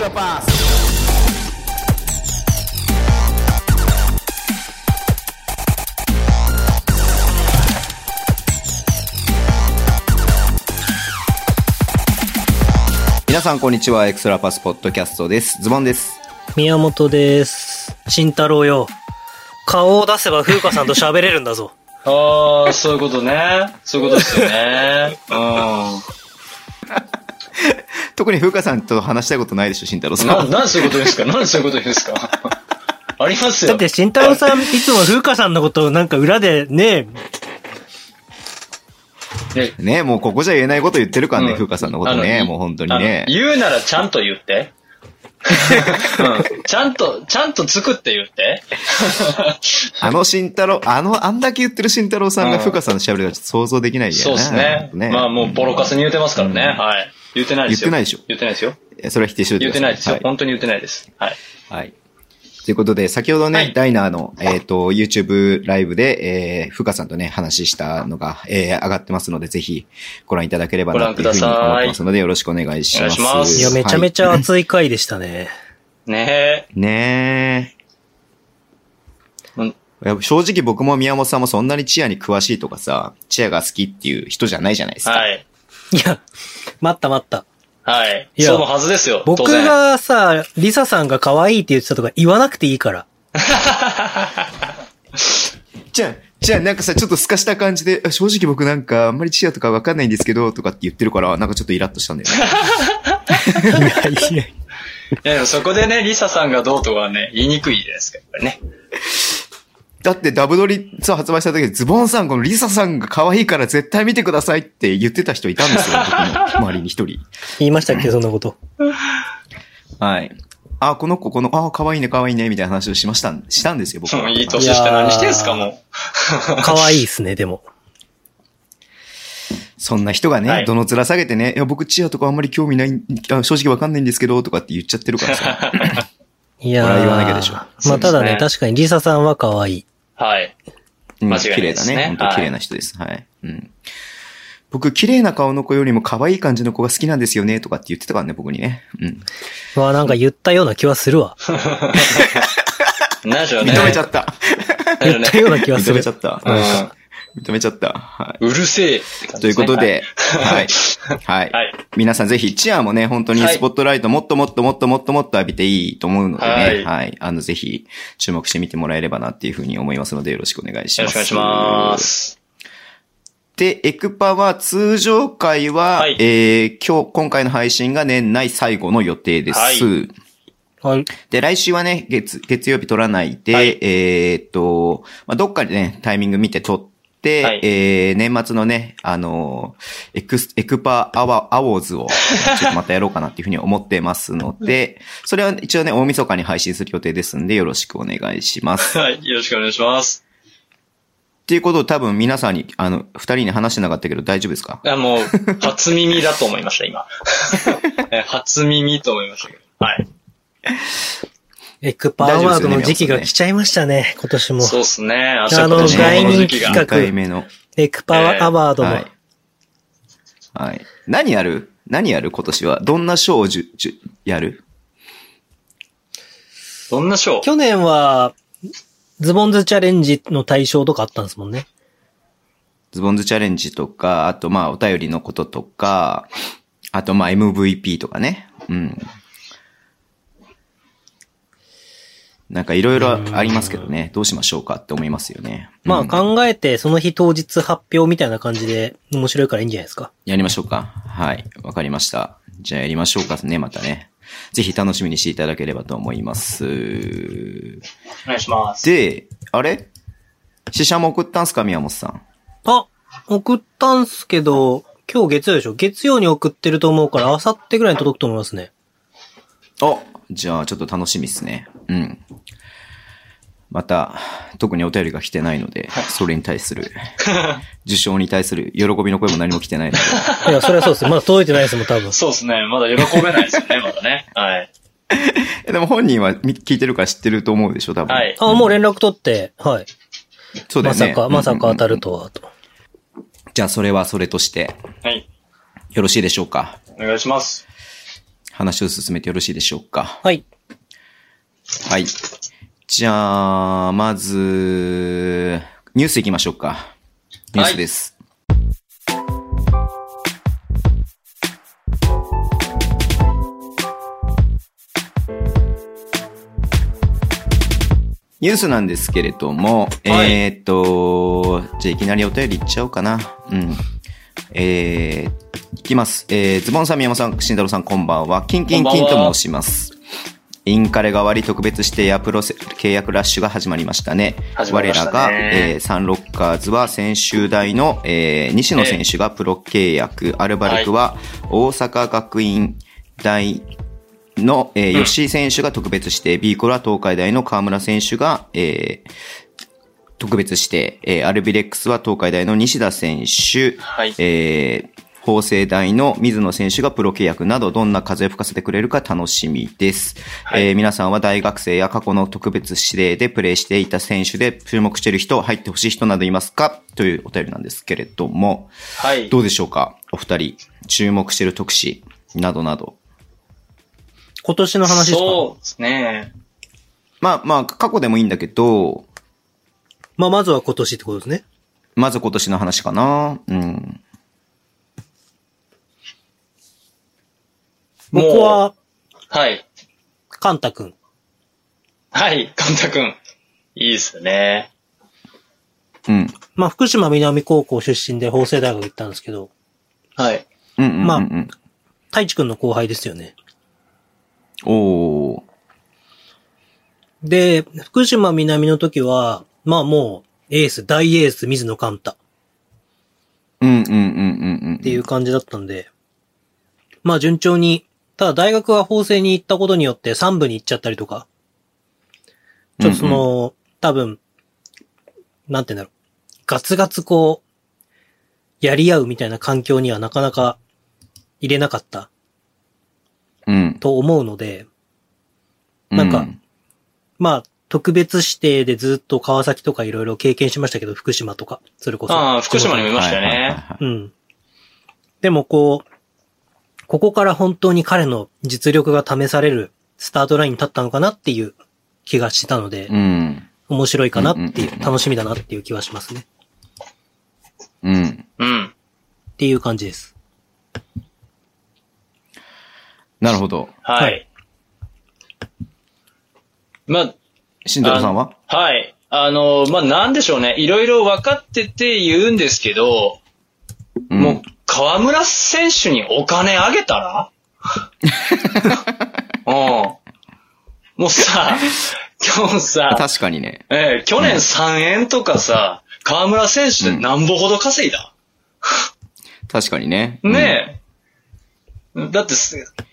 your pass.皆さんこんにちは。エクストラパスポッドキャストです。ズボンです。宮本です。慎太郎よ、顔を出せば風花さんと喋れるんだぞ。ああ、そういうことね。そういうことですよね。特に風花さんと話したいことないでしょ、慎太郎さん。なんでそういうことですか。なんでそういうことですか。ありますよ。だって慎太郎さんいつも風花さんのことをなんか裏でねね、もうここじゃ言えないこと言ってるからね、風花さんのことね、もう本当にね。言うならちゃんと言って。うん、ちゃんとつくって言って。あんだけ言ってる慎太郎さんが風花さんのしゃべりはちょっと想像できないやな。そうですね。まあもうボロカスに言ってますからね。はい。言ってないですよ。言ってないですよ。それは否定してる。言ってないですよ。本当に言ってないです。はい。はい。ということで、先ほどね、はい、ダイナーの、YouTube ライブで、ふかさんとね、話したのが、上がってますので、ぜひ、ご覧いただければな、というふうに思ってますので、よろしくお願いします。お願いします。いや、めちゃめちゃ熱い回でしたね。ねえ。ねえ。正直僕も宮本さんもそんなにチアに詳しいとかさ、チアが好きっていう人じゃないじゃないですか。はい。いや、待った。はい。いや、そうのはずですよ。僕がさ、リサさんが可愛いって言ってたとか言わなくていいから。じゃあなんかさ、ちょっと透かした感じで、正直僕なんかあんまりチアとかわかんないんですけど、とかって言ってるから、なんかちょっとイラッとしたんだよね。いや、そこでね、リサさんがどうとかね、言いにくいじゃないですか、やっぱりね。だってダブドリツアー発売した時にズボンさん、このリサさんが可愛いから絶対見てくださいって言ってた人いたんですよ。僕の周りに一人。言いましたっけ、そんなこと。はい。あ、この子、可愛いね、みたいな話をしたんですよ、僕は。いい年して何してんすか、もう。可愛いですね、でも。そんな人がね、はい、どの面下げてね、いや、僕チアとかあんまり興味ない、正直わかんないんですけど、とかって言っちゃってるからさ。いやー。これは言わなきゃでしょ。まあ、ただね、確かにリサさんは可愛い。はい。間違いないですね。綺麗だね。本当綺麗な人です。はい。はい、うん。僕、綺麗な顔の子よりも可愛い感じの子が好きなんですよね、とかって言ってたからね、僕にね。うん。まあ、なんか言ったような気はするわ。なじゃね。認めちゃった。言ったような気はする。認めちゃった。認めちゃった。はい、うるせえって感じですね。ということで、はい。はい。はい、皆さんぜひ、チアもね、本当にスポットライトもっともっともっともっともっと浴びていいと思うのでね、はい。はい、ぜひ、注目してみてもらえればなっていうふうに思いますので、よろしくお願いします。よろしくお願いします。で、エクパは通常回は、はい、今回の配信が年内最後の予定です。はい。はい。で、来週はね、月曜日撮らないで、はい、まあ、どっかでね、タイミング見て撮って、で、はい、年末のね、エクパアワーズを、ちょっとまたやろうかなっていうふうに思ってますので、それは一応ね、大晦日に配信する予定ですんで、よろしくお願いします。はい、よろしくお願いします。っていうことを多分皆さんに、二人に話してなかったけど大丈夫ですか？もう、初耳だと思いました、今。初耳と思いましたけど。はい。エクパーワードの時期が来ちゃいましたね、今年も。そうですね。大人気企画。エクパーアワードも。はい。何やる今年は。どんな賞をやる？どんな賞？去年は、ズボンズチャレンジの対象とかあったんですもんね。ズボンズチャレンジとか、あとまあお便りのこととか、あとまあ MVP とかね。うん。なんかいろいろありますけどね、どうしましょうかって思いますよね。まあ考えて、その日当日発表みたいな感じで面白いからいいんじゃないですか。やりましょうか。はい。わかりました。じゃあやりましょうかね、またね。ぜひ楽しみにしていただければと思います。お願いします。で、あれ？試写も送ったんすか、宮本さん。送ったんすけど、今日月曜でしょ？月曜に送ってると思うから、明後日ぐらいに届くと思いますね。じゃあちょっと楽しみですね。うん。また、特にお便りが来てないので、それに対する、受賞に対する喜びの声も何も来てないので。いや、それはそうですね。まだ届いてないですもん、多分。そうですね。まだ喜べないですよね、まだね。はい。でも本人は聞いてるから知ってると思うでしょ、多分。はい。あ、もう連絡取って、はい。そうですね。まさか当たるとは、と。じゃあそれはそれとして。はい。よろしいでしょうか。お願いします。話を進めてよろしいでしょうか。はい。はい。じゃあ、まず、ニュースいきましょうか。ニュースです。はい、ニュースなんですけれども、はい、じゃあいきなりお便りいっちゃおうかな。うん。いきます。ズボンさん、宮本さん、慎太郎さん、こんばんは。キンキンキンと申します。インカレが終わり、特別指定やプロ契約ラッシュが始まりましたね。我らが、サンロッカーズは専修大の、西野選手がプロ契約、アルバルクは大阪学院大の、吉井選手が特別指定、ビーコルは東海大の河村選手が、特別指定、アルビレックスは東海大の西田選手、はい、法政大の水野選手がプロ契約など、どんな風を吹かせてくれるか楽しみです、はい。皆さんは大学生や過去の特別指定でプレーしていた選手で注目している人、入ってほしい人などいますかというお便りなんですけれども、はい、どうでしょうかお二人、注目している特使などなど。今年の話ですか。そうですね。まあ過去でもいいんだけど、まずは今年ってことですね。まず今年の話かな。うん。僕は、はい。カンタくん。はい、カンタくん。いいですね。うん。まあ、福島南高校出身で法政大学行ったんですけど。はい。うんうんうんうん、まあ、太一くんの後輩ですよね。おー。で、福島南の時は、まあもう、エース、大エース、水野カンタ。うんうんうんうんうん。っていう感じだったんで。まあ順調に、ただ大学は法政に行ったことによって3部に行っちゃったりとか、ちょっとその、うんうん、多分、なんて言うんだろう、ガツガツこう、やり合うみたいな環境にはなかなか入れなかった。うん。と思うので、なんか、うん、まあ、特別指定でずっと川崎とかいろいろ経験しましたけど、福島とか、それこそ。ああ、福島にもいましたよね、はいはいはい。うん。でもこう、ここから本当に彼の実力が試されるスタートラインに立ったのかなっていう気がしたので、うん、面白いかなっていう、楽しみだなっていう気はしますね。うん。うん。っていう感じです。なるほど。はい。まあ、慎太郎さんは？はい。まあ、なんでしょうね。いろいろ分かってて言うんですけど、うん、もう、河村選手にお金あげたらうん。もうさ、今日さ、確かにね。去年3円とかさ、河村選手で何歩ほど稼いだ、うん、確かにね。ねえ。うんだって、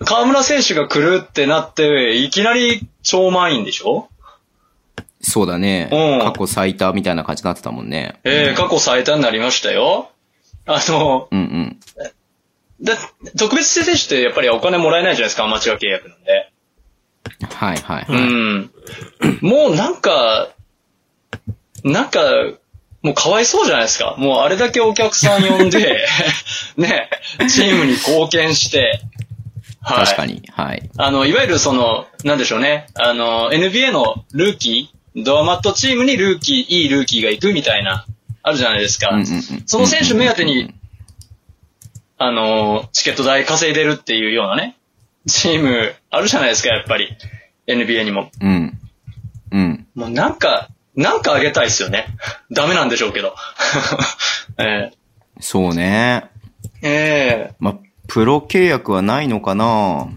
河村選手が来るってなって、いきなり超満員でしょ？そうだね。過去最多みたいな感じになってたもんね。過去最多になりましたよ。うんうん。だ特別選手ってやっぱりお金もらえないじゃないですか、アマチュア契約なんで。はいはいはい。うん。もうなんか、もうかわいそうじゃないですか。もうあれだけお客さん呼んで、ね、チームに貢献して。はい、確かに。はい。いわゆるその、なんでしょうね。NBA のルーキー、ドアマットチームにいいルーキーが行くみたいな、あるじゃないですか。うんうんうん、その選手目当てに、チケット代稼いでるっていうようなね、チームあるじゃないですか、やっぱり。NBA にも。うん。うん。もうなんかあげたいっすよね。ダメなんでしょうけど。そうね。ま、プロ契約はないのかな？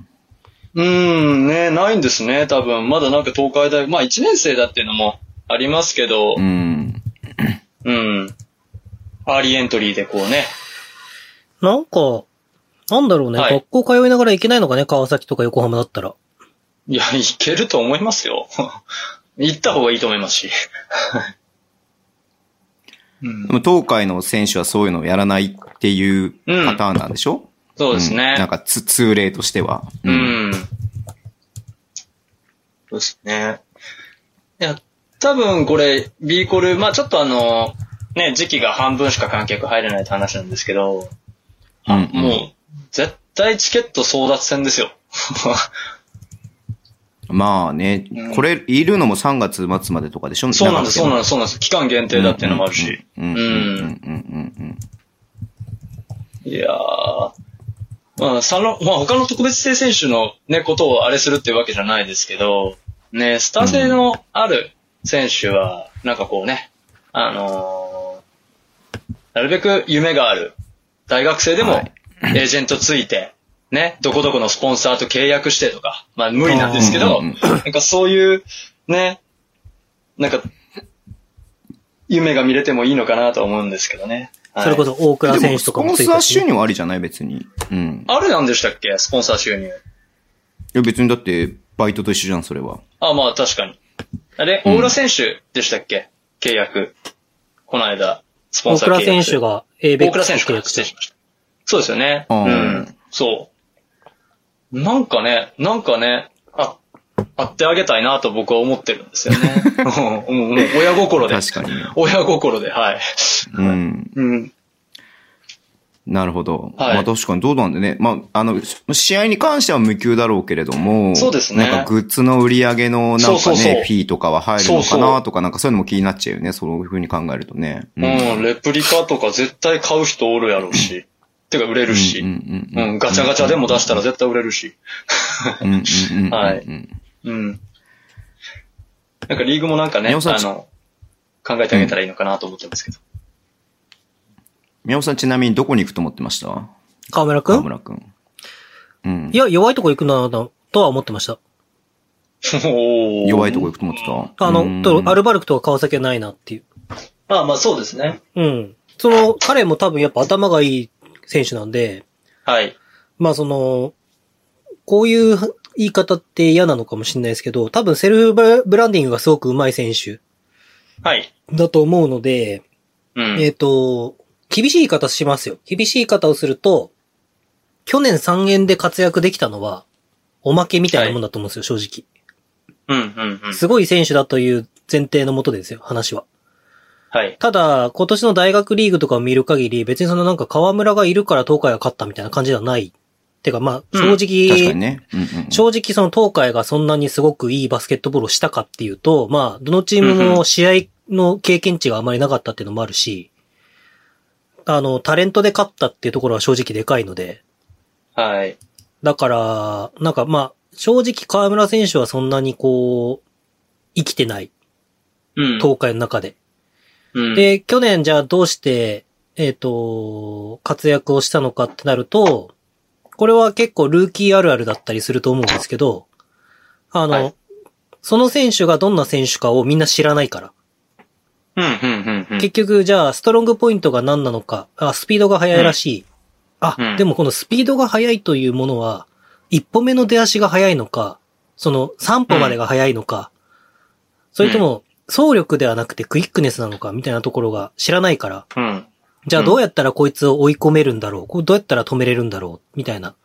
ね、ないんですね、多分。まだなんか東海大、まあ1年生だっていうのもありますけど、うん。うん。アーリーエントリーでこうね。なんか、なんだろうね、はい、学校通いながら行けないのかね、川崎とか横浜だったら。いや、行けると思いますよ。行った方がいいと思いますし、うん。でも東海の選手はそういうのをやらないっていうパターンなんでしょ、うん、そうですね。うん、なんか通例としては。うん。そうですね。いや、多分これ、B コル、まあちょっとね、時期が半分しか観客入れないって話なんですけど、うんうん、もう、絶対チケット争奪戦ですよ。まあね、うん、これいるのも3月末までとかでしょ。そうなんです、そうなんです、そうなんです。期間限定だっていうのもあるし。いやー、まあまあ、他の特別性選手のねことをあれするっていうわけじゃないですけどね、スター性のある選手はなんかこうね、なるべく夢がある大学生でもエージェントついて、はいね、どこどこのスポンサーと契約してとか、まあ無理なんですけど、なんかそういうね、なんか夢が見れてもいいのかなと思うんですけどね。はい、それこそ大倉選手とかもついてる。スポンサー収入はありじゃない別に。うん。あれなんでしたっけスポンサー収入。いや別にだってバイトと一緒じゃんそれは。あ、まあ確かに。あれ大倉選手でしたっけ、うん、契約。この間スポンサー契約。大倉選手が A ベックス契約。大倉選手が失礼しました。そうですよね。うん。そう。なんかね、あってあげたいなと僕は思ってるんですよね。もう親心で。確かに。親心で、はい。うん。うん。なるほど。はい、まあ確かにどうなんでね。まあ、試合に関しては無給だろうけれども。そうですね。なんかグッズの売り上げのなんかね、そうそうそうフィーとかは入るのかなとか、なんかそういうのも気になっちゃうよね。そういう風に考えるとね。うん、レプリカとか絶対買う人おるやろうし。てか売れるし、うん、ガチャガチャでも出したら絶対売れるし、はい、うん、なんかリーグもなんかね、考えてあげたらいいのかなと思ってますけど。宮本さんちなみにどこに行くと思ってました？河村くん？河村くん。うん。いや弱いとこ行くなとは思ってました。弱いとこ行くと思ってた。アルバルクとか川崎はないなっていう。まあまあそうですね。うん。その彼も多分やっぱ頭がいい。選手なんで、はい。まあこういう言い方って嫌なのかもしれないですけど、多分セルフブランディングがすごく上手い選手、はい。だと思うので、うん、厳しい言い方しますよ。厳しい言い方をすると、去年3年で活躍できたのはおまけみたいなもんだと思うんですよ、はい、正直。うんうんうん。すごい選手だという前提のもとですよ、話は。はい。ただ、今年の大学リーグとかを見る限り、別にそのなんか河村がいるから東海が勝ったみたいな感じではない。てか、まあ、正直、確かにね。正直その東海がそんなにすごくいいバスケットボールをしたかっていうと、まあ、どのチームも試合の経験値があまりなかったっていうのもあるし、タレントで勝ったっていうところは正直でかいので。はい。だから、なんかまあ、正直河村選手はそんなにこう、生きてない。東海の中で。で、去年じゃあどうして、活躍をしたのかってなると、これは結構ルーキーあるあるだったりすると思うんですけど、はい、その選手がどんな選手かをみんな知らないから。結局じゃあストロングポイントが何なのか、あ、スピードが速いらしい。でもこのスピードが速いというものは、一歩目の出足が速いのか、その三歩までが速いのか、それとも、走力ではなくてクイックネスなのかみたいなところが知らないから、うん、じゃあどうやったらこいつを追い込めるんだろう、どうやったら止めれるんだろうみたいな。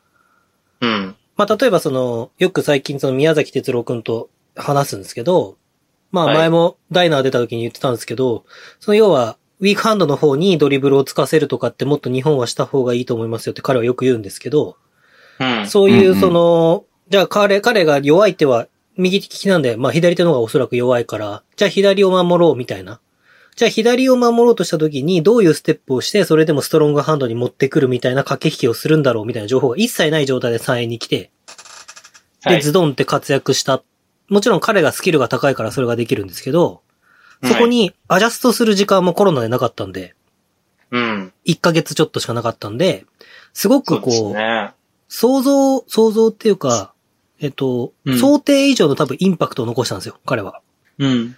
うん、まあ例えばよく最近宮崎哲郎くんと話すんですけど、まあ前もダイナー出た時に言ってたんですけど、はい、要はウィークハンドの方にドリブルをつかせるとかってもっと日本はした方がいいと思いますよって彼はよく言うんですけど、うん、そういうじゃあ彼が弱い手は右利きなんで、まあ左手の方がおそらく弱いから、じゃあ左を守ろうみたいな。じゃあ左を守ろうとした時にどういうステップをして、それでもストロングハンドに持ってくるみたいな駆け引きをするんだろうみたいな情報が一切ない状態で3位に来て、で、ズドンって活躍した。もちろん彼がスキルが高いからそれができるんですけど、そこにアジャストする時間もコロナでなかったんで、1ヶ月ちょっとしかなかったんで、すごくこう、想像っていうか、想定以上の多分インパクトを残したんですよ、彼は。うん。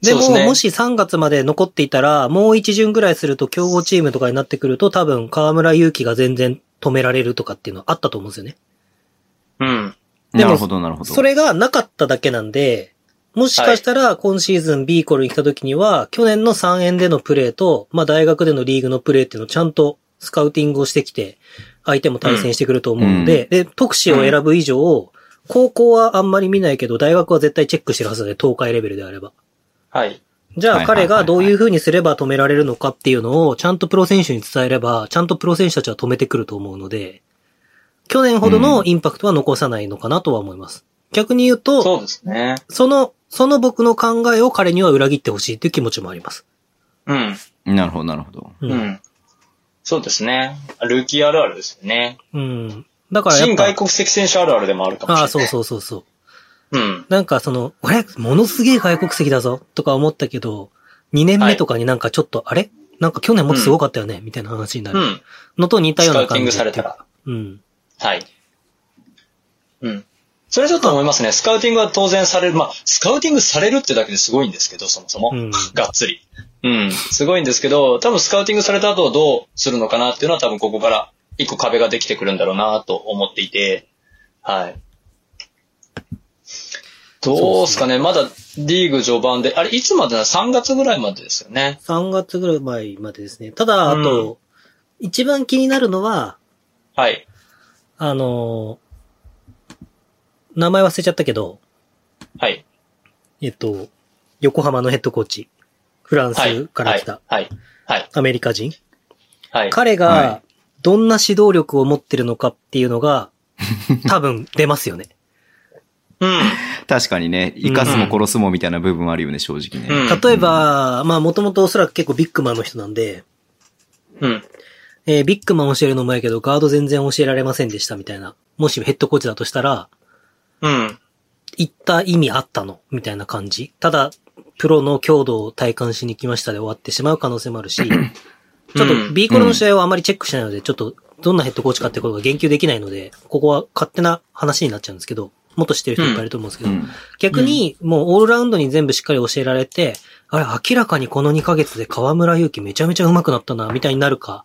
でも、もし3月まで残っていたら、もう一巡ぐらいすると強豪チームとかになってくると、多分河村勇輝が全然止められるとかっていうのはあったと思うんですよね。うん。なるほど、なるほど。それがなかっただけなんで、もしかしたら今シーズン B コールに来た時には、去年の3円でのプレーと、まあ大学でのリーグのプレーっていうのをちゃんとスカウティングをしてきて、相手も対戦してくると思うので、で、特使を選ぶ以上、高校はあんまり見ないけど、大学は絶対チェックしてるはずで、東海レベルであれば。はい。じゃあ彼がどういう風にすれば止められるのかっていうのを、ちゃんとプロ選手に伝えれば、ちゃんとプロ選手たちは止めてくると思うので、去年ほどのインパクトは残さないのかなとは思います。逆に言うと、そうですね。その僕の考えを彼には裏切ってほしいという気持ちもあります。うん。なるほど、なるほど。うん。そうですね。ルーキーあるあるですよね。うん。だから新外国籍選手あるあるでもあるかもしれない。ああ、そうそうそうそう。うん、なんかその、俺、ものすげえ外国籍だぞとか思ったけど、2年目とかになんかちょっと、あれなんか去年もっとすごかったよね、みたいな話になる。うん、のと似たような感じ。スカウティングされたら。うん。はい。うん。それちょっと思いますね。スカウティングは当然される。まあ、スカウティングされるってだけですごいんですけど、そもそも。うん、がっつり。うん。すごいんですけど、多分スカウティングされた後はどうするのかなっていうのは多分ここから一個壁ができてくるんだろうなと思っていて、はい。どうですかね。まだリーグ序盤で、あれいつまでだ ?3 月ぐらいまでですよね。3月ぐらいまでですね。ただ、あと、一番気になるのは、はい。名前忘れちゃったけど、はい。横浜のヘッドコーチ、フランスから来た、はい。はい。はい、アメリカ人。はい。彼が、どんな指導力を持ってるのかっていうのが、多分出ますよね。うん、確かにね、生かすも殺すもみたいな部分あるよね、正直ね。うん、例えば、まあもともとおそらく結構ビッグマンの人なんで、うん、ビッグマン教えるのもやけど、ガード全然教えられませんでしたみたいな。もしヘッドコーチだとしたら、うん、言った意味あったのみたいな感じ。ただ、プロの強度を体感しに来ましたで終わってしまう可能性もあるし、うん、ちょっと B コロの試合はあまりチェックしないので、ちょっとどんなヘッドコーチかってことが言及できないので、ここは勝手な話になっちゃうんですけど、もっと知ってる人いっぱいいると思うんですけど、うん、逆にもうオールラウンドに全部しっかり教えられて、うん、あれ明らかにこの2ヶ月で河村勇輝めちゃめちゃ上手くなったなみたいになるかっ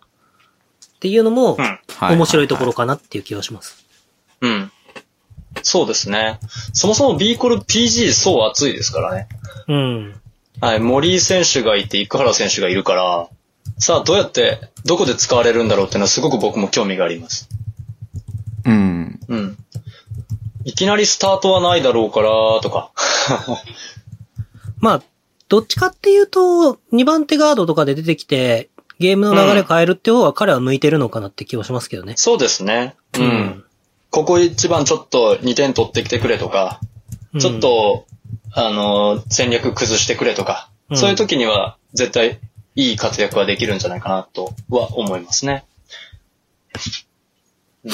ていうのも面白いところかなっていう気がします。うん。そうですね。そもそも B コル PG そう熱いですからね。うん。はい、森井選手がいて生原選手がいるから、さあどうやってどこで使われるんだろうっていうのはすごく僕も興味があります。うん。うん。いきなりスタートはないだろうから、とか。まあ、どっちかっていうと、2番手ガードとかで出てきて、ゲームの流れ変えるって方は彼は向いてるのかなって気はしますけどね。そうですね。うん。うん、ここ一番ちょっと2点取ってきてくれとか、ちょっと、戦略崩してくれとか、うん、そういう時には絶対いい活躍はできるんじゃないかなとは思いますね。うん、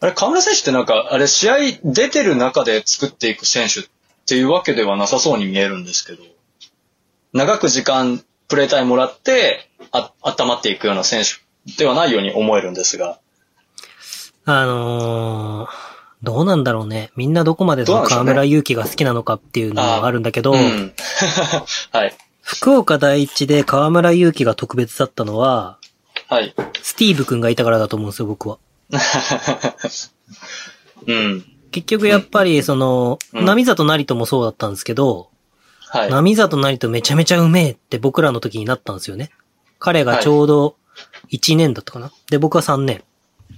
あれ、河村選手ってなんか、あれ、試合出てる中で作っていく選手っていうわけではなさそうに見えるんですけど、長く時間、プレータイムもらって、温まっていくような選手ではないように思えるんですが。どうなんだろうね。みんなどこまで河村勇輝が好きなのかっていうのはあるんだけど、うん、はい。福岡第一で河村勇輝が特別だったのは、はい。スティーブ君がいたからだと思うんですよ、僕は。うん、結局やっぱりその、うん、並里成ともそうだったんですけど、はい、並里成とめちゃめちゃうめえって僕らの時になったんですよね。彼がちょうど1年だったかな、はい、で僕は3年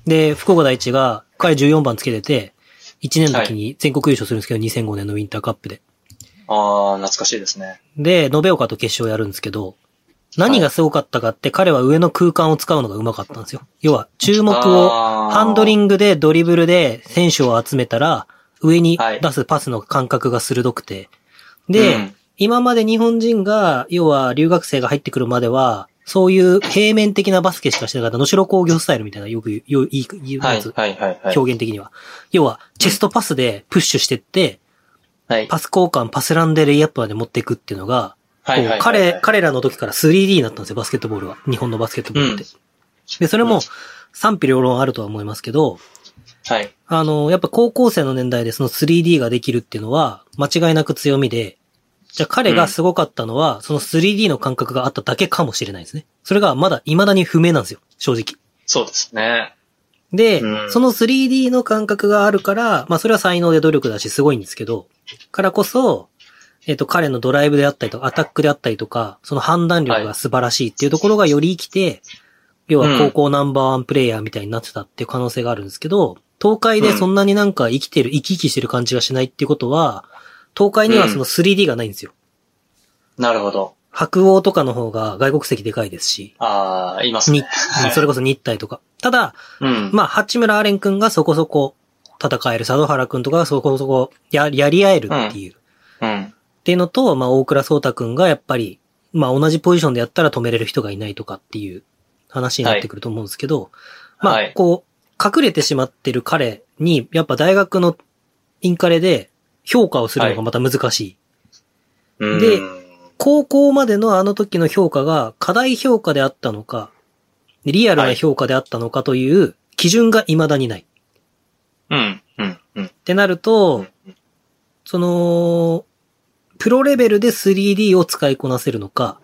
で福岡第一が彼14番つけてて1年の時に全国優勝するんですけど、はい、2005年のウィンターカップで懐かしいですね。で延岡と決勝やるんですけど、何がすごかったかって、彼は上の空間を使うのが上手かったんですよ。要は、注目を、ハンドリングでドリブルで選手を集めたら、上に出すパスの感覚が鋭くて。で、うん、今まで日本人が、要は留学生が入ってくるまでは、そういう平面的なバスケしかしてなかった、能代工業スタイルみたいな、よく言うやつ、表現的には。要は、チェストパスでプッシュしてって、はい、パス交換、パスランでレイアップまで持っていくっていうのが、彼らの時から 3D になったんですよ、バスケットボールは。日本のバスケットボールって。うん、で、それも賛否両論あるとは思いますけど、はい。やっぱ高校生の年代でその 3D ができるっていうのは間違いなく強みで、じゃあ彼がすごかったのは、その 3D の感覚があっただけかもしれないですね。それがまだ未だに不明なんですよ、正直。そうですね。で、その 3D の感覚があるから、まあそれは才能で努力だしすごいんですけど、からこそ、彼のドライブであったりとか、アタックであったりとか、その判断力が素晴らしいっていうところがより生きて、はい、要は高校ナンバーワンプレイヤーみたいになってたっていう可能性があるんですけど、東海でそんなになんか生き生きしてる感じがしないっていうことは、東海にはその 3D がないんですよ。なるほど。白鸚とかの方が外国籍でかいですし。ああ、いますね。それこそ日体とか。ただ、うん、まあ、八村阿蓮くんがそこそこ戦える、佐野原くんとかがそこそこやり合えるっていう。うんうん、っていうのと、まあ、大倉颯太くんがやっぱり、まあ、同じポジションでやったら止めれる人がいないとかっていう話になってくると思うんですけど、はい、まあ、こう、隠れてしまってる彼に、やっぱ大学のインカレで評価をするのがまた難しい。はい、で、うん高校までのあの時の評価が課題評価であったのか、リアルな評価であったのかという基準が未だにない。はい、うん、うん。ってなると、その、プロレベルで 3D を使いこなせるのか、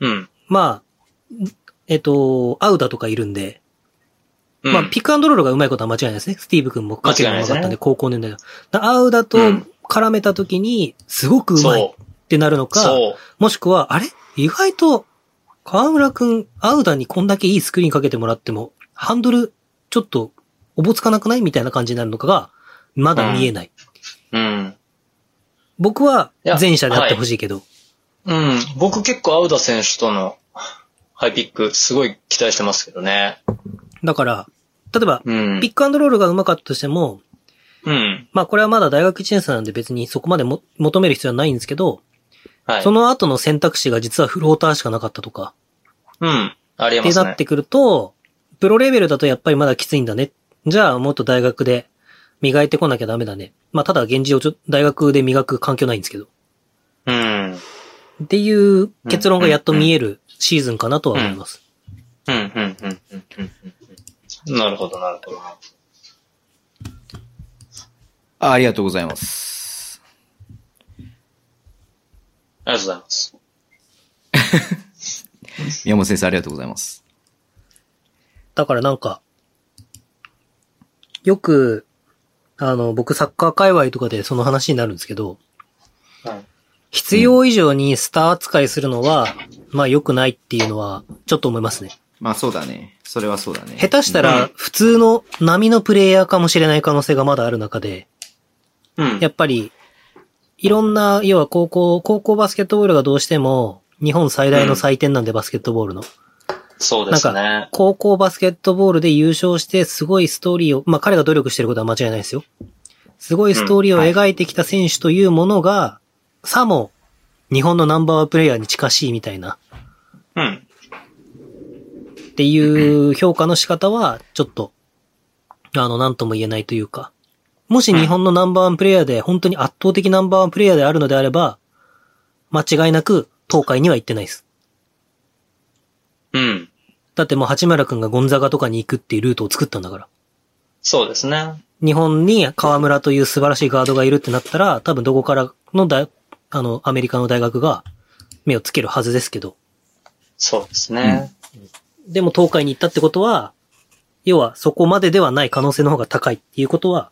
うん。まあ、アウダとかいるんで、うん、まあ、ピックアンドロールが上手いことは間違いないですね。スティーブ君も勝ちが上手かったんで、高校年代の。アウダと絡めた時に、すごく上手い。ってなるのか、もしくは、あれ意外と、河村くん、アウダにこんだけいいスクリーンかけてもらっても、ハンドル、ちょっと、おぼつかなくないみたいな感じになるのかが、まだ見えない。うん。うん、僕は、前者であってほしいけど、はい。うん。僕結構アウダ選手との、ハイピック、すごい期待してますけどね。だから、例えば、うん、ピックアンドロールが上手かったとしても、うん。まあ、これはまだ大学1年生なんで別にそこまで求める必要はないんですけど、はい、その後の選択肢が実はフローターしかなかったとか。うん。ありえますね。ってなってくると、プロレベルだとやっぱりまだきついんだね。じゃあもっと大学で磨いてこなきゃダメだね。まあただ現状大学で磨く環境ないんですけど。うん。っていう結論がやっと見えるシーズンかなとは思います。うん、うん、うん、うん、うん。なるほど、なるほど。ありがとうございます。ありがとうございます。宮本先生ありがとうございます。だからなんか、よく、僕サッカー界隈とかでその話になるんですけど、はい、必要以上にスター扱いするのは、まあ良くないっていうのは、ちょっと思いますね。まあそうだね。それはそうだね。下手したら、普通の波のプレイヤーかもしれない可能性がまだある中で、うん、やっぱり、いろんな、要は高校バスケットボールがどうしても、日本最大の祭典なんで、バスケットボールの。そうですね。なんか、高校バスケットボールで優勝して、すごいストーリーを、まあ彼が努力してることは間違いないですよ。すごいストーリーを描いてきた選手というものが、さも、日本のナンバーワンプレイヤーに近しいみたいな。うん。っていう評価の仕方は、ちょっと、なんとも言えないというか。もし日本のナンバーワンプレイヤーで、本当に圧倒的ナンバーワンプレイヤーであるのであれば、間違いなく東海には行ってないです。うん。だってもう八村くんがゴンザガとかに行くっていうルートを作ったんだから。そうですね。日本に河村という素晴らしいガードがいるってなったら、多分どこからのアメリカの大学が目をつけるはずですけど。そうですね。うん、でも東海に行ったってことは、要はそこまでではない可能性の方が高いっていうことは、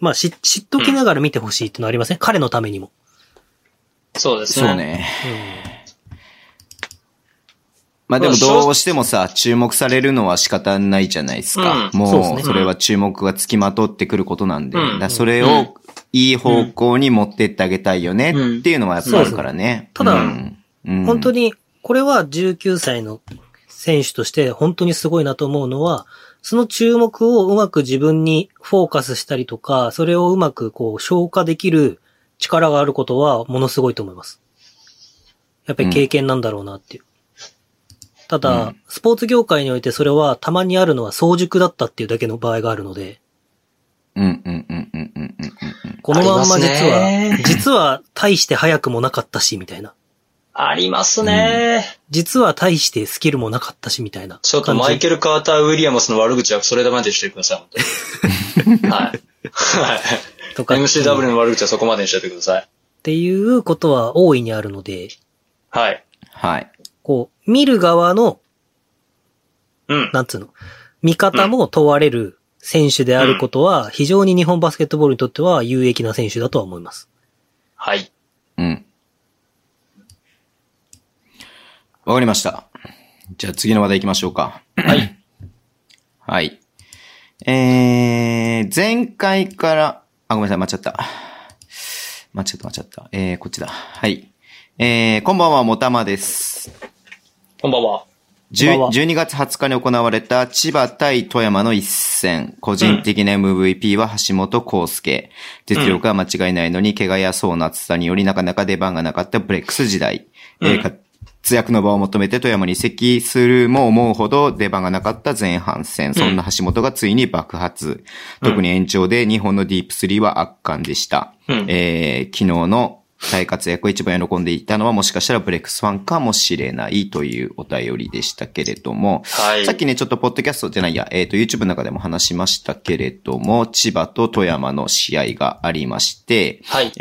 まあ、知っときながら見てほしいってのはありません、ね、彼のためにも。そうですね。そうね。うん、まあでもどうしてもさ、注目されるのは仕方ないじゃないですか。うん、もう、それは注目がつきまとってくることなんで。うん、だそれをいい方向に持ってってあげたいよねっていうのはやっぱあるからね。うん、そうそうただ、うん、本当に、これは19歳の選手として本当にすごいなと思うのは、その注目をうまく自分にフォーカスしたりとか、それをうまくこう消化できる力があることはものすごいと思います。やっぱり経験なんだろうなっていう。うん、ただ、うん、スポーツ業界においてそれはたまにあるのは早熟だったっていうだけの場合があるので。うんうんうんうんうんうん。このまんま実は大して早くもなかったしみたいな。ありますね、うん。実は大してスキルもなかったしみたいな。ちょっとマイケル・カーター・ウィリアムスの悪口はそれだまでしてください。はい。はい。とか。MCW の悪口はそこまでにしてください。っていうことは大いにあるので。はい。はい。こう、見る側の、うん。なんつうの。見方も問われる選手であることは、非常に日本バスケットボールにとっては有益な選手だとは思います。はい。うん。わかりました。じゃあ次の話題行きましょうか。はい。はい。前回から、あ、ごめんなさい、間違った。こっちだ。はい。こんばんは、もたまです。こんばんは。12月20日に行われた千葉対富山の一戦。個人的な MVP は橋本康介。実力は間違いないのに、怪我やそうな暑さによりなかなか出番がなかったブレックス時代。活躍の場を求めて富山に移籍するも思うほど出番がなかった前半戦。そんな橋本がついに爆発。特に延長で日本のディープ3は圧巻でした。昨日の大活躍を一番喜んでいたのはもしかしたらブレックスファンかもしれないというお便りでしたけれども、はい、さっきねちょっとポッドキャストじゃないや、YouTube の中でも話しましたけれども、千葉と富山の試合がありまして、はい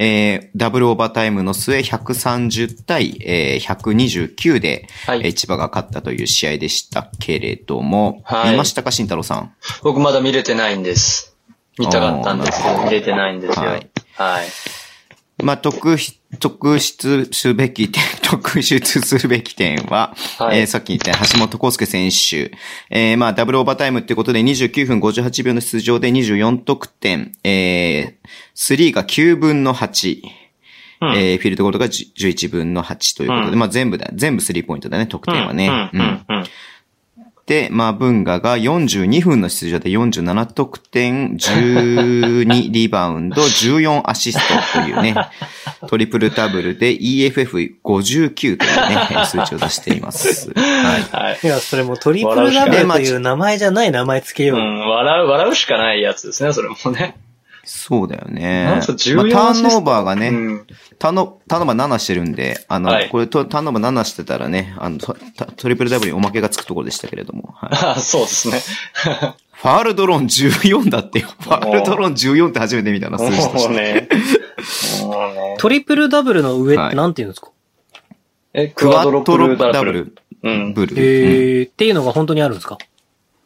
ダブルオーバータイムの末130対、129で、はい千葉が勝ったという試合でしたけれども、はい、見ましたか慎太郎さん？僕まだ見れてないんです。見たかったんですけど見れてないんですよ。はい。はいまあ、特筆すべき点は、はいさっき言った橋本康介選手、まあ、ダブルオーバータイムってことで29分58秒の出場で24得点、3が9分の8、フィールドゴールが11分の8ということで、まあ、全部3ポイントだね、得点はね。で、まあ、文雅が42分の出場で47得点、12リバウンド、14アシストというね、トリプルダブルで EFF59 というね、数値を出しています。はい。いや、それもトリプルダブルという名前じゃない名前つけよう。うん、笑うしかないやつですね、それもね。そうだよね。まあ、ターンオーバーがね、うん、ターンオーバー7してるんで、はい、これターンオーバー7してたらね、トリプルダブルにおまけがつくところでしたけれども。はい、あそうですね。ファールドローン14だってよ。ファールドローン14って初めて見たな、数字として。そうね。トリプルダブルの上ってなんて言うんですか、はい、クワトロダブル。うん。っていうのが本当にあるんですか？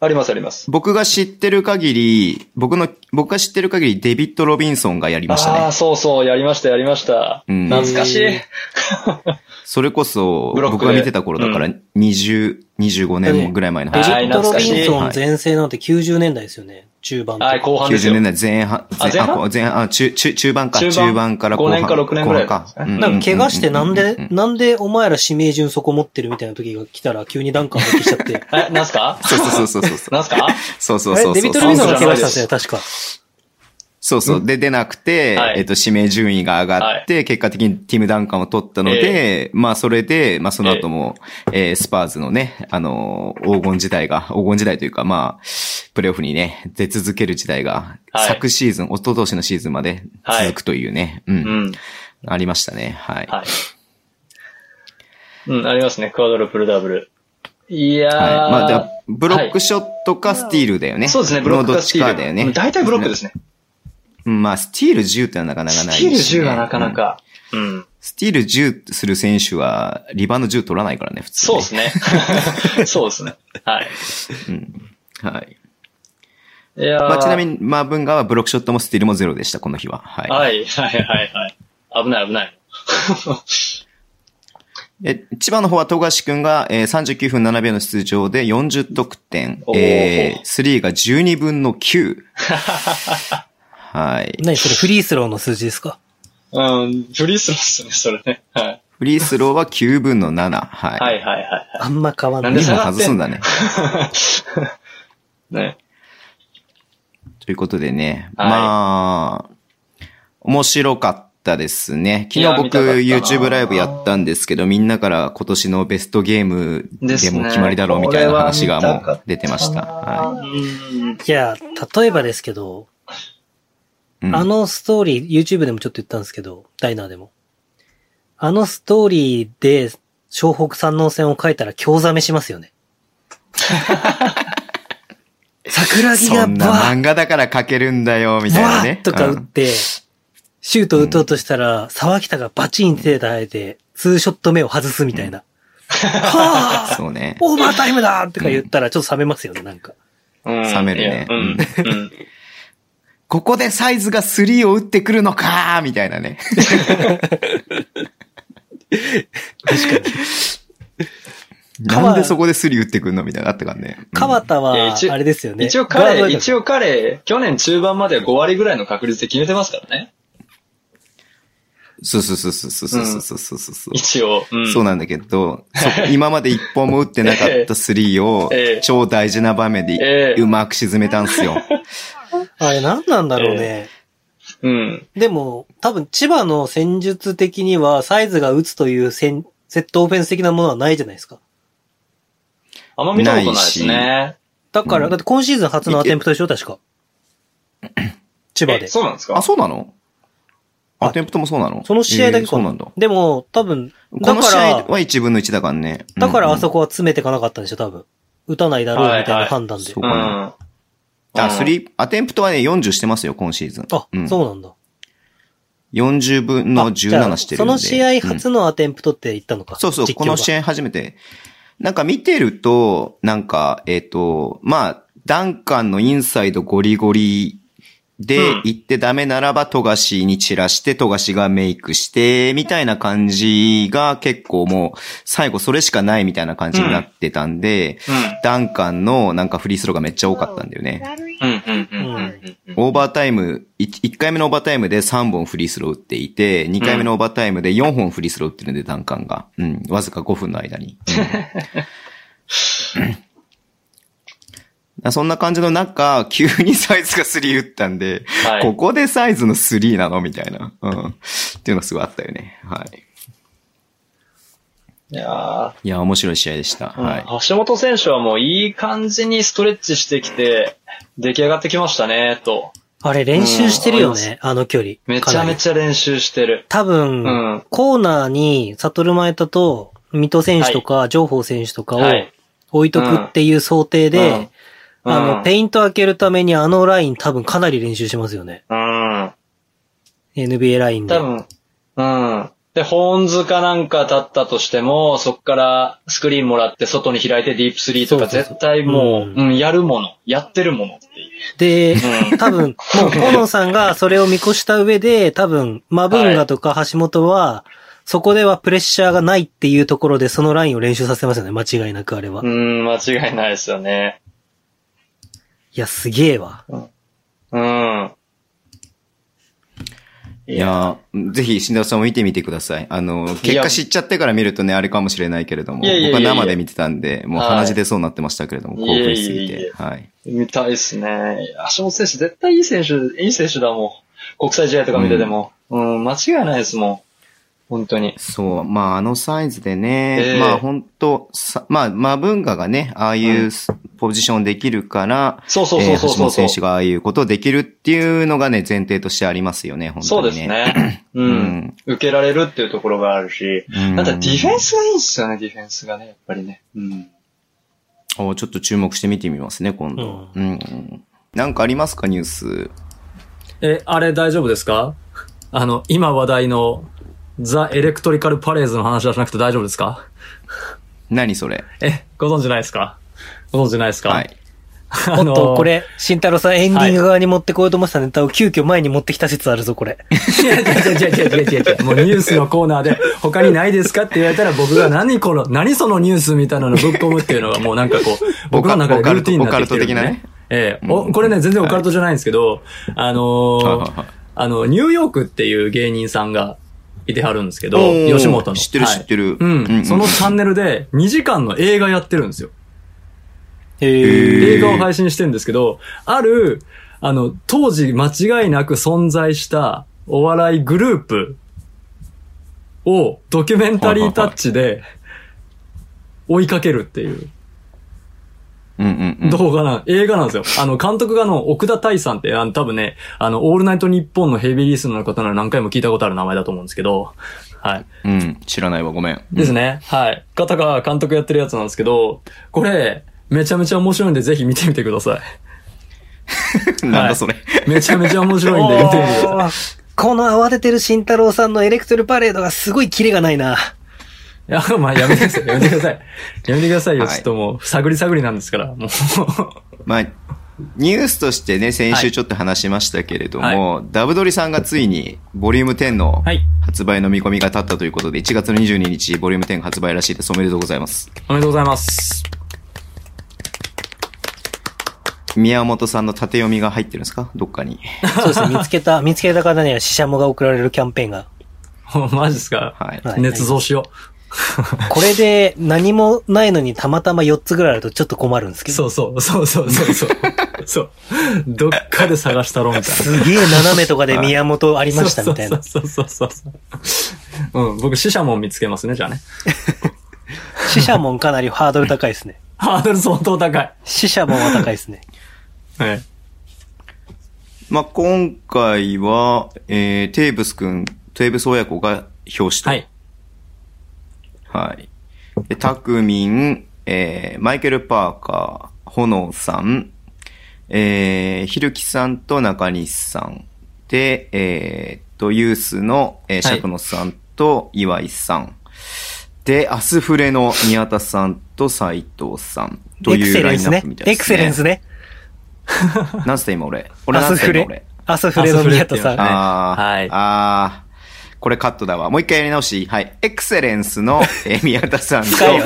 ありますあります。僕が知ってる限りデビッド・ロビンソンがやりましたね。ああ、そうそう、やりました。うん、懐かしい。それこそ、僕が見てた頃だから25年ぐらい前の話。デビッド・ロビンソン全盛なんて90年代ですよね。中盤とか。はい、後半ですよ。90年代前半から後半。5年か6年ぐらい。なんか怪我してなんでお前ら指名順そこ持ってるみたいな時が来たら急にダンカー抜きしちゃって。え、なんすか？そう。なんすか？そう。デビッド・ロビンソンが怪我したんですよ、確か。そうそう。で、出なくて、はい、指名順位が上がって、はい、結果的にティム・ダンカンを取ったので、まあ、それで、まあ、その後も、スパーズのね、黄金時代というか、まあ、プレイオフにね、出続ける時代が、はい、昨シーズン、一昨年のシーズンまで続くというね、はい、うん。ありましたね、はい。はい。うん、ありますね。クワドルプルダブル。いやー。はい、まあ、じゃあブロックショットかスティールだよね。はい、そうですね、ブロックかスティール。どっちかだよね。大体ブロックですね。まあ、スティール10ってのはなかなかないですね。スティール10はなかなか。うん。スティール10する選手は、リバウンド10取らないからね、普通に。そうですね。そうですね。はい。うん。はい。いやまあ、ちなみに、まあ、文雅はブロックショットもスティールもゼロでした、この日は。はい。はい。危ない。千葉の方は富樫くんが39分7秒の出場で40得点。3が12分の9。はい。何それフリースローの数字ですか？うん、フリースローですね、それね。はい。フリースローは9分の7。はい。はい。あんま変わんない。2本外すんだね。ね。ということでね、はい、まあ、面白かったですね。昨日僕 YouTube ライブやったんですけど、みんなから今年のベストゲームでも決まりだろうみたいな話がもう出てました。はい。いや、例えばですけど、あのストーリー、YouTube でもちょっと言ったんですけど、ダイナーでも。あのストーリーで、湘北山王戦を書いたら興ざめしますよね。桜木がそんな漫画だから書けるんだよ、みたいなね。とか打って、シュート打とうとしたら、沢北がバチン手で入れて、ツーショット目を外すみたいな。はぁそうね。オーバータイムだとか言ったら、ちょっと冷めますよね、なんか。冷めるね。ここでサイズが3を打ってくるのかーみたいなね。確かに。なんでそこで3打ってくるのみたいなあったからね。川田は、あれですよね。一応彼、去年中盤までは5割ぐらいの確率で決めてますからね。そう。一応、うん。そうなんだけど、今まで一本も打ってなかったスリーを、超大事な場面でうまく沈めたんすよ。あれ何なんだろうね。うん。でも、多分千葉の戦術的には、サイズが打つというセットオフェンス的なものはないじゃないですか。あんま見たことないですね。だから、だって今シーズン初のアテンプトでしょ、確か。千葉で。そうなんですか？あ、そうなの？アテンプトもそうなの？その試合だけか、なんだ。でも、多分、だから、この試合は1分の1だからね。だからあそこは詰めていかなかったんでしょ、多分。打たないだろうみたいな判断で。はいはい、そうかな。あ、アテンプトはね、40してますよ、今シーズン。あ、うん、そうなんだ。40分の17してるんで。その試合初のアテンプトって言ったのか。うん、そうそう、この試合初めて。なんか見てると、なんか、まあ、ダンカンのインサイドゴリゴリで行ってダメならば、富樫に散らして、富樫がメイクして、みたいな感じが結構もう、最後それしかないみたいな感じになってたんで、うん、ダンカンのなんかフリースローがめっちゃ多かったんだよね。オーバータイム、1回目のオーバータイムで3本フリースロー打っていて、2回目のオーバータイムで4本フリースロー打ってるんで、ダンカンが。うん、わずか5分の間に。うんそんな感じの中、急にサイズが3打ったんで、はい、ここでサイズの3なのみたいな。うん。っていうのがすごいあったよね。はい。いや、面白い試合でした。うん、はい。橋本選手はもういい感じにストレッチしてきて、出来上がってきましたね、と。あれ、練習してるよね、うん、あの距離。めちゃめちゃ練習してる。多分、うん、コーナーに、悟真栄太と、水戸選手とか、上峰選手とかを置いとくっていう想定で、はいうんうんペイント開けるためにあのライン多分かなり練習しますよね。うん。NBA ラインで。多分。うん。で、ホーンズかなんか立ったとしても、そっからスクリーンもらって外に開いてディープスリーとか絶対もう、うん、やるもの、やってるものっていう。で、うん、多分、もう、小野さんがそれを見越した上で、多分、マブンガとか橋本は、はい、そこではプレッシャーがないっていうところでそのラインを練習させますよね、間違いなくあれは。間違いないですよね。いや、すげえわ。うん。いや、ぜひ、新田さんも見てみてください。結果知っちゃってから見るとね、あれかもしれないけれども、僕は生で見てたんで、もう鼻血出そうになってましたけれども、興奮しすぎて。はい。見たいですね。橋本選手、絶対いい選手だもん。国際試合とか見てても。うん、間違いないですもん。本当に。そう。まあ、あのサイズでね。まあ、本当まあ、マブンガがね、ああいうポジションできるから、そうそうそうそう。橋本選手がああいうことをできるっていうのがね、前提としてありますよね、本当にね。そうですね。うん。受けられるっていうところがあるし。ただ、ディフェンスがいいんですよね、ディフェンスがね、やっぱりね。うん。ちょっと注目して見てみますね、今度。うん。なんかありますか、ニュース。あれ大丈夫ですか？今話題の、ザ・エレクトリカル・パレーズの話はしなくて大丈夫ですか？何それ？ご存知ないですか？はい。おっと、これ、慎太郎さんエンディング側に持ってこようと思ってたネタを急遽前に持ってきた説あるぞ、これ。違う。もうニュースのコーナーで、他にないですかって言われたら僕が何そのニュースみたいなのぶっ込むっていうのがもうなんかこう、僕の中でルーティンになってきてる、ね。オカルト的なね。これね、全然オカルトじゃないんですけど、ニューヨークっていう芸人さんが、いてはるんですけど、吉本の。知ってる。うん。そのチャンネルで2時間の映画やってるんですよ。映画を配信してるんですけど、ある、当時間違いなく存在したお笑いグループをドキュメンタリータッチで追いかけるっていう。動画映画なんですよ。監督が奥田泰さんって、多分ね、オールナイトニッポンのヘビーリスナーの方なら何回も聞いたことある名前だと思うんですけど、はい。うん、知らないわ、ごめん。ですね。はい。方が監督やってるやつなんですけど、これ、めちゃめちゃ面白いんで、ぜひ見てみてください。なんだそれ、はい。めちゃめちゃ面白いんで、見てみてください。この慌ててる慎太郎さんのエレクトルパレードがすごいキレがないな。いや、まあ、やめてくださいよ、はい、ちょっともう、探り探りなんですから、もうまあ、ニュースとしてね、先週ちょっと話しましたけれども、はい、ダブドリさんがついに、ボリューム10の発売の見込みが立ったということで、はい、1月22日、ボリューム10発売らしいです。おめでとうございます。おめでとうございます。宮本さんの縦読みが入ってるんですか？どっかに。そうですね、見つけた方には、シシャモが送られるキャンペーンが。マジですか、はい、捏造しよう、はい、これで何もないのにたまたま4つぐらいあるとちょっと困るんですけど。そうそう。どっかで探したろみたいな。すげえ斜めとかで宮本ありましたみたいな。そう。うん、僕、死者門見つけますね、じゃあね。死者門かなりハードル高いですね。ハードル相当高い。死者門は高いですね。はい。まあ、今回は、テーブス親子が表紙と。はい。はい。で、タクミン、マイケル・パーカー、炎さん、ひるきさんと中西さんで、ユースの、釈野さんと岩井さん、はい、で、アスフレの宮田さんと斉藤さんというラインナップみたいですね。エクセレンスね。なんつって今俺なんつって今俺。アスフレの宮田さんね。はい。これカットだわ。もう一回やり直し。はい。エクセレンスの宮田さんと斉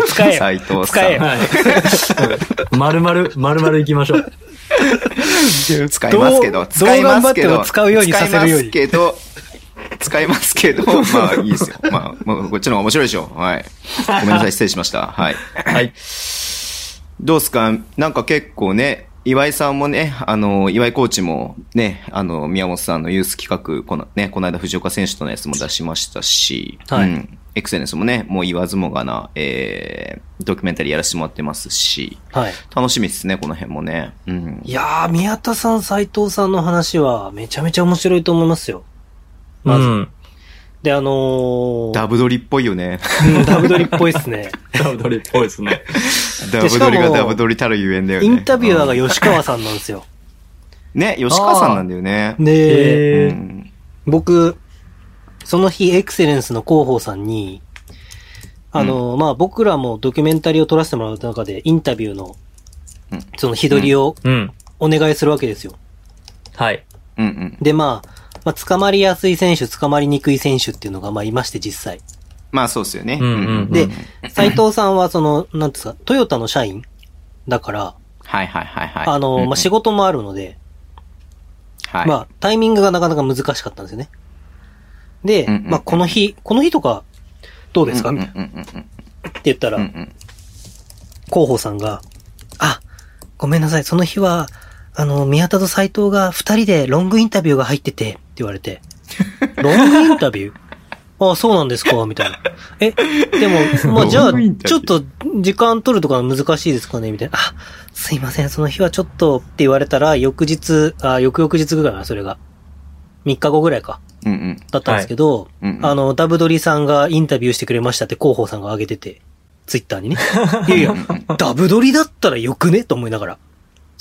藤さん。はい。まるまる行きましょう。使いますけど。使うようにさせるように。使いますけど、まあいいですよ。まあ、こっちの方が面白いでしょ。はい。ごめんなさい、失礼しました。はい。はい。どうすか？なんか結構ね、岩井さんもね、岩井コーチもね、宮本さんのユース企画、この間藤岡選手とのやつも出しましたし、はい、うん。エクセレンスもね、もう言わずもがな、ドキュメンタリーやらせてもらってますし、はい。楽しみですね、この辺もね。うん。いやー、宮田さん、斉藤さんの話はめちゃめちゃ面白いと思いますよ。まず。うん、で、ダブドリっぽいよね。うん、ダブドリっぽいっすね。ダブドリっぽいっすね。ダブドリがダブドリたるゆえんだよね。インタビュアーが吉川さんなんですよ。ね、吉川さんなんだよね。で、うん、僕、その日エクセレンスの広報さんに、うん、まあ、僕らもドキュメンタリーを撮らせてもらう中で、インタビューの、その日取りを、お願いするわけですよ。はい。うんうん。で、まあ、捕まりやすい選手、捕まりにくい選手っていうのが、まあ、いまして、実際。まあ、そうですよね。で、斉藤さんは、なんですか、トヨタの社員だから、はい。まあ、仕事もあるので、はい。まあ、タイミングがなかなか難しかったんですよね。で、まあ、この日とか、どうですかみたいな。って言ったら、広報さんが、あ、ごめんなさい、その日は、宮田と斉藤が二人でロングインタビューが入ってて、って言われて。ロングインタビュー？ああ、そうなんですかみたいな。え、でも、まあ、じゃあ、ちょっと時間取るとか難しいですかねみたいな。あ、すいません、その日はちょっとって言われたら、翌々日ぐらいな、それが。3日後ぐらいか。だったんですけど、はい、ダブドリさんがインタビューしてくれましたって広報さんが上げてて、ツイッターにね。いやいや、ダブドリだったらよくねと思いながら。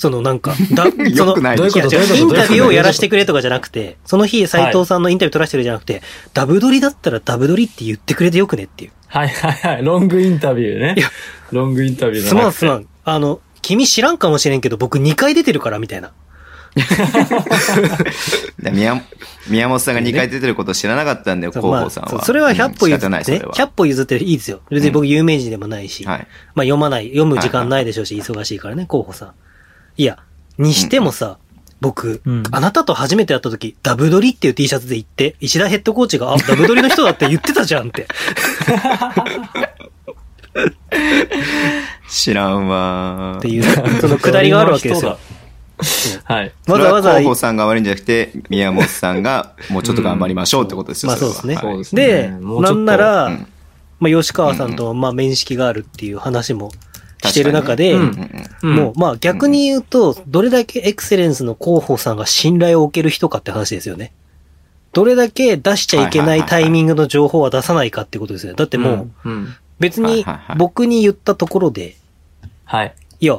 なんか、その、インタビューをやらせてくれとかじゃなくて、その日、斉藤さんのインタビュー撮らせてるじゃなくて、はい、ダブドリだったらダブドリって言ってくれてよくねっていう。はい。ロングインタビューね。いや、ロングインタビューだな。すまん。君知らんかもしれんけど、僕2回出てるから、みたいな。宮本さんが2回出てることを知らなかったんだよ、広報さんは。まあ、それは100歩譲って、100歩譲っていいですよ。別に僕有名人でもないし、はい、まあ読む時間ないでしょうし、忙しいからね、広報さん。いや、にしてもさ、僕、あなたと初めて会った時、ダブドリっていう T シャツで行って、石田ヘッドコーチが、あ、ダブドリの人だって言ってたじゃんって。知らんわー。っていう、そのくだりがあるわけですよ。はい。わざわざ。広報さんが悪いんじゃなくて、宮本さんが、もうちょっと頑張りましょうってことですよ。まあそうですね。そうですね。で、なんなら、まあ吉川さんと、まあ面識があるっていう話も、してる中で、もう、まあ逆に言うと、どれだけエクセレンスの広報さんが信頼を置ける人かって話ですよね。どれだけ出しちゃいけないタイミングの情報は出さないかってことですよね。だってもう、別に僕に言ったところで、はい。いや、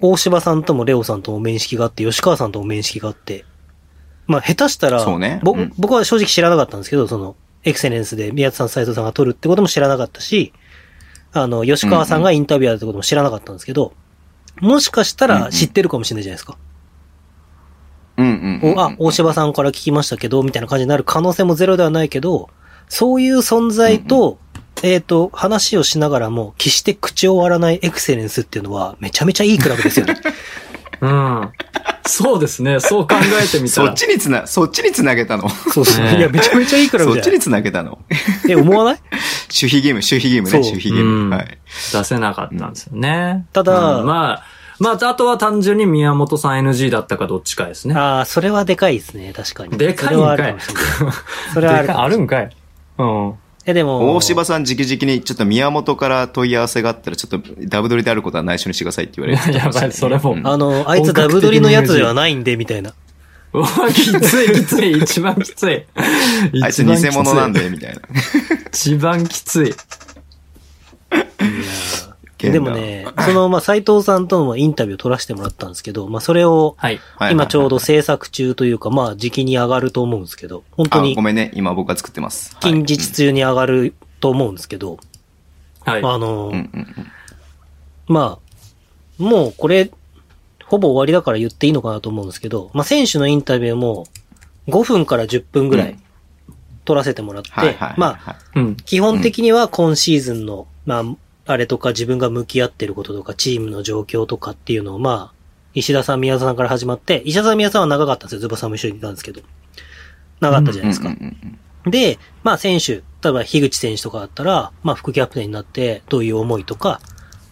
大柴さんともレオさんとも面識があって、吉川さんとも面識があって、まあ下手したら、僕は正直知らなかったんですけど、エクセレンスで宮田さん、斉藤さんが撮るってことも知らなかったし、吉川さんがインタビュアーってことも知らなかったんですけど、もしかしたら知ってるかもしれないじゃないですか。あ、大柴さんから聞きましたけど、みたいな感じになる可能性もゼロではないけど、そういう存在と、話をしながらも、決して口を割らないエクセレンスっていうのは、めちゃめちゃいいクラブですよね。うん。そうですね。そう考えてみたら。そっちにつなげたの。そうですね。いや、めちゃめちゃいいからみたいな。そっちにつなげたの。思わない？守秘義務ね。守秘義務。はい。出せなかったんですよね。ただ、まあ、あとは単純に宮本さん NG だったかどっちかですね。ああ、それはでかいですね。確かに。でかいんかい。それはあるかもしれない。あるんかい。うん。でも大柴さん直々にちょっと宮本から問い合わせがあったらちょっとダブドリであることは内緒にしてくださいって言われて、ね、やばいそれも、うん、あいつダブドリのやつではないんでみたいな。きつい一番きつい。あいつ偽物なんでみたいな。一番きつい。でもね、その、まあ、斉藤さんとのインタビューを取らせてもらったんですけど、まあ、それを、今ちょうど制作中というか、まあ、時期に上がると思うんですけど、本当に。ごめんね、今僕が作ってます。近日中に上がると思うんですけど、はい。まあ、もうこれ、ほぼ終わりだから言っていいのかなと思うんですけど、まあ、選手のインタビューも、5分から10分ぐらい、取らせてもらって、まあ、基本的には今シーズンの、まあ、あれとか自分が向き合ってることとかチームの状況とかっていうのをまあ、石田さん宮田さんから始まって、石田さん宮田さんは長かったんですよ。ズバさんも一緒にいたんですけど。長かったじゃないですか。で、まあ選手、例えば樋口選手とかだったら、まあ副キャプテンになってどういう思いとか、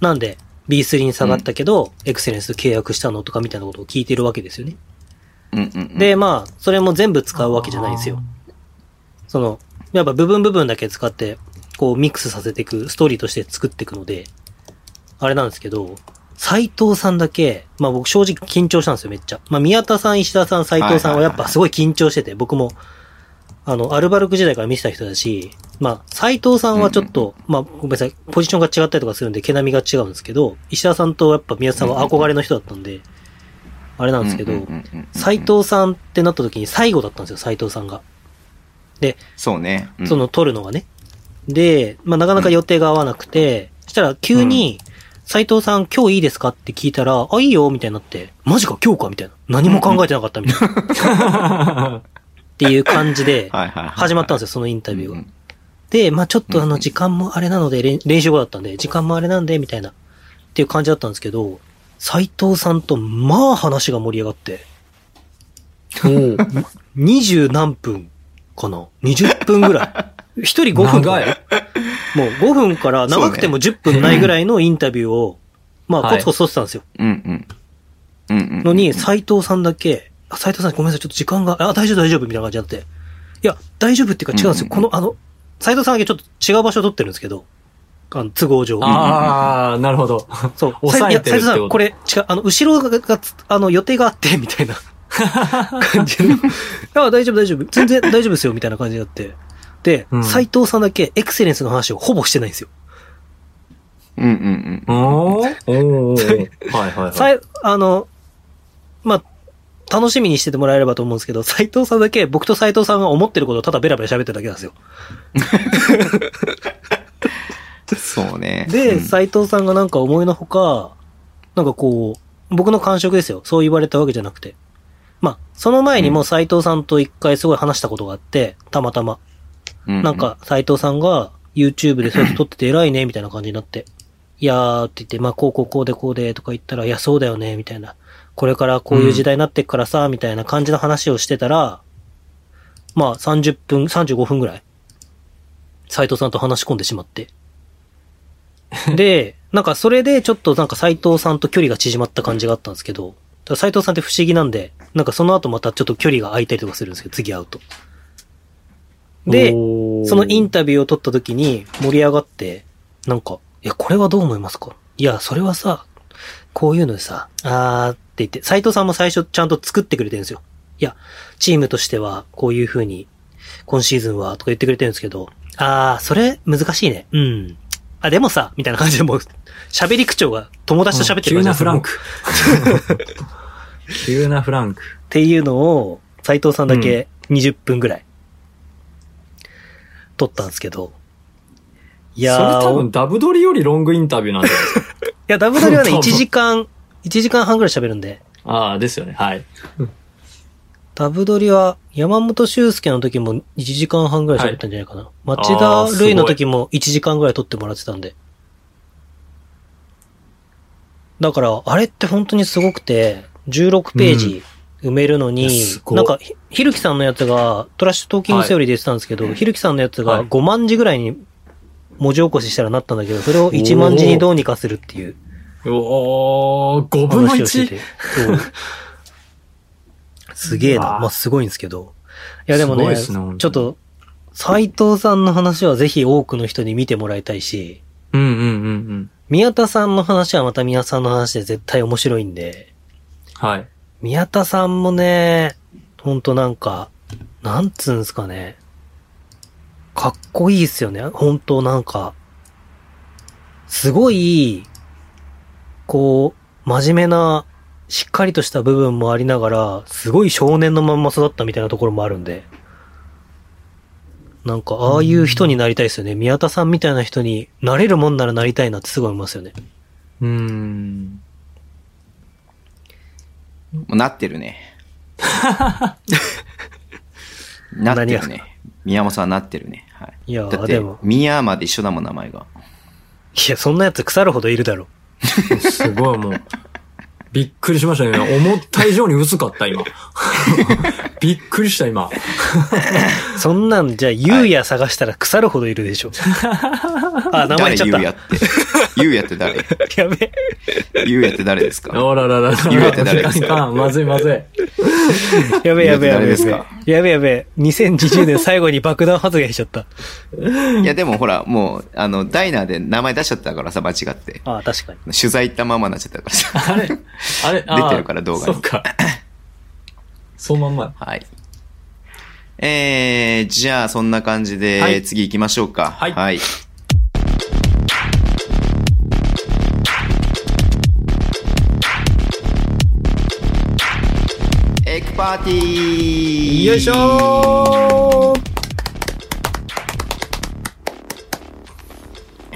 なんで B3 に下がったけど、エクセレンス契約したのとかみたいなことを聞いてるわけですよね。で、まあ、それも全部使うわけじゃないんですよ。その、やっぱ部分だけ使って、こうミックスさせていく、ストーリーとして作っていくので、あれなんですけど、斉藤さんだけ、まあ僕正直緊張したんですよ、めっちゃ。まあ宮田さん、石田さん、斉藤さんはやっぱすごい緊張してて、僕も、アルバルク時代から見てた人だし、まあ斉藤さんはちょっと、まあごめんなさい、ポジションが違ったりとかするんで、毛並みが違うんですけど、石田さんとやっぱ宮田さんは憧れの人だったんで、あれなんですけど、斉藤さんってなった時に最後だったんですよ、斉藤さんが。で、そうね。その撮るのがね。で、まあ、なかなか予定が合わなくて、したら急に、斉藤さん今日いいですかって聞いたら、あ、いいよ、みたいになって、マジか今日かみたいな。何も考えてなかったみたいな。っていう感じで、始まったんですよ、そのインタビューが。で、まあ、ちょっと時間もあれなので、練習後だったんで、時間もあれなんで、みたいな、っていう感じだったんですけど、斉藤さんと、まあ、話が盛り上がって、もう、20何分かな ?20 分ぐらい。一人5分ぐらい。もう5分から長くても10分ないぐらいのインタビューを、まあコツコツ撮ってたんですよ。のに、斉藤さんだけ、斉藤さんごめんなさい、ちょっと時間が、あ、大丈夫みたいな感じになって。いや、大丈夫っていうか違うんですよ。この、斉藤さんだけちょっと違う場所を撮ってるんですけど、都合上。ああ、なるほど。そう。抑えてるってこと。斉藤さん、これ、違う、後ろが、予定があって、みたいな感じの。あ、大丈夫。全然大丈夫ですよ、みたいな感じになって。で、斉藤さんだけエクセレンスの話をほぼしてないんですよ。まあ、楽しみにしててもらえればと思うんですけど、斉藤さんだけ僕と斉藤さんが思ってることをただベラベラ喋ってるだけなんですよ。そうね。で、斉藤さんがなんか思いのほか、なんかこう、僕の感触ですよ。そう言われたわけじゃなくて。まあ、その前にも斉藤さんと一回すごい話したことがあって、たまたま。なんか、斉藤さんが YouTube でそうやって撮ってて偉いね、みたいな感じになって。いやーって言って、まあ、こうでとか言ったら、いや、そうだよね、みたいな。これからこういう時代になってっからさ、みたいな感じの話をしてたら、まあ、30分、35分ぐらい、斉藤さんと話し込んでしまって。で、なんかそれでちょっとなんか斉藤さんと距離が縮まった感じがあったんですけど、斉藤さんって不思議なんで、なんかその後またちょっと距離が空いたりとかするんですけど、次会うと。で、そのインタビューを撮った時に盛り上がって、なんか、いや、これはどう思いますか？いや、それはさ、こういうのでさ、あーって言って、斉藤さんも最初ちゃんと作ってくれてるんですよ。いや、チームとしてはこういう風に、今シーズンはとか言ってくれてるんですけど、あー、それ難しいね。うん。あ、でもさ、みたいな感じでもう、喋り口調が友達と喋ってる感じなんですよ。急なフランク。っていうのを、斉藤さんだけ20分ぐらい。撮ったんですけど。いやー。それ多分ダブドリよりロングインタビューなんじゃないですか。いや、ダブドリはね、1時間半ぐらい喋るんで。ああ、ですよね。はい。ダブドリは山本修介の時も1時間半ぐらい喋ったんじゃないかな。町田瑠唯の時も1時間ぐらい撮ってもらってたんで。だから、あれって本当にすごくて、16ページ埋めるのに、うん、なんかひるきさんのやつがトラッシュトーキングセオリーで言ってたんですけど、はい、ひるきさんのやつが5万字ぐらいに文字起こししたらなったんだけど、それを1万字にどうにかするっていう。おー、5分の 1？ しててすげえな。まあ、すごいんですけど。いやでもね、ちょっと、斉藤さんの話はぜひ多くの人に見てもらいたいし、うんうんうんうん。宮田さんの話はまた宮田さんの話で絶対面白いんで、はい。宮田さんもね、ほんとなんか、なんつうんすかね、かっこいいっすよね。ほんとなんか、すごい、こう、真面目な、しっかりとした部分もありながら、すごい少年のまんま育ったみたいなところもあるんで、なんかああいう人になりたいですよね。宮田さんみたいな人になれるもんならなりたいなってすごい思いますよね。なってるね。なってるね。宮本さんなってるね。はい。いやだって宮まで一緒だもん名前が。いやそんなやつ腐るほどいるだろ。すごいもう。びっくりしましたね。思った以上に薄かった、今。びっくりした、今。そんなん、じゃあ、ゆうや探したら腐るほどいるでしょ。あ、名前言っちゃった。ゆうやって。ゆうやって誰？やべえ。ゆうやって誰ですか？おらららら。ゆうやって誰ですか？まずいまずい。やべえやべえやべえ。やべえやべえ。2020年最後に爆弾発言しちゃった。いや、でもほら、もう、ダイナーで名前出しちゃったからさ、間違って。あ、確かに。取材行ったままになっちゃったからさ。あれ出てるから動画に。そうか。そのまんま。はい。じゃあそんな感じで、はい、次行きましょうか。はい。はい。エクパーティー。よいしょー。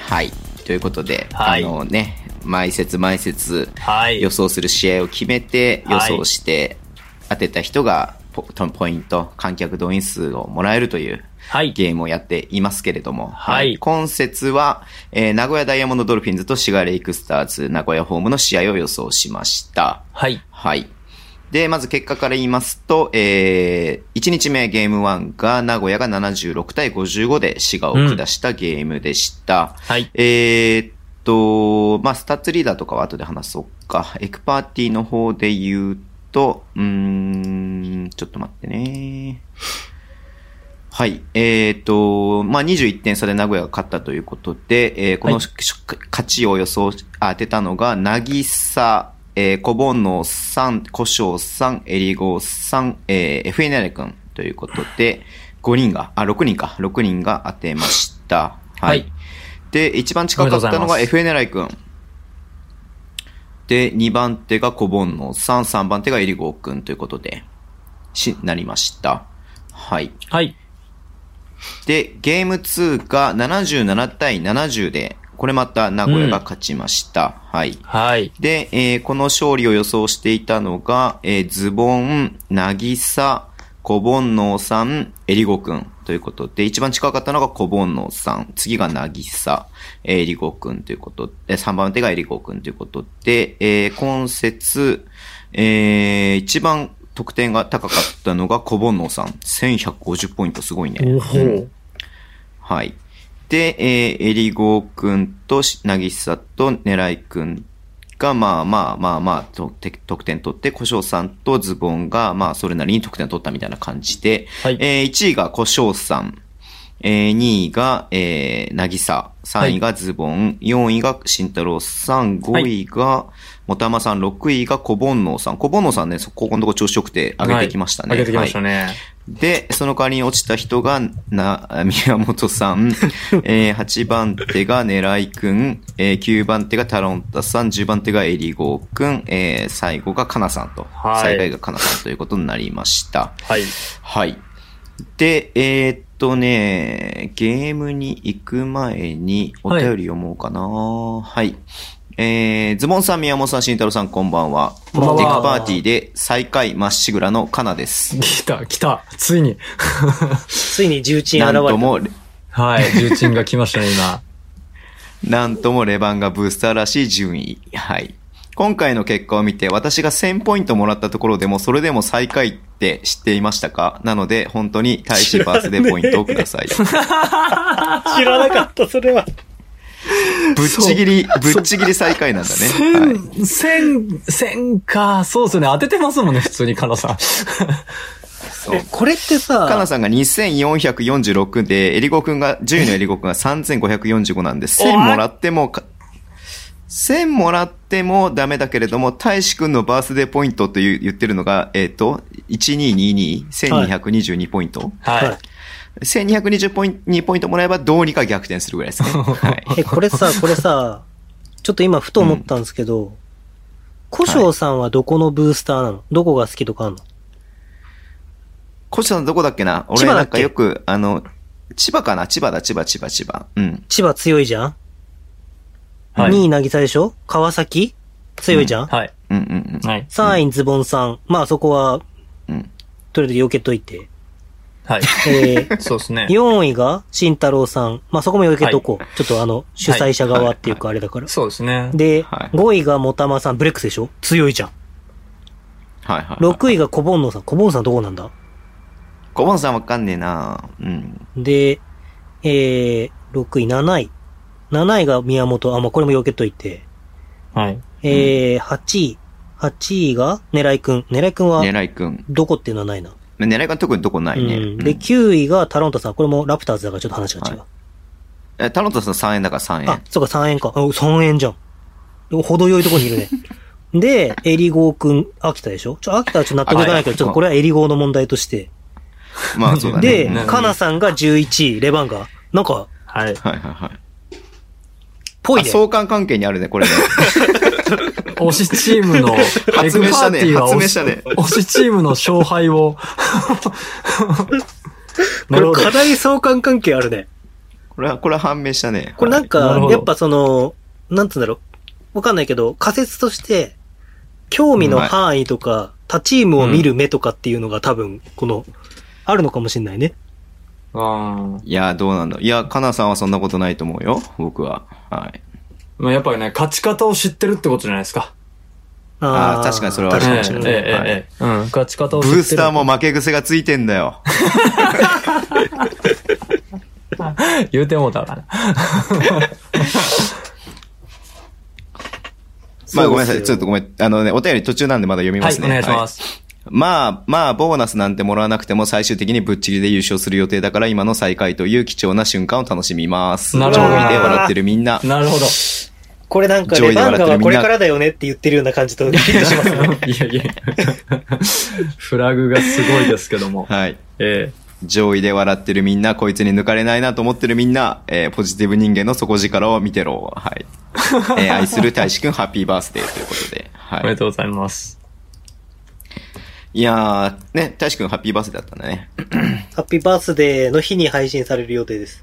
はい。ということで、はい、ね。毎節、はい、予想する試合を決めて予想して、はい、当てた人が ポイント観客動員数をもらえるという、はい、ゲームをやっていますけれども、はいはい、今節は、名古屋ダイヤモンドドルフィンズと滋賀レイクスターズ名古屋ホームの試合を予想しました、はいはい、でまず結果から言いますと、1日目ゲーム1が名古屋が76対55で滋賀を下したゲームでした、うんはいまあ、スタッツリーダーとかは後で話そうか。エクパーティーの方で言うと、ちょっと待ってね。はい。まあ、21点差で名古屋が勝ったということで、この、はい、勝ちを予想、当てたのが、なぎさ、小本能さん、小翔さん、えりごさん、FNR くんということで、6人が当てました。はい。はいで、一番近かったのが FNRI くん。で、2番手が小本能さん、3番手がエリゴーくんということで、なりました。はい。はい。で、ゲーム2が77対70で、これまた名古屋が勝ちました。うん、はい。はい。で、この勝利を予想していたのが、ズボン、なぎさ、小本能さん、えりごくんということで、一番近かったのが小本能さん、次がなぎさ、えりごくんということで、3番手がえりごくんということで、今節、一番得点が高かったのが小本能さん、1150ポイントすごいね。うん、はい。で、えりごくんとなぎさとねらいくんがまあ得点取って、小翔さんとズボンがまあそれなりに得点取ったみたいな感じで、はい1位が小翔さん、2位がなぎさ、3位がズボン、はい、4位が慎太郎さん、5位がもたまさん、6位が小本能さん。小本能さんね、ここのとこ調子よくて上げてきましたね。はい、上げてきましたね。はいで、その代わりに落ちた人が、宮本さん、8番手が狙いくん、9番手がタロンタさん、10番手がエリゴーくん、最後がカナさんと、はい、最下位がカナさんということになりました。はい。はい。で、ゲームに行く前にお便り読もうかな。はい。はいズボンさん、宮本さん、慎太郎さん、こんばんは。エクパーティーで最下位まっしぐらのカナです。来た。ついに。ついに重鎮現れた。はい、重鎮が来ましたね、今。なんともレバンガブースターらしい順位。はい。今回の結果を見て私が1000ポイントもらったところでもそれでも最下位って知っていましたか？なので本当に大使バースデーポイントをください。知らなかった。それはぶっちぎり最下位なんだね。1000か。そうですね。当ててますもんね、普通にカナさん。これってさ、カナさんが2446で、10位のエリゴくんが3545なんで、1000もらってもダメだけれども、大志くんのバースデーポイントと言ってるのが、1222、1222ポイント。はい。はい、1222ポイントもらえばどうにか逆転するぐらいですね。はい、これさ、ちょっと今ふと思ったんですけど、古生さんはどこのブースターなの？はい、どこが好きとかあるの？古生さんどこだっけな？俺なんかよく、千葉かな？千葉。うん。千葉強いじゃん？はい、2位渚でしょ？川崎強いじゃん、はい。はい。3位ズボンさん。まあそこは、とりあえず避けといて。はい。そうですね。4位が慎太郎さん。まあそこも避けとこう。はい、ちょっと主催者側っていうかあれだから。はいはいはい、そうですね。で、はい、5位がもたまさん。ブレックスでしょ？強いじゃん。はいはい、はい。6位が小盆野さん。小盆野さんどこなんだ？小盆野さんわかんねえな。うん。で、6位、7位。7位が宮本。あ、もうこれも避けといて。はい。8位が狙いくん。狙いくんは、どこっていうのはないな。狙いくんは特にどこないね。うん、で、9位がタロンタさん。これもラプターズだからちょっと話が違う。はい、タロンタさん3円だから3円。あ、そうか3円か。3円じゃん。程よいとこにいるね。で、エリゴーくん、秋田でしょ？秋田はちょっと納得いかないけど、ちょっとこれはエリゴーの問題として。まあそうだね。で、カナさんが11位、レバンガ。なんか、はい。はいはいはい。ぽいね。相関関係にあるね、これね。推しチームの、発明したね。推しチームの勝敗を。これ課題相関関係あるね。これは判明したね。これなんか、やっぱその、なんつうんだろう。わかんないけど、仮説として、興味の範囲とか、他チームを見る目とかっていうのが多分、あるのかもしれないね。ああ。いや、どうなんだ。いや、カナさんはそんなことないと思うよ、僕は。はい。まあ、やっぱりね、勝ち方を知ってるってことじゃないですか。ああ、確かにそれはあるかもしれない。うん、勝ち方を知ってる。ブースターも負け癖がついてんだよ。言うてもうたからな。まあ、ごめんなさい。ちょっとごめん。お便り途中なんでまだ読みますね。はい、お願いします。はい、まあ、ボーナスなんてもらわなくても最終的にぶっちぎりで優勝する予定だから今の最下位という貴重な瞬間を楽しみます。なるほど。上位で笑ってるみんな。なるほど。これなんかレバンガはこれからだよねって言ってるような感じと聞いてしますね。いや。フラグがすごいですけども。はい。上位で笑ってるみんな、こいつに抜かれないなと思ってるみんな、ポジティブ人間の底力を見てろ。はい。愛する大志くんハッピーバースデーということで。はい。おめでとうございます。いやー、ね、大志くんハッピーバースデーだったんだね。ハッピーバースデーの日に配信される予定です。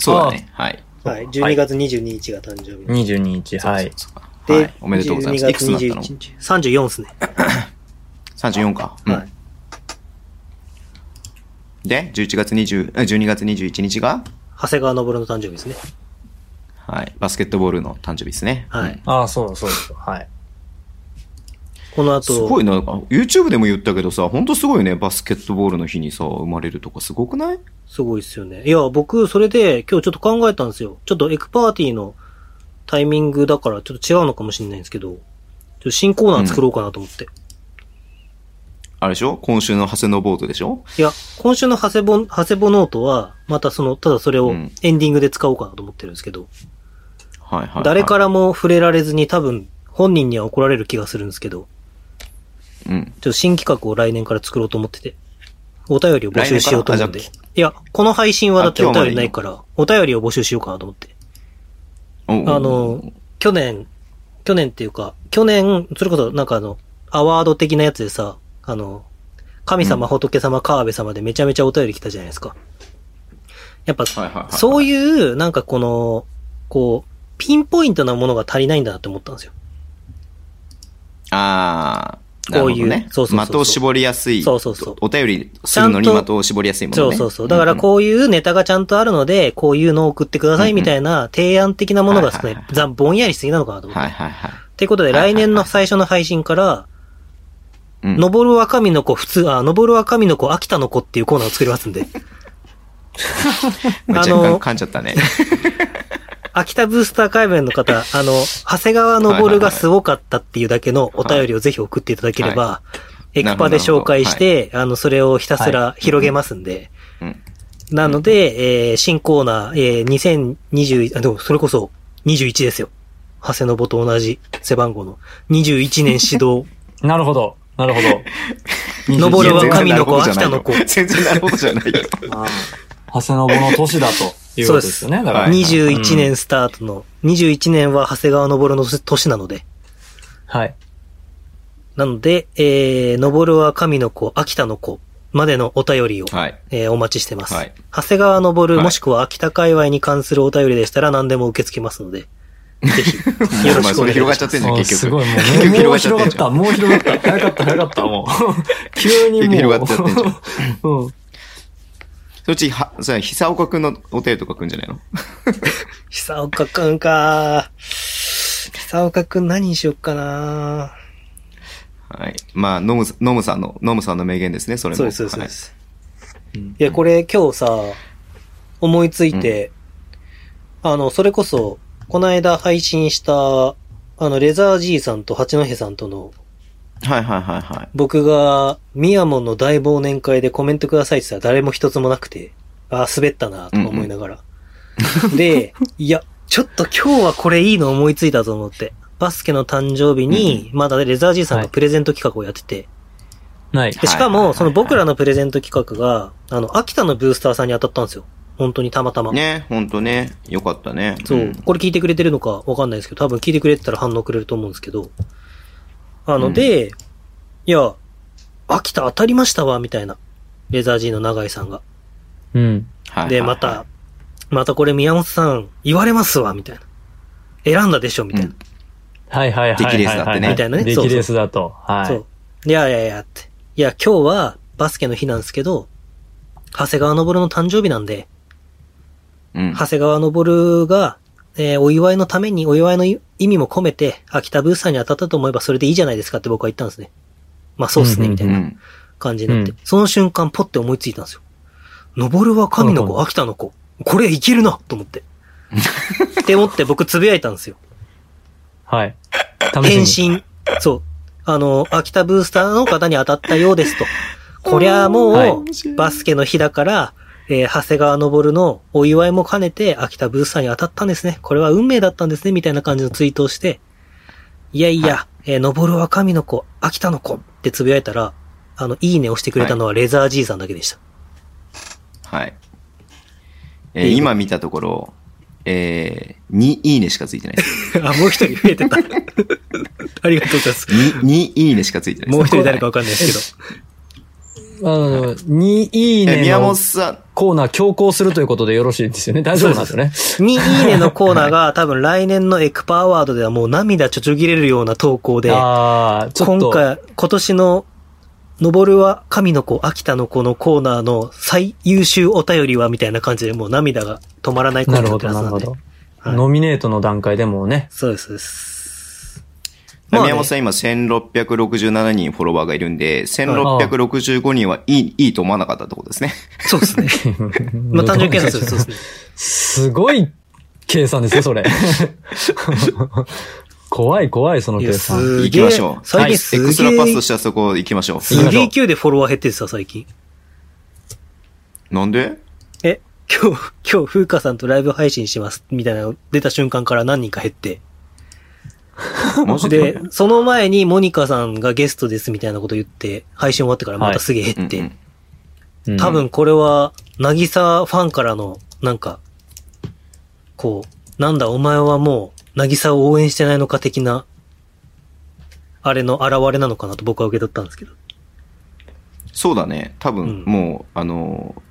そうだね。はい。はい。12月22日が誕生日。22日、はい。で、はい、おめでとうございます。いくつになったの？34っすね。34か。うん、はい。で、12月21日が長谷川昇の誕生日ですね。はい。バスケットボールの誕生日ですね。はい。うん、ああ、そう。はい。この後。すごいな。YouTube でも言ったけどさ、ほんとすごいね。バスケットボールの日にさ、生まれるとかすごくない？すごいっすよね。いや、僕、それで今日ちょっと考えたんですよ。ちょっとエクパーティーのタイミングだから、ちょっと違うのかもしれないんですけど、ちょっと新コーナー作ろうかなと思って。うん、あれでしょ？今週の長谷のボートでしょ？いや、今週の長谷ボノートは、またただそれをエンディングで使おうかなと思ってるんですけど、はい。誰からも触れられずに多分、本人には怒られる気がするんですけど、うん、ちょっと新企画を来年から作ろうと思ってて、お便りを募集しようと思って。いや、この配信はだってお便りないから、お便りを募集しようかなと思って。去年っていうか、それこそなんかアワード的なやつでさ、神様、仏様、川辺様でめちゃめちゃお便り来たじゃないですか。やっぱ、そういう、なんかピンポイントなものが足りないんだなって思ったんですよ。ああ。こういう、ね、そう。的を絞りやすい。そう。お便りするのに的を絞りやすいもんね。そう。だからこういうネタがちゃんとあるので、こういうのを送ってくださいみたいな提案的なものが少ない。ぼんやりしすぎなのかなと思って。はいはいはい。っていうことで、来年の最初の配信から、登る赤身の子、登る赤身の子、秋田の子っていうコーナーを作りますんで。めちゃ噛んじゃったね。秋田ブースター会面の方、長谷川登がすごかったっていうだけのお便りをぜひ送っていただければ、はいはい、エクパで紹介して、はい、それをひたすら広げますんで。はい、なので、新コーナー、2020、でもそれこそ21ですよ。長谷登と同じ背番号の21年指導。なるほど。なるほど。登るは神の子、秋田の子。全然なるほどじゃないよ。長谷登の年だということですよね。だから21年スタートの、21年は長谷川登の年なので。はい。なので、登るは神の子、秋田の子までのお便りを、はいお待ちしてます。はい、長谷川登もしくは秋田界隈に関するお便りでしたら何でも受け付けますので。ぜひ。よろしくお願いします。広がっちゃってんじゃん、結局。すごい、もう広がった、もう広がった。早かった、早かった、もう。急にもう。広がっちゃってんじゃん。うん。そっち、久岡くんのお便りとかくんじゃないの久岡くんか久岡くん何にしよっかなはい。まあ、ノムさんの名言ですね、それも。そうです、そうです。いや、これ今日さ、思いついて、それこそ、この間配信した、レザー G さんと八戸さんとの、はいはいはいはい。僕が、ミヤモンの大忘年会でコメントくださいって言ったら誰も一つもなくて、あ滑ったなとか思いながら。で、いや、ちょっと今日はこれいいの思いついたと思って、バスケの誕生日に、まだレザー G さんがプレゼント企画をやってて、はい。でしかも、その僕らのプレゼント企画が、秋田のブースターさんに当たったんですよ。本当にたまたま。ね、本当ね。よかったね。そう。これ聞いてくれてるのかわかんないですけど、多分聞いてくれてたら反応くれると思うんですけど。で、いや、秋田当たりましたわ、みたいな。レザー G の永井さんが。うん。はい。で、またこれ宮本さん言われますわ、みたいな。選んだでしょ、みたいな。うん、はいはいはい。出来レースだってね。みたいなね。出来レースだと。はい。そう。いやいやいやって。いや、今日はバスケの日なんですけど、長谷川登の誕生日なんで、長谷川登が、お祝いのために、お祝いの意味も込めて、秋田ブースさんに当たったと思えばそれでいいじゃないですかって僕は言ったんですね。まあそうっすね、みたいな感じになって。その瞬間、ポッて思いついたんですよ。登は神の子、秋田の子。これいけるなと思って。って思って僕つぶやいたんですよ。はい。返信。そう。秋田ブースターの方に当たったようですと。こりゃもう、はい、バスケの日だから、長谷川登のお祝いも兼ねて秋田ブースさんに当たったんですね。これは運命だったんですね。みたいな感じのツイートをして、いやいや、はい登は神の子、秋田の子ってつぶやいたら、いいねをしてくれたのはレザー G さんだけでした。はい。今見たところ、2いいねしかついてないです。あ、もう一人増えてた。ありがとうございます。2いいねしかついてないです。もう一人誰かわかんないですけど。2いいねのコーナー強行するということでよろしいですよね。大丈夫なんですよね。2いいねのコーナーが多分来年のエクパーアワードではもう涙ちょちょぎれるような投稿で、今年の登るは神の子、秋田の子のコーナーの最優秀お便りはみたいな感じでもう涙が止まらないコーナーになってますので。なるほど、なるほど。はい、ノミネートの段階でもね。そうです、そうです。宮本さん今1667人フォロワーがいるんで、1665人はいいと思わなかったってことですね。そうですね。まあ単純計算するとそうですね。すごい計算ですよ、それ。怖い怖い、その計算。行きましょう。最近すげーエクストラパスとしてはそこ行きましょう。すげえ級でフォロワー減ってた最近。なんで？今日、風花さんとライブ配信します、みたいなの出た瞬間から何人か減って。で、その前にモニカさんがゲストですみたいなこと言って、配信終わってからまたすげえ減って。はい多分これは、なぎさファンからの、なんか、こう、なんだお前はもう、なぎさを応援してないのか的な、あれの現れなのかなと僕は受け取ったんですけど。そうだね。多分、もう、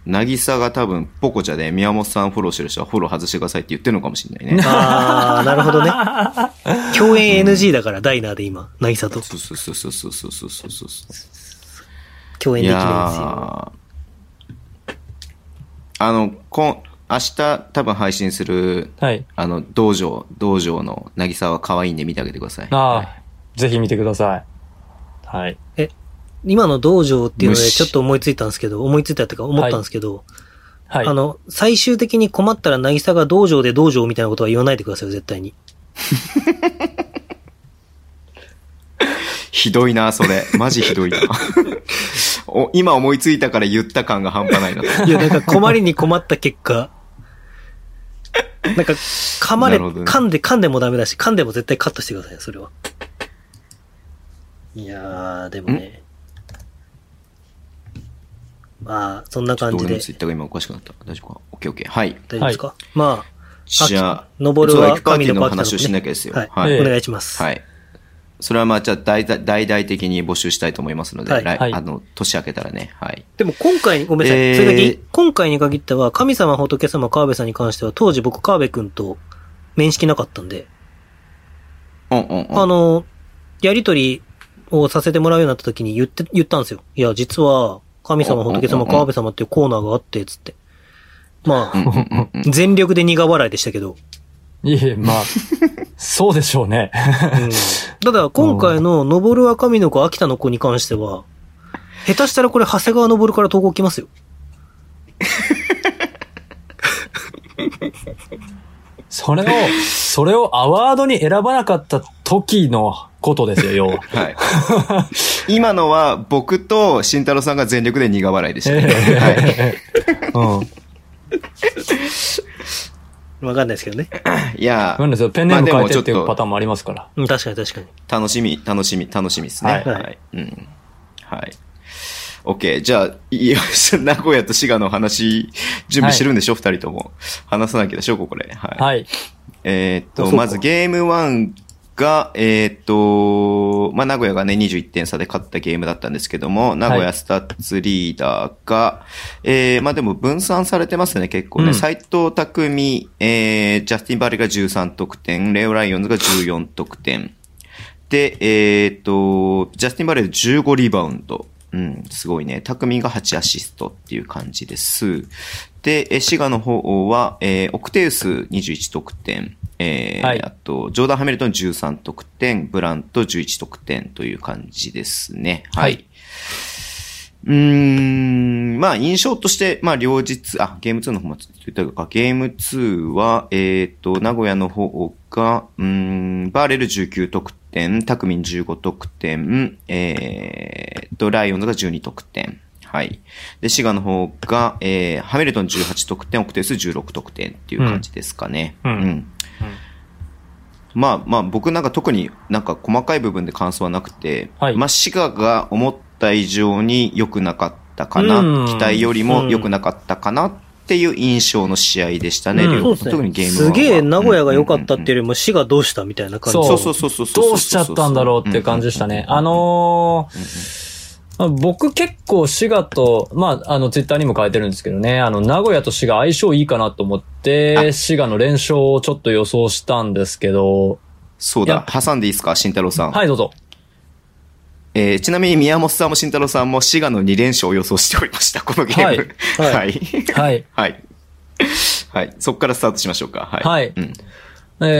なぎさが多分、ポコチャで宮本さんフォローしてる人はフォロー外してくださいって言ってるのかもしれないね。ああ、なるほどね。共演 NG だから、ダイナーで今、なぎさと。そう。共演できるんですよ。明日多分配信する、はい、あの道場の渚は可愛いんで見てあげてください。ああ、はい、ぜひ見てください。はい。今の道場っていうのでちょっと思ったんですけど、はい、最終的に困ったら渚が道場で道場みたいなことは言わないでくださいよ、絶対に。ひどいな、それ。マジひどいな。今思いついたから言った感が半端ないな。いや、なんか困りに困った結果、なんか噛んでもダメだし、噛んでも絶対カットしてくださいよ、それは。いやー、でもね。まあ、そんな感じで。ちょっと俺のツイッターが今おかしくなった。大丈夫か？オッケーオッケー。はい。大丈夫ですか？はい、まあ、じゃあ、登るは神のパーティーの話をしなきゃですよ。はい。はい、お願いします。はい。それはまあ、じゃあ、大々的に募集したいと思いますので、はい、年明けたらね、はい。でも今回、ごめんなさい。それだけ、今回に限っては、神様、仏様、川辺さんに関しては、当時僕、川辺くんと面識なかったんで、やりとりをさせてもらうようになった時に言ったんですよ。いや、実は、神様、仏様、川辺様っていうコーナーがあって、つって。まあ、全力で苦笑いでしたけど。いえ、まあ、そうでしょうね。うん、ただ、今回の、登るは神の子、秋田の子に関しては、下手したらこれ、長谷川登るから投稿来ますよ。それをアワードに選ばなかった時のことですよ、要は。はい。今のは、僕と慎太郎さんが全力で苦笑いでした、ね。はい。わかんないですけどね。いや、なんですよ、ペンネーム変えてっていうパターンもありますから。まあ、確かに。楽しみですね。はい。はい。うん。はい。OK。じゃあ、名古屋と滋賀の話、準備してるんでしょ、二、はい、人とも。話さなきゃでしょ、これ。はい。はい、まずゲーム1が、まあ、名古屋がね、21点差で勝ったゲームだったんですけども、名古屋スタッツリーダーが、はい、まあ、でも分散されてますね、結構ね。斎、うん、藤匠、ジャスティン・バレが13得点、レオ・ライオンズが14得点。で、ジャスティン・バレ15リバウンド。うん、すごいね。匠が8アシストっていう感じです。で、滋賀の方は、オクテウス21得点。はい、あと、ジョーダン・ハミルトン13得点、ブラント11得点という感じですね。はい。はい、まあ、印象として、まあ、両日、ゲーム2の方もちょっと言ったか、ゲーム2は、名古屋の方が、バーレル19得点、タクミン15得点、ライオンズが12得点。はい。で、滋賀の方が、ハミルトン18得点、オクテウス16得点っていう感じですかね。うん。うんまあ僕なんか特になんか細かい部分で感想はなくて、はい、まあ滋賀が思った以上に良くなかったかな、期待よりも良くなかったかなっていう印象の試合でしたね。両方、特にゲームは。すげえ名古屋が良かったっていうよりも滋賀どうしたみたいな感じ。そう。どうしちゃったんだろうっていう感じでしたね。僕結構滋賀と、まあ、ツイッターにも書いてるんですけどね、名古屋と滋賀相性いいかなと思って、滋賀の連勝をちょっと予想したんですけど。そうだ、挟んでいいですか、慎太郎さん。はい、どうぞ。ちなみに宮本さんも慎太郎さんも滋賀の2連勝を予想しておりました、このゲーム。はい。はい。はい。はい。そっからスタートしましょうか。はい。はい。うんなん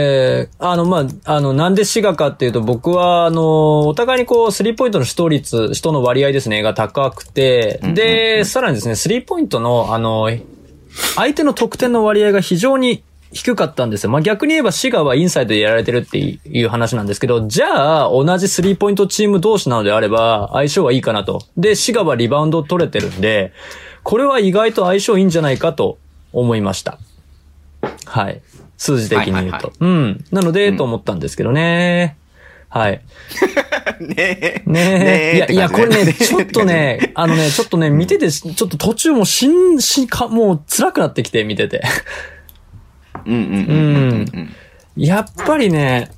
で滋賀かっていうと、僕は、お互いにこう、スリーポイントのシュトの割合ですね、が高くて、で、さらにですね、スリーポイントの、相手の得点の割合が非常に低かったんですよ。まあ、逆に言えば滋賀はインサイドでやられてるっていう話なんですけど、じゃあ、同じスリーポイントチーム同士なのであれば、相性はいいかなと。で、滋賀はリバウンドを取れてるんで、これは意外と相性いいんじゃないかと思いました。はい。数字的に言うと。はいはいはい、うん。なので、と思ったんですけどね。はい。ねえ。いや、これね、ちょっとね、ちょっとね、見てて、ちょっと途中ももう辛くなってきて、見てて。やっぱりね、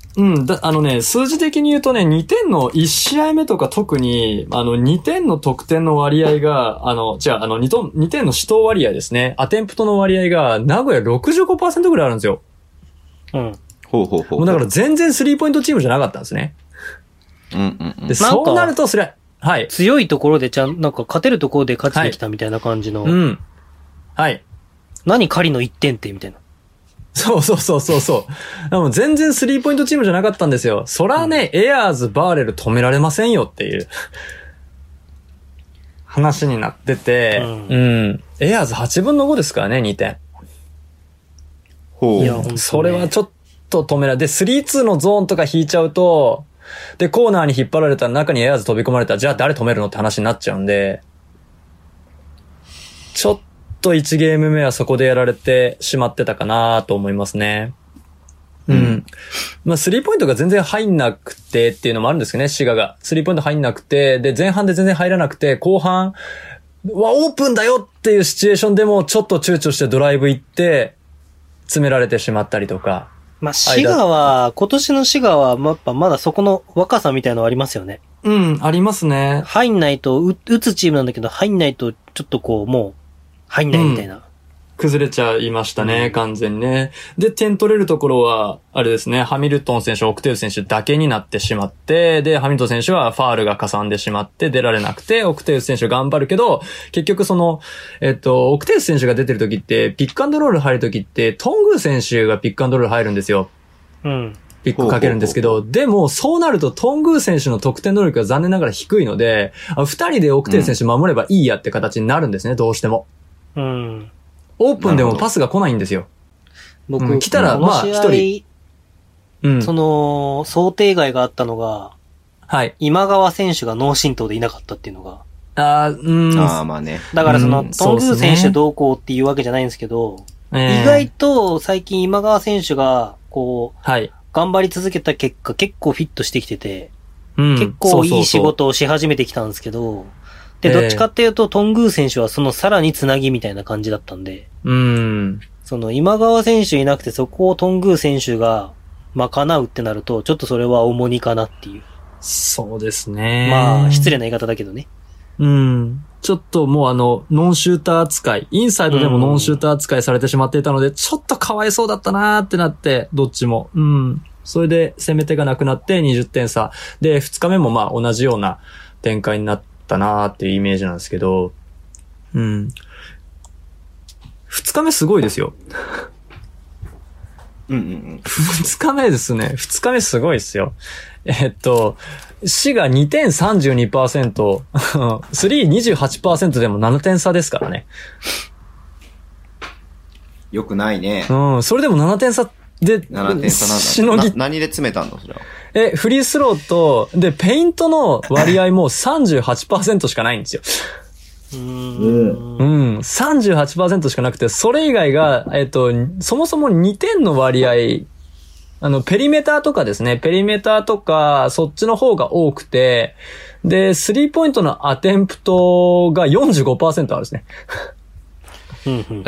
数字的に言うとね、2点の1試合目とか特に、2点の得点の割合が、2点のシュト割合ですね。アテンプトの割合が、名古屋 65% ぐらいあるんですよ。うん。ほう。もうだから全然スリーポイントチームじゃなかったんですね。で、そうなると、それ、はい。強いところでなんか勝てるところで勝ちてきたみたいな感じの。はい。何狩りの1点ってみたいな。そう。でも全然スリーポイントチームじゃなかったんですよ。そらね、エアーズ、バーレル止められませんよっていう話になってて、エアーズ8分の5ですからね、2点。ほう。いや、ね、それはちょっと止められ、で、3-2 のゾーンとか引いちゃうと、で、コーナーに引っ張られたら中にエアーズ飛び込まれたら、じゃあ誰止めるのって話になっちゃうんで、ちょっと1ゲーム目はそこでやられてしまってたかなと思いますね。まあ、スリーポイントが全然入んなくてっていうのもあるんですけどね、シガが。スリーポイント入んなくて、で、前半で全然入らなくて、後半はオープンだよっていうシチュエーションでもちょっと躊躇してドライブ行って、詰められてしまったりとか。まあ、シガは、今年のシガは、やっぱまだそこの若さみたいなのありますよね。ありますね。入んないと、打つチームなんだけど、入んないと、ちょっとこう、もう、入んないみたいな。崩れちゃいましたね、完全にね。で、点取れるところは、あれですね、ハミルトン選手、オクテーブ選手だけになってしまって、で、ハミルトン選手はファールがかさんでしまって、出られなくて、オクテーブ選手頑張るけど、結局その、オクテーブ選手が出てるときって、ピックアンドロール入るときって、トングー選手がピックアンドロール入るんですよ。ピックかけるんですけど、でも、そうなると、トングー選手の得点能力が残念ながら低いので、二人でオクテーブ選手守ればいいやって形になるんですね、どうしても。オープンでもパスが来ないんですよ。僕、来たら、まあ、一人。その、想定外があったのが、今川選手が脳震盪でいなかったっていうのが。まあね。だからその、トングー選手どうこうっていうわけじゃないんですけど、意外と最近今川選手が、こう、頑張り続けた結果、結構フィットしてきてて、結構いい仕事をし始めてきたんですけど、で、どっちかっていうと、トングー選手はそのさらにつなぎみたいな感じだったんで。その今川選手いなくてそこをトングー選手が賄うってなると、ちょっとそれは重荷かなっていう。そうですね。まあ、失礼な言い方だけどね。ちょっともうノンシューター扱い、インサイドでもノンシューター扱いされてしまっていたので、ちょっとかわいそうだったなーってなって、どっちも。それで攻め手がなくなって20点差。で、2日目もまあ同じような展開になって、だなーっていうイメージなんですけど、二日目すごいですよ。二日目ですね。二日目すごいですよ。シが2点 32%、3 28% でも7点差ですからね。よくないね。それでも7点差で、7点差なんだ。何で詰めたんだ、それは。フリースローと、で、ペイントの割合も 38% しかないんですよ。38% しかなくて、それ以外が、そもそも2点の割合、ペリメーターとかですね、ペリメーターとか、そっちの方が多くて、で、スリーポイントのアテンプトが 45% あるんですね。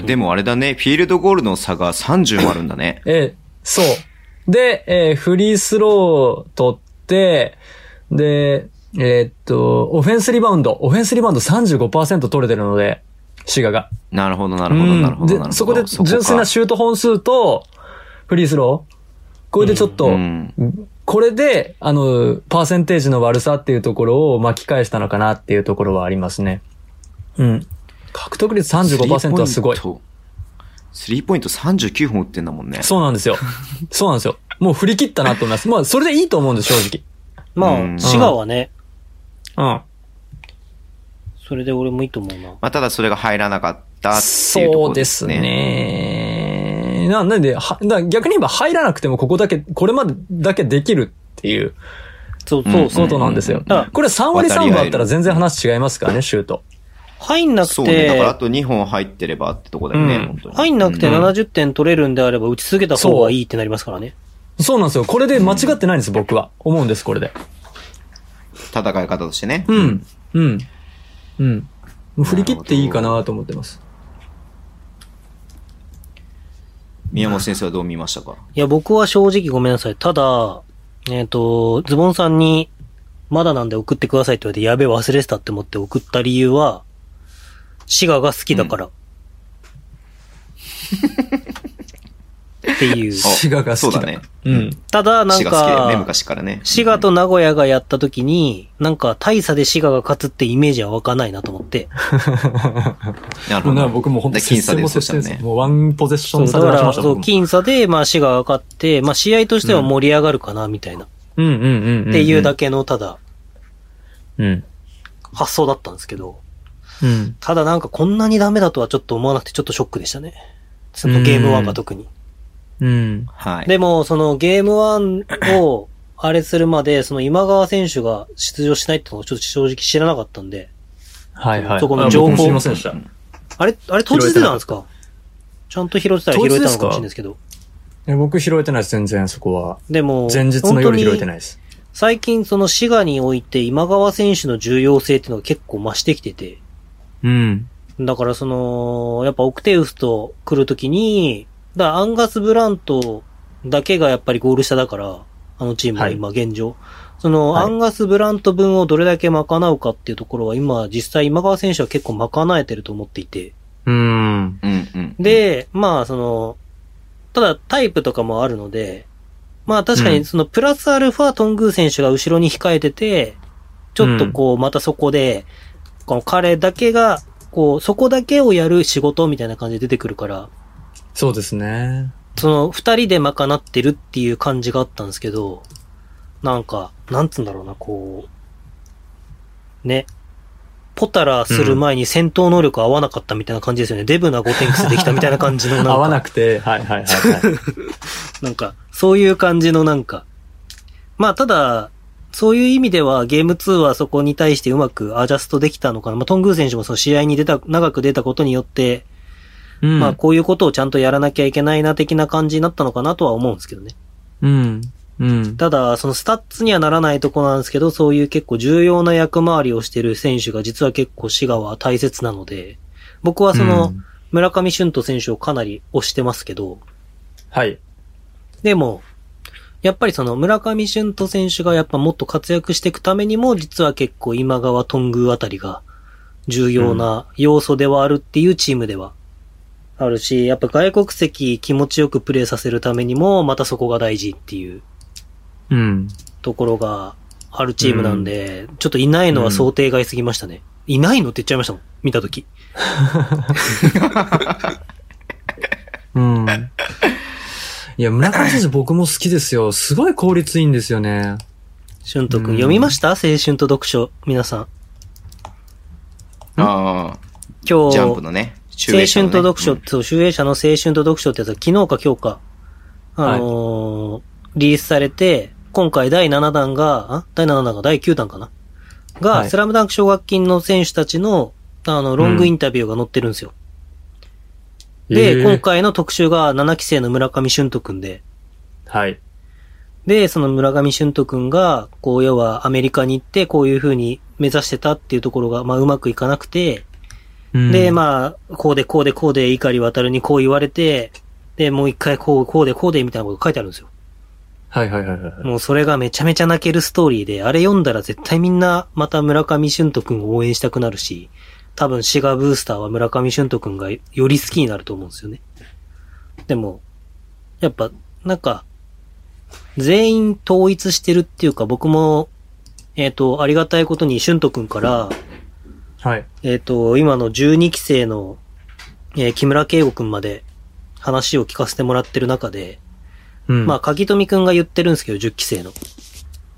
でもあれだね、フィールドゴールの差が30もあるんだね。そう。で、フリースロー取って、で、オフェンスリバウンド 35% 取れてるので、シガが。なるほど。そこで純粋なシュート本数と、フリースロー。これでちょっと、これで、パーセンテージの悪さっていうところを巻き返したのかなっていうところはありますね。獲得率 35% はすごい。スリーポイント39本打ってんだもんね。そうなんですよ。もう振り切ったなと思います。まあ、それでいいと思うんです、正直。まあ、シガはね。それで俺もいいと思うな。まあ、ただそれが入らなかったっていうところですね。そうですね。なんで、逆に言えば入らなくてもここだけ、これまでだけできるっていう。そうなんですよ。これ3割3分あったら全然話違いますからね、シュート。入んなくて。そうね。だからあと2本入ってればってとこだよね、本当に。入んなくて70点取れるんであれば打ち続けた方がいいってなりますからね。そうなんですよ。これで間違ってないんです、僕は。思うんです、これで。戦い方としてね。もう振り切っていいかなと思ってます。宮本先生はどう見ましたか？いや、僕は正直ごめんなさい。ただ、ズボンさんにまだなんで送ってくださいって言われて、やべえ忘れてたって思って送った理由は、シガが好きだから。っていう。滋賀が好きだね。うん。ただなんか滋賀好きだよね、昔からね。滋賀と名古屋がやった時に、なんか大差で滋賀が勝つってイメージは湧かないなと思って。なるほど。僕も本当に僅差で落としたね。もうワンポゼッション差で落としました。そう、僅差でまあ滋賀が勝って、まあ試合としては盛り上がるかなみたいな。うんうんうんうんうん。っていうだけのただ、うん。発想だったんですけど。うん。ただなんかこんなにダメだとはちょっと思わなくてちょっとショックでしたね。そのゲーム1が特に。うん、はい。でも、そのゲーム1を、あれするまで、その今川選手が出場しないってのをちょっと正直知らなかったんで。はいはい。そこの情報。あれ当日出たんですか？ちゃんと拾えてたら拾えたのかもしれないですけど。僕拾えてないです、全然そこは。でも、前日の夜拾えてないです。最近その滋賀において今川選手の重要性っていうのが結構増してきてて。うん。だからその、やっぱオクテウスと来るときに、アンガス・ブラントだけがやっぱりゴール下だから、あのチームは今現状。はい、その、はい、アンガス・ブラント分をどれだけ賄うかっていうところは今、実際今川選手は結構賄えてると思っていて。で、まあその、ただタイプとかもあるので、まあ確かにそのプラスアルファトングー選手が後ろに控えてて、ちょっとこうまたそこで、この彼だけが、こう、そこだけをやる仕事みたいな感じで出てくるから、そうですね。その二人で賄ってるっていう感じがあったんですけど、なんか、なんつうんだろうな、こう、ね。ポタラする前に戦闘能力合わなかったみたいな感じですよね。うん、デブなゴテンクスできたみたいな感じのなんか。合わなくて、はいはいはい、はい。なんか、そういう感じのなんか。まあただ、そういう意味ではゲーム2はそこに対してうまくアジャストできたのかな。まあトングー選手もその試合に長く出たことによって、うん、まあこういうことをちゃんとやらなきゃいけないな的な感じになったのかなとは思うんですけどね。うん。うん。ただ、そのスタッツにはならないとこなんですけど、そういう結構重要な役回りをしてる選手が実は結構滋賀は大切なので、僕はその村上俊斗選手をかなり推してますけど。はい。でも、やっぱりその村上俊斗選手がやっぱもっと活躍していくためにも、実は結構今川トングあたりが重要な要素ではあるっていうチームでは。あるし、やっぱ外国籍気持ちよくプレーさせるためにも、またそこが大事っていう、うん。ところがあるチームなんで、うん、ちょっといないのは想定外すぎましたね。うん、いないのって言っちゃいましたもん、見たとき。うん。いや、村上選手僕も好きですよ。すごい効率いいんですよね。俊斗くん、読みました？青春と読書、皆さん。ああ。今日。ジャンプのね。青春と読書、そう、集英社の青春と読書ってやつは昨日か今日か、はい、リリースされて、今回第9弾かなが、はい、スラムダンク奨学金の選手たちの、ロングインタビューが載ってるんですよ。うん、で、今回の特集が7期生の村上俊斗くんで、はい。で、その村上俊斗くんが、こう、要はアメリカに行って、こういう風に目指してたっていうところが、まあ、うまくいかなくて、で、まあ、こうで、碇渡にこう言われて、で、もう一回こうで、みたいなこと書いてあるんですよ。はいはいはいはい。もうそれがめちゃめちゃ泣けるストーリーで、あれ読んだら絶対みんな、また村上俊斗くんを応援したくなるし、多分滋賀ブースターは村上俊斗くんがより好きになると思うんですよね。でも、やっぱ、なんか、全員統一してるっていうか、僕も、ありがたいことに俊斗くんから、はい。今の12期生の、木村圭吾くんまで話を聞かせてもらってる中で、うん、まあ、柿富くんが言ってるんですけど、10期生の。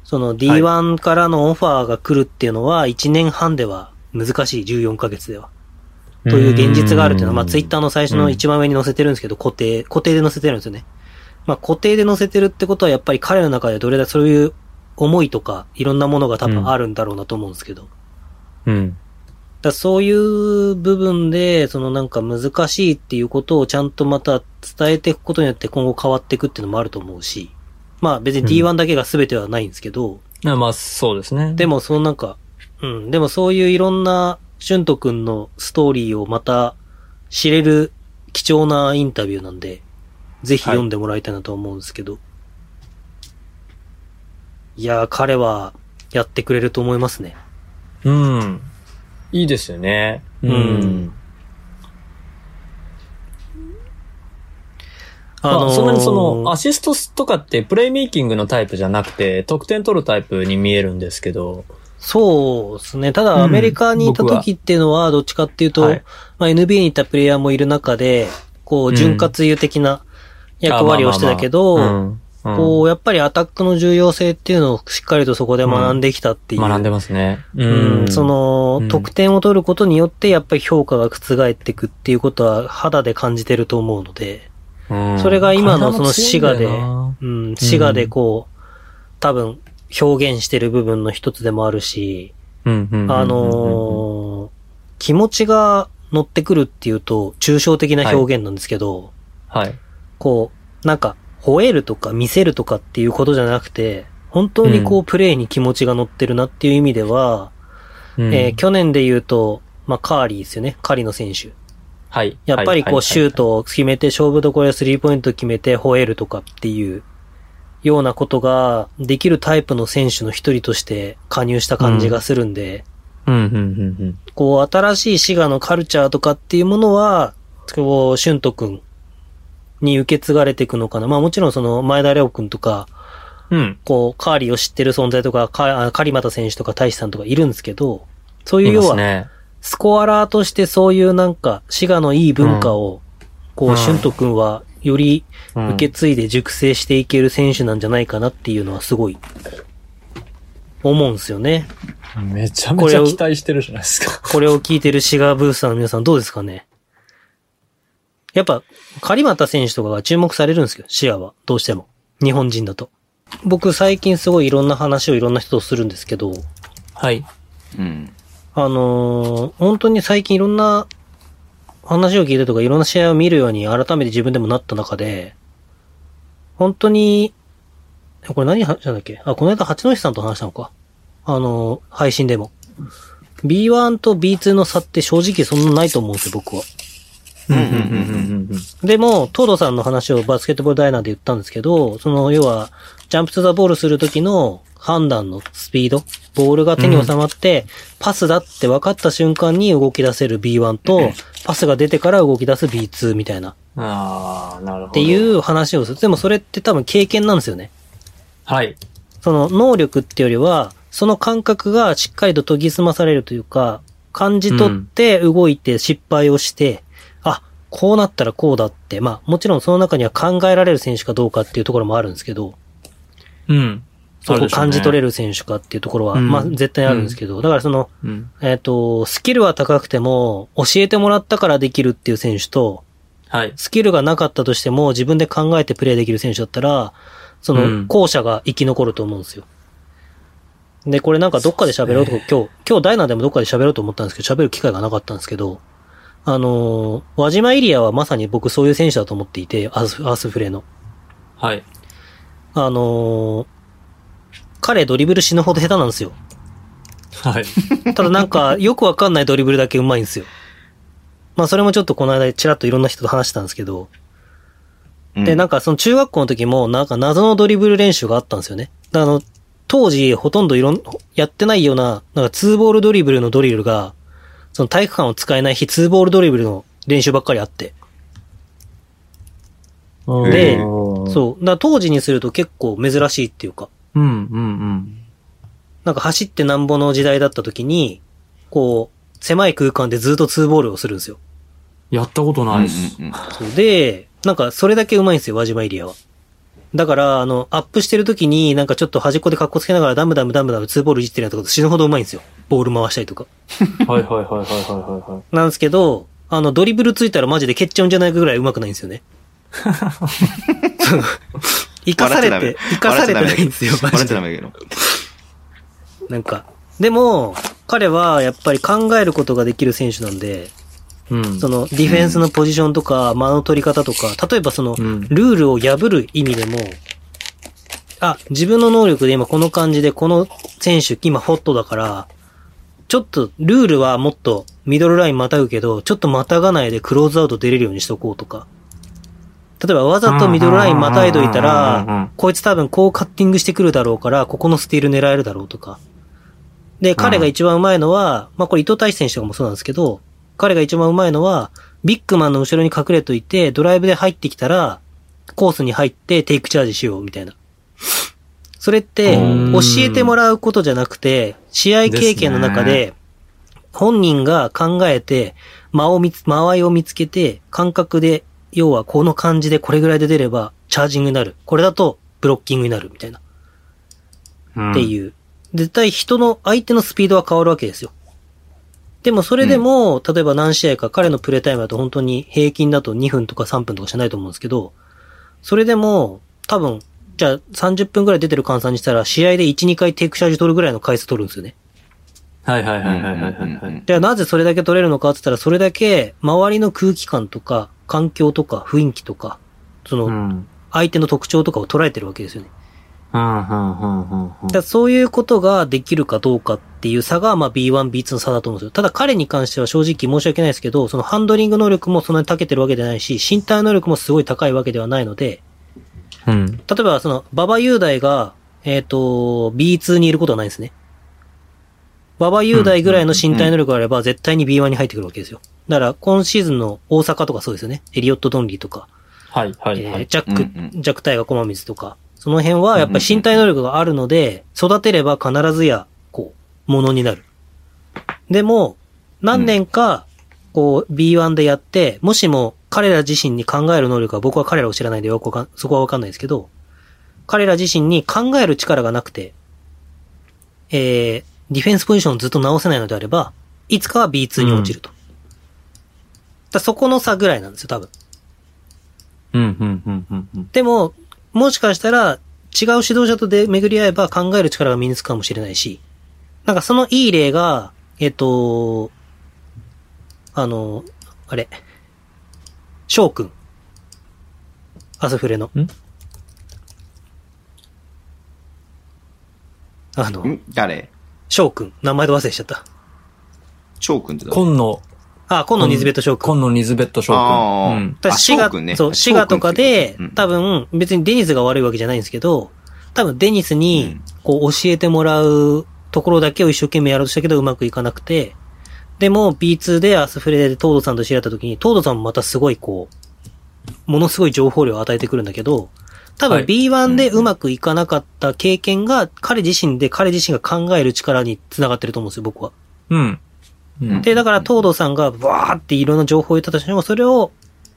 その D1 からのオファーが来るっていうのは、1年半では難しい、14ヶ月では。という現実があるっていうのは、まあ、ツイッターの最初の一番上に載せてるんですけど、固定で載せてるんですよね。まあ、固定で載せてるってことは、やっぱり彼の中でどれだけそういう思いとか、いろんなものが多分あるんだろうなと思うんですけど。うん。だそういう部分で、そのなんか難しいっていうことをちゃんとまた伝えていくことによって今後変わっていくっていうのもあると思うし、まあ別に D1 だけが全てはないんですけど。うん、まあそうですね。でもそのなんか、うん、でもそういういろんな俊斗くんのストーリーをまた知れる貴重なインタビューなんで、ぜひ読んでもらいたいなと思うんですけど。はい、いやー彼はやってくれると思いますね。うん。いいですよね。うん。そんなにアシストとかってプレイメイキングのタイプじゃなくて得点取るタイプに見えるんですけど。そうですね。ただアメリカにいた時っていうのはどっちかっていうと、はいまあ、NBA にいたプレイヤーもいる中でこう潤滑油的な役割をしてたけど、こうやっぱりアタックの重要性っていうのをしっかりとそこで学んできたっていう、うん、学んでますね、うん、その得点を取ることによってやっぱり評価が覆っていくっていうことは肌で感じてると思うので、うん、それが今のその滋賀で、うん、滋賀でこう多分表現してる部分の一つでもあるし、気持ちが乗ってくるっていうと抽象的な表現なんですけど、はいはい、こうなんか吠えるとか見せるとかっていうことじゃなくて、本当にこうプレイに気持ちが乗ってるなっていう意味では、うん、去年で言うと、まあカーリーですよね、カーリーの選手。はい。やっぱりこうシュートを決めて、勝負どころでスリーポイント決めて吠えるとかっていうようなことができるタイプの選手の一人として加入した感じがするんで、こう新しい滋賀のカルチャーとかっていうものは、こう、シュント君に受け継がれていくのかな。まあもちろんその前田亮君とか、うん、こうカーリーを知ってる存在とか、狩俣選手とか大志さんとかいるんですけど、そういう要は、ね、スコアラーとしてそういうなんか滋賀のいい文化を、うん、こう、うん、俊斗くんはより受け継いで熟成していける選手なんじゃないかなっていうのはすごい思うんですよね。めちゃめちゃ期待してるじゃないですか。これを聞いてる滋賀ブースターの皆さんどうですかね。やっぱ、狩俣選手とかが注目されるんですけど、シアは。どうしても。日本人だと。僕最近すごいいろんな話をいろんな人とするんですけど。はい。うん。本当に最近いろんな話を聞いてとかいろんな試合を見るように改めて自分でもなった中で、本当に、これ何話したんだっけ？あ、この間八戸さんと話したのか。配信でも。B1 と B2 の差って正直そんなないと思うんですよ、僕は。でも、東堂さんの話をバスケットボールダイナーで言ったんですけど、その、要は、ジャンプツーザボールするときの判断のスピード、ボールが手に収まって、パスだって分かった瞬間に動き出せる B1 と、パスが出てから動き出す B2 みたいな。ああ、なるほど。っていう話をする。でもそれって多分経験なんですよね。はい。その、能力ってよりは、その感覚がしっかりと研ぎ澄まされるというか、感じ取って動いて失敗をして、こうなったらこうだって、まあもちろんその中には考えられる選手かどうかっていうところもあるんですけど、うん。そこ感じ取れる選手かっていうところは、うん、まあ絶対あるんですけど、うん、だからその、うん、スキルは高くても教えてもらったからできるっていう選手と、はい。スキルがなかったとしても自分で考えてプレーできる選手だったら、その後者が生き残ると思うんですよ。で、これなんかどっかで喋ろうと、今日ダイナーでもどっかで喋ろうと思ったんですけど、喋る機会がなかったんですけど、輪島イリアはまさに僕そういう選手だと思っていて、アースフレの。はい。彼ドリブル死ぬほど下手なんですよ。はい。ただなんか、よくわかんないドリブルだけ上手いんですよ。まあそれもちょっとこの間チラッといろんな人と話したんですけど、うん、で、なんかその中学校の時もなんか謎のドリブル練習があったんですよね。当時ほとんどやってないような、なんかツーボールドリブルのドリルが、その体育館を使えない日、ツーボールドリブルの練習ばっかりあって。で、そう。だ当時にすると結構珍しいっていうか。うん、うん、うん。なんか走ってなんぼの時代だった時に、こう、狭い空間でずっとツーボールをするんですよ。やったことないです。そうで、なんかそれだけ上手いんですよ、輪島イリアは。だから、アップしてる時になんかちょっと端っこで格好つけながらダムツーボールいじってるやつとか死ぬほど上手いんですよ。ボール回したりとか。はいはいはいはいはいはい。なんですけど、ドリブルついたらマジで蹴っちゃうんじゃないかぐらい上手くないんですよね。生かされてないんですよ、マジで。なんか、でも、彼はやっぱり考えることができる選手なんで、うん、そのディフェンスのポジションとか、間の取り方とか、例えばその、ルールを破る意味でも、自分の能力で今この感じで、この選手、今ホットだから、ちょっとルールはもっとミドルラインまたぐけど、ちょっとまたがないでクローズアウト出れるようにしとこうとか。例えばわざとミドルラインまたいどいたら、こいつ多分こうカッティングしてくるだろうから、ここのスティール狙えるだろうとか。で、彼が一番上手いのは、まあ、これ伊藤大志選手とかもそうなんですけど、彼が一番上手いのは、ビッグマンの後ろに隠れといて、ドライブで入ってきたら、コースに入ってテイクチャージしようみたいな。それって教えてもらうことじゃなくて、試合経験の中で本人が考えて間合いを見つけて感覚で、要はこの感じでこれぐらいで出ればチャージングになる、これだとブロッキングになるみたいな、うん、っていう。絶対相手のスピードは変わるわけですよ。でもそれでも、うん、例えば何試合か彼のプレータイムだと本当に平均だと2分とか3分とかじゃないと思うんですけど、それでも多分じゃあ30分ぐらい出てる換算にしたら試合で 1,2 回テイクチャージ取るぐらいの回数取るんですよね。はいはいはいはいはい。じゃあなぜそれだけ取れるのかって言ったら、それだけ周りの空気感とか環境とか雰囲気とか、その相手の特徴とかを捉えてるわけですよね。そういうことができるかどうかっていう差が、まあ B1、B2 の差だと思うんですよ。ただ彼に関しては正直申し訳ないですけど、そのハンドリング能力もそんなに長けてるわけではないし、身体能力もすごい高いわけではないので、うん、例えばその馬場雄大が、B2 にいることはないんですね。馬場雄大ぐらいの身体能力があれば絶対に B1 に入ってくるわけですよ。だから今シーズンの大阪とかそうですよね。エリオット・ドンリーとか、はいはいはい、ジャック・タイガー・駒水とか、その辺はやっぱり身体能力があるので、育てれば必ずや、こう、ものになる。でも、何年か、こう、B1 でやって、もしも彼ら自身に考える能力は、僕は彼らを知らないんでそこはわかんないですけど、彼ら自身に考える力がなくて、ディフェンスポジションをずっと直せないのであれば、いつかは B2 に落ちると。だそこの差ぐらいなんですよ、多分。うん、うん、うん。でも、もしかしたら違う指導者とで巡り合えば考える力が身につくかもしれないし、なんかそのいい例が、翔くん。アスフレの。誰翔くん。名前で忘れしちゃった。翔くんって誰？今野ニズベット将軍。今野ニズベット将軍。ああ、うん。滋賀とかで、多分、別にデニスが悪いわけじゃないんですけど、多分デニスに、こう、教えてもらうところだけを一生懸命やろうとしたけど、うまくいかなくて、でも、B2 でアスフレで東堂さんと知り合った時に、東堂さんもまたすごい、こう、ものすごい情報量を与えてくるんだけど、多分 B1 でうまくいかなかった経験が、彼自身が考える力に繋がってると思うんですよ、僕は。うん。で、だから、東堂さんが、わーっていろんな情報を言ったとしても、それを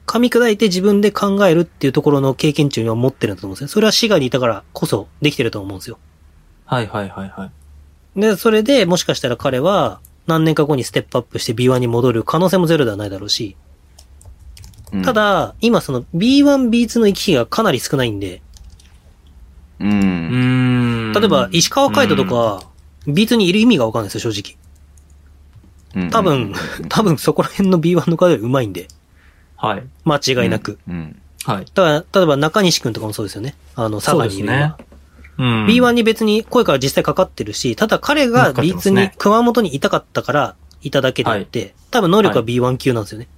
噛み砕いて自分で考えるっていうところの経験値を持ってるんだと思うんですね。それは滋賀にいたからこそできてると思うんですよ。はいはいはいはい。で、それでもしかしたら彼は、何年か後にステップアップして B1 に戻る可能性もゼロではないだろうし。ただ、今その B1、B2 の行き来がかなり少ないんで。例えば、石川海人とか、B2 にいる意味がわかんないですよ、正直。多分そこら辺の B1 のカードより上手いんで。はい。間違いなく。はい。例えば中西くんとかもそうですよね。佐賀にいるのは。うん。B1 に別に声から実際かかってるし、ただ彼が B2 に、熊本にいたかったから、いただけであって、はい、多分能力は B1 級なんですよね。は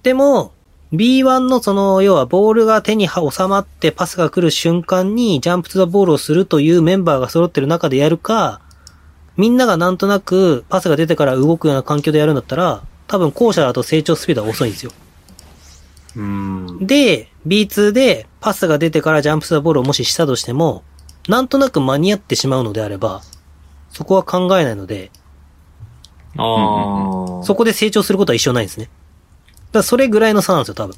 い、でも、B1 のその、要はボールが手に収まってパスが来る瞬間にジャンプトゥザボールをするというメンバーが揃ってる中でやるか、みんながなんとなくパスが出てから動くような環境でやるんだったら、多分後者だと成長スピードは遅いんですよ。で、B2 でパスが出てからジャンプしたボールをもししたとしても、なんとなく間に合ってしまうのであれば、そこは考えないので、そこで成長することは一緒ないんですね。だからそれぐらいの差なんですよ、多分。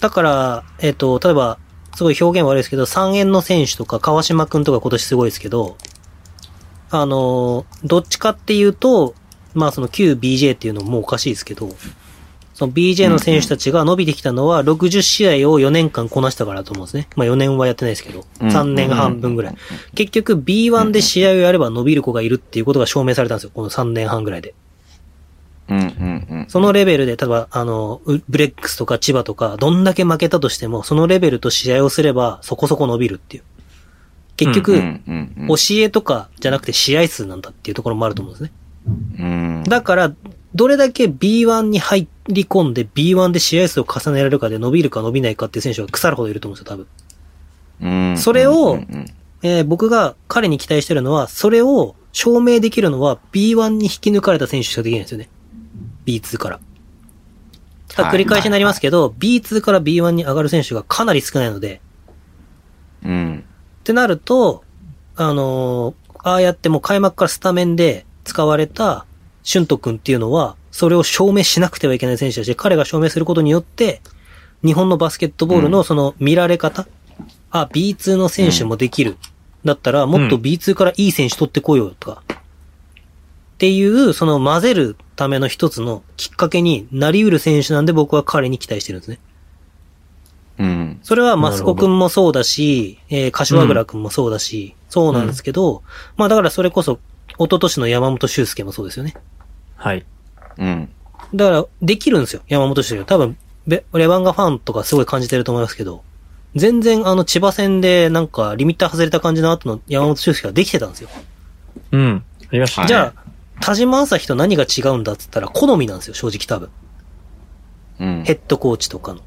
だから、例えば、すごい表現悪いですけど、3円の選手とか川島くんとか今年すごいですけど、どっちかっていうと、まあその旧 BJ っていうのもおかしいですけど、その BJ の選手たちが伸びてきたのは60試合を4年間こなしたからだと思うんですね。まあ4年はやってないですけど、3年半分ぐらい。結局 B1 で試合をやれば伸びる子がいるっていうことが証明されたんですよ、この3年半ぐらいで。そのレベルで、例えばブレックスとか千葉とか、どんだけ負けたとしても、そのレベルと試合をすればそこそこ伸びるっていう。結局、教えとかじゃなくて試合数なんだっていうところもあると思うんですね。だから、どれだけ B1 に入り込んで B1 で試合数を重ねられるかで伸びるか伸びないかっていう選手が腐るほどいると思うんですよ、多分。それを、僕が彼に期待してるのは、それを証明できるのは B1 に引き抜かれた選手しかできないんですよね。B2 から。ただ繰り返しになりますけど、はいはいはい、B2 から B1 に上がる選手がかなり少ないので、うん。ってなると、ああやってもう開幕からスタメンで使われた俊斗くんっていうのは、それを証明しなくてはいけない選手だし、彼が証明することによって、日本のバスケットボールのその見られ方、うん、あ、B2 の選手もできる。うん、だったら、もっと B2 からいい選手取ってこいよとか、うん、っていう、その混ぜるための一つのきっかけになり得る選手なんで僕は彼に期待してるんですね。うん。それはマスコ君もそうだし、柏倉君もそうだし、うん、そうなんですけど、うん、まあだからそれこそ、一昨年の山本修介もそうですよね。はい。うん。だから、できるんですよ、山本修介。多分、レバンガファンとかすごい感じてると思いますけど、全然千葉戦でなんかリミッター外れた感じの後の山本修介ができてたんですよ。うん。いや、じゃあ、田島朝日と何が違うんだって言ったら好みなんですよ、正直多分。うん。ヘッドコーチとかの。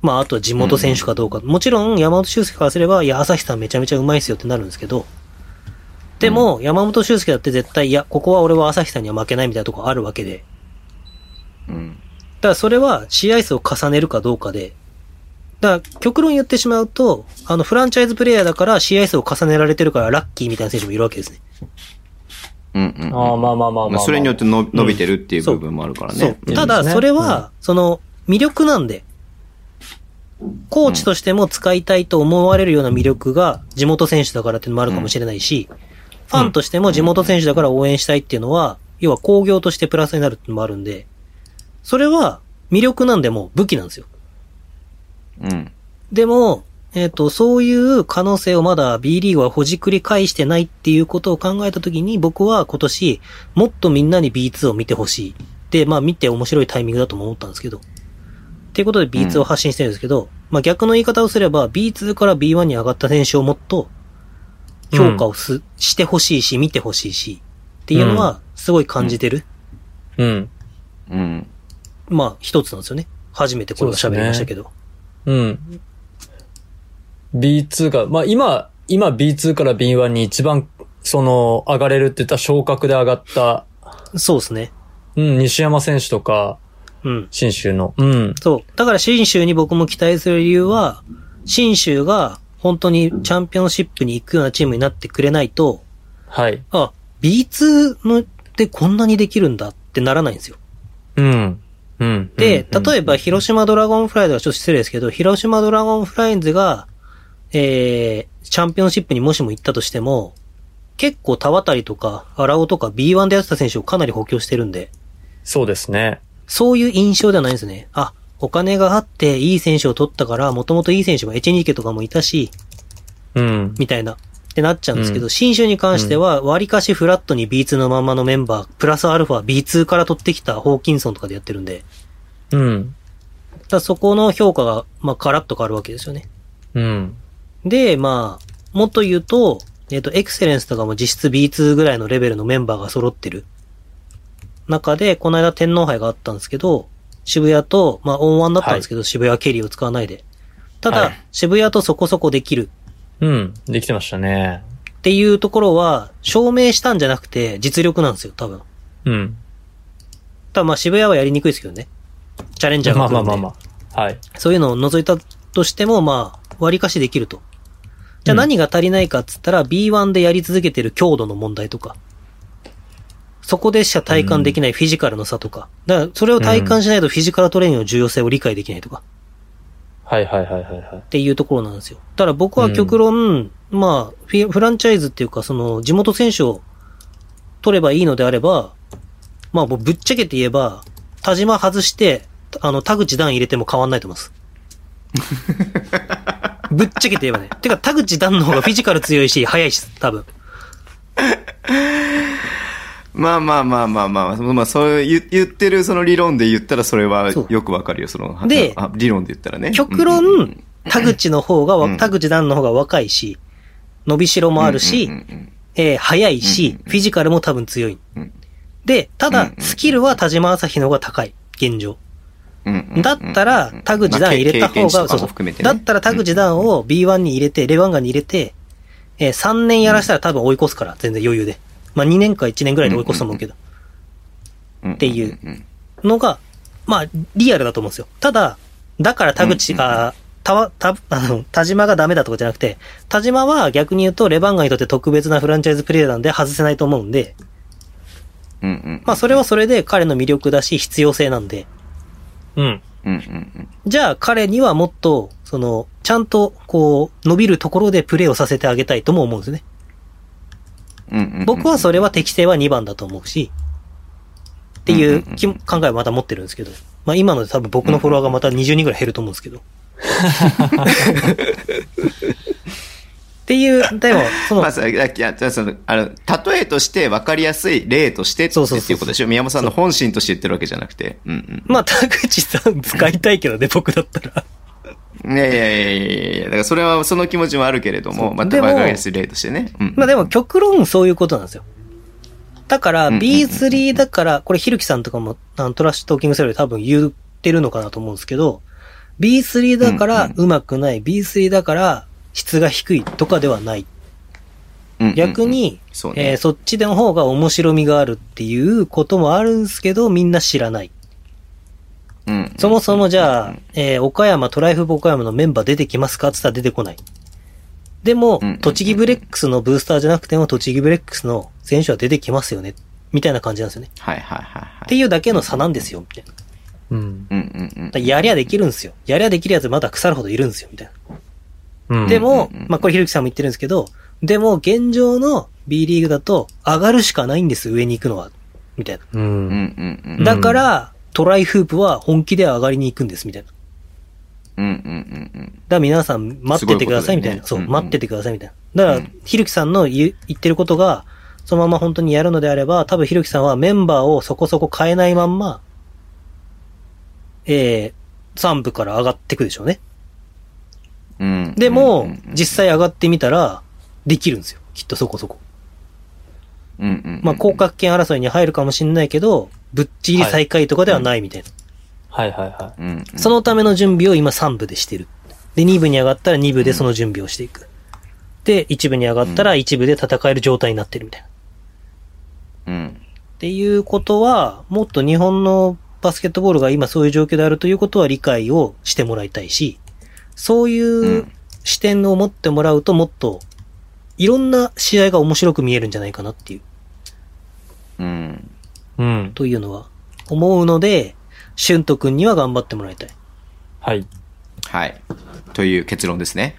まあ、あとは地元選手かどうか。うん、もちろん山本修介からすれば、いや、朝日さんめちゃめちゃ上手いっすよってなるんですけど、でも、山本修介だって絶対、いや、ここは俺は朝日さんには負けないみたいなとこあるわけで。うん。だからそれは試合数を重ねるかどうかで、だから極論言ってしまうと、フランチャイズプレイヤーだから試合数を重ねられてるからラッキーみたいな選手もいるわけですね。うんうん。ああ、まあまあまあまあ。それによって伸びてるっていう部分もあるからね。そうそう。ただ、それは、その、魅力なんで、コーチとしても使いたいと思われるような魅力が地元選手だからっていうのもあるかもしれないし、ファンとしても地元選手だから応援したいっていうのは、要は興行としてプラスになるっていうのもあるんで、それは魅力なんでも武器なんですよ。うん。でも、そういう可能性をまだ B リーグはほじくり返してないっていうことを考えたときに、僕は今年もっとみんなに B2 を見てほしい。で、まあ見て面白いタイミングだとも思ったんですけど。っていうことで B2 を発信してるんですけど、うん、まあ逆の言い方をすれば B2 から B1 に上がった選手をもっと評価をしてほしいし、見てほしいし、っていうのはすごい感じてる。うん。うん。うんまあ、一つなんですよね。初めてこれを喋りましたけど。うん。B2 が、まあ今 B2 から B1 に一番、上がれるって言ったら昇格で上がった。そうですね。うん、西山選手とか、うん。新州の。うん。そう。だから新州に僕も期待する理由は、新州が本当にチャンピオンシップに行くようなチームになってくれないと、はい。あ、B2 のってこんなにできるんだってならないんですよ。うん。うん、で、例えば、広島ドラゴンフライズはちょっと失礼ですけど、広島ドラゴンフライズが、チャンピオンシップにもしも行ったとしても、結構田渡とか、荒尾とか B1 でやってた選手をかなり補強してるんで。そうですね。そういう印象ではないんですね。あ、お金があっていい選手を取ったから、もともといい選手もエチェニーケとかもいたし、うん。みたいな。ってなっちゃうんですけど、新州に関しては、割かしフラットに B2 のまんまのメンバー、プラスアルファ B2 から取ってきたホーキンソンとかでやってるんで。うん。だそこの評価が、まあ、カラッと変わるわけですよね。うん。で、まあ、もっと言うと、エクセレンスとかも実質 B2 ぐらいのレベルのメンバーが揃ってる。中で、この間天皇杯があったんですけど、渋谷と、まあ、オンワンだったんですけど、はい、渋谷はケリーを使わないで。ただ、はい、渋谷とそこそこできる。うん。できてましたね。っていうところは、証明したんじゃなくて、実力なんですよ、多分。うん。ただまあ渋谷はやりにくいですけどね。チャレンジャーが来るんで。まあ。はい。そういうのを除いたとしても、まあ、割かしできると。じゃあ何が足りないかっつったら、うん、B1 でやり続けてる強度の問題とか。そこでしか体感できないフィジカルの差とか。だから、それを体感しないとフィジカルトレーニングの重要性を理解できないとか。はい。っていうところなんですよ。だから僕は極論、うん、まあ、フランチャイズっていうか、地元選手を取ればいいのであれば、まあ、ぶっちゃけて言えば、田島外して、田口段入れても変わんないと思います。ぶっちゃけて言えばね。てか、田口段の方がフィジカル強いし、速いし、多分。まあ、そう言ってるその理論で言ったらそれはよくわかるよ、で、理論で言ったらね。極論、うん、田口段の方が若いし、伸びしろもあるし、速いし、フィジカルも多分強い。で、ただ、スキルは田島朝日の方が高い、現状。だったら、田口段入れた方が、だったら田口段を B1 に入れて、レバンガに入れて、3年やらせたら多分追い越すから、全然余裕で。まあ、2年か1年ぐらいで追い越すと思うけど。っていうのが、まあ、リアルだと思うんですよ。ただ、だから田口が、田島がダメだとかじゃなくて、田島は逆に言うとレバンガにとって特別なフランチャイズプレイヤーなんで外せないと思うんで、まあそれはそれで彼の魅力だし必要性なんで、じゃあ彼にはもっと、その、ちゃんとこう、伸びるところでプレイをさせてあげたいとも思うんですね。僕はそれは適性は2番だと思うし、っていう考えをまた持ってるんですけど、まあ今ので多分僕のフォロワーがまた20人ぐらい減ると思うんですけど。っていう、でも、その、まあ、例えとして分かりやすい例としてっていうことでしょ。宮本さんの本心として言ってるわけじゃなくて。まあ、田口さん使いたいけどね、僕だったら。いやいやいやいや、だからそれはその気持ちもあるけれども、また分かりやすい例としてね。まあでも極論そういうことなんですよ。だから、B3 だから、これひるきさんとかもトラッシュトーキングセルで多分言ってるのかなと思うんですけど、B3 だから上手くない、B3 だから質が低いとかではない。逆に、そっちの方が面白みがあるっていうこともあるんですけど、みんな知らない。そもそもじゃあ、岡山、トライフブ岡山のメンバー出てきますかって言ったら出てこない。でも、栃木ブレックスのブースターじゃなくても、栃木ブレックスの選手は出てきますよね。みたいな感じなんですよね。っていうだけの差なんですよ、みたいな。やりゃできるんですよ。やりゃできるやつまだ腐るほどいるんですよ、みたいな。でも、まあ、これひろきさんも言ってるんですけど、でも、現状の B リーグだと、上がるしかないんです、上に行くのは。みたいな。だから、トライフープは本気で上がりに行くんです、みたいな。だから皆さん待っててください、みたいな。そう、待っててください、みたいな。だから、ひろきさんの言ってることが、そのまま本当にやるのであれば、多分ひろきさんはメンバーをそこそこ変えないまんま、3部から上がってくでしょうね。でも、実際上がってみたら、できるんですよ。きっとそこそこ。まあ、降格圏争いに入るかもしんないけど、ぶっちぎり最下位とかではないみたいな。そのための準備を今3部でしてる。で、2部に上がったら2部でその準備をしていく。で、1部に上がったら1部で戦える状態になってるみたいな。っていうことは、もっと日本のバスケットボールが今そういう状況であるということは理解をしてもらいたいし、そういう視点を持ってもらうともっといろんな試合が面白く見えるんじゃないかなっていう。というのは思うので、俊斗くんには頑張ってもらいたい。という結論ですね。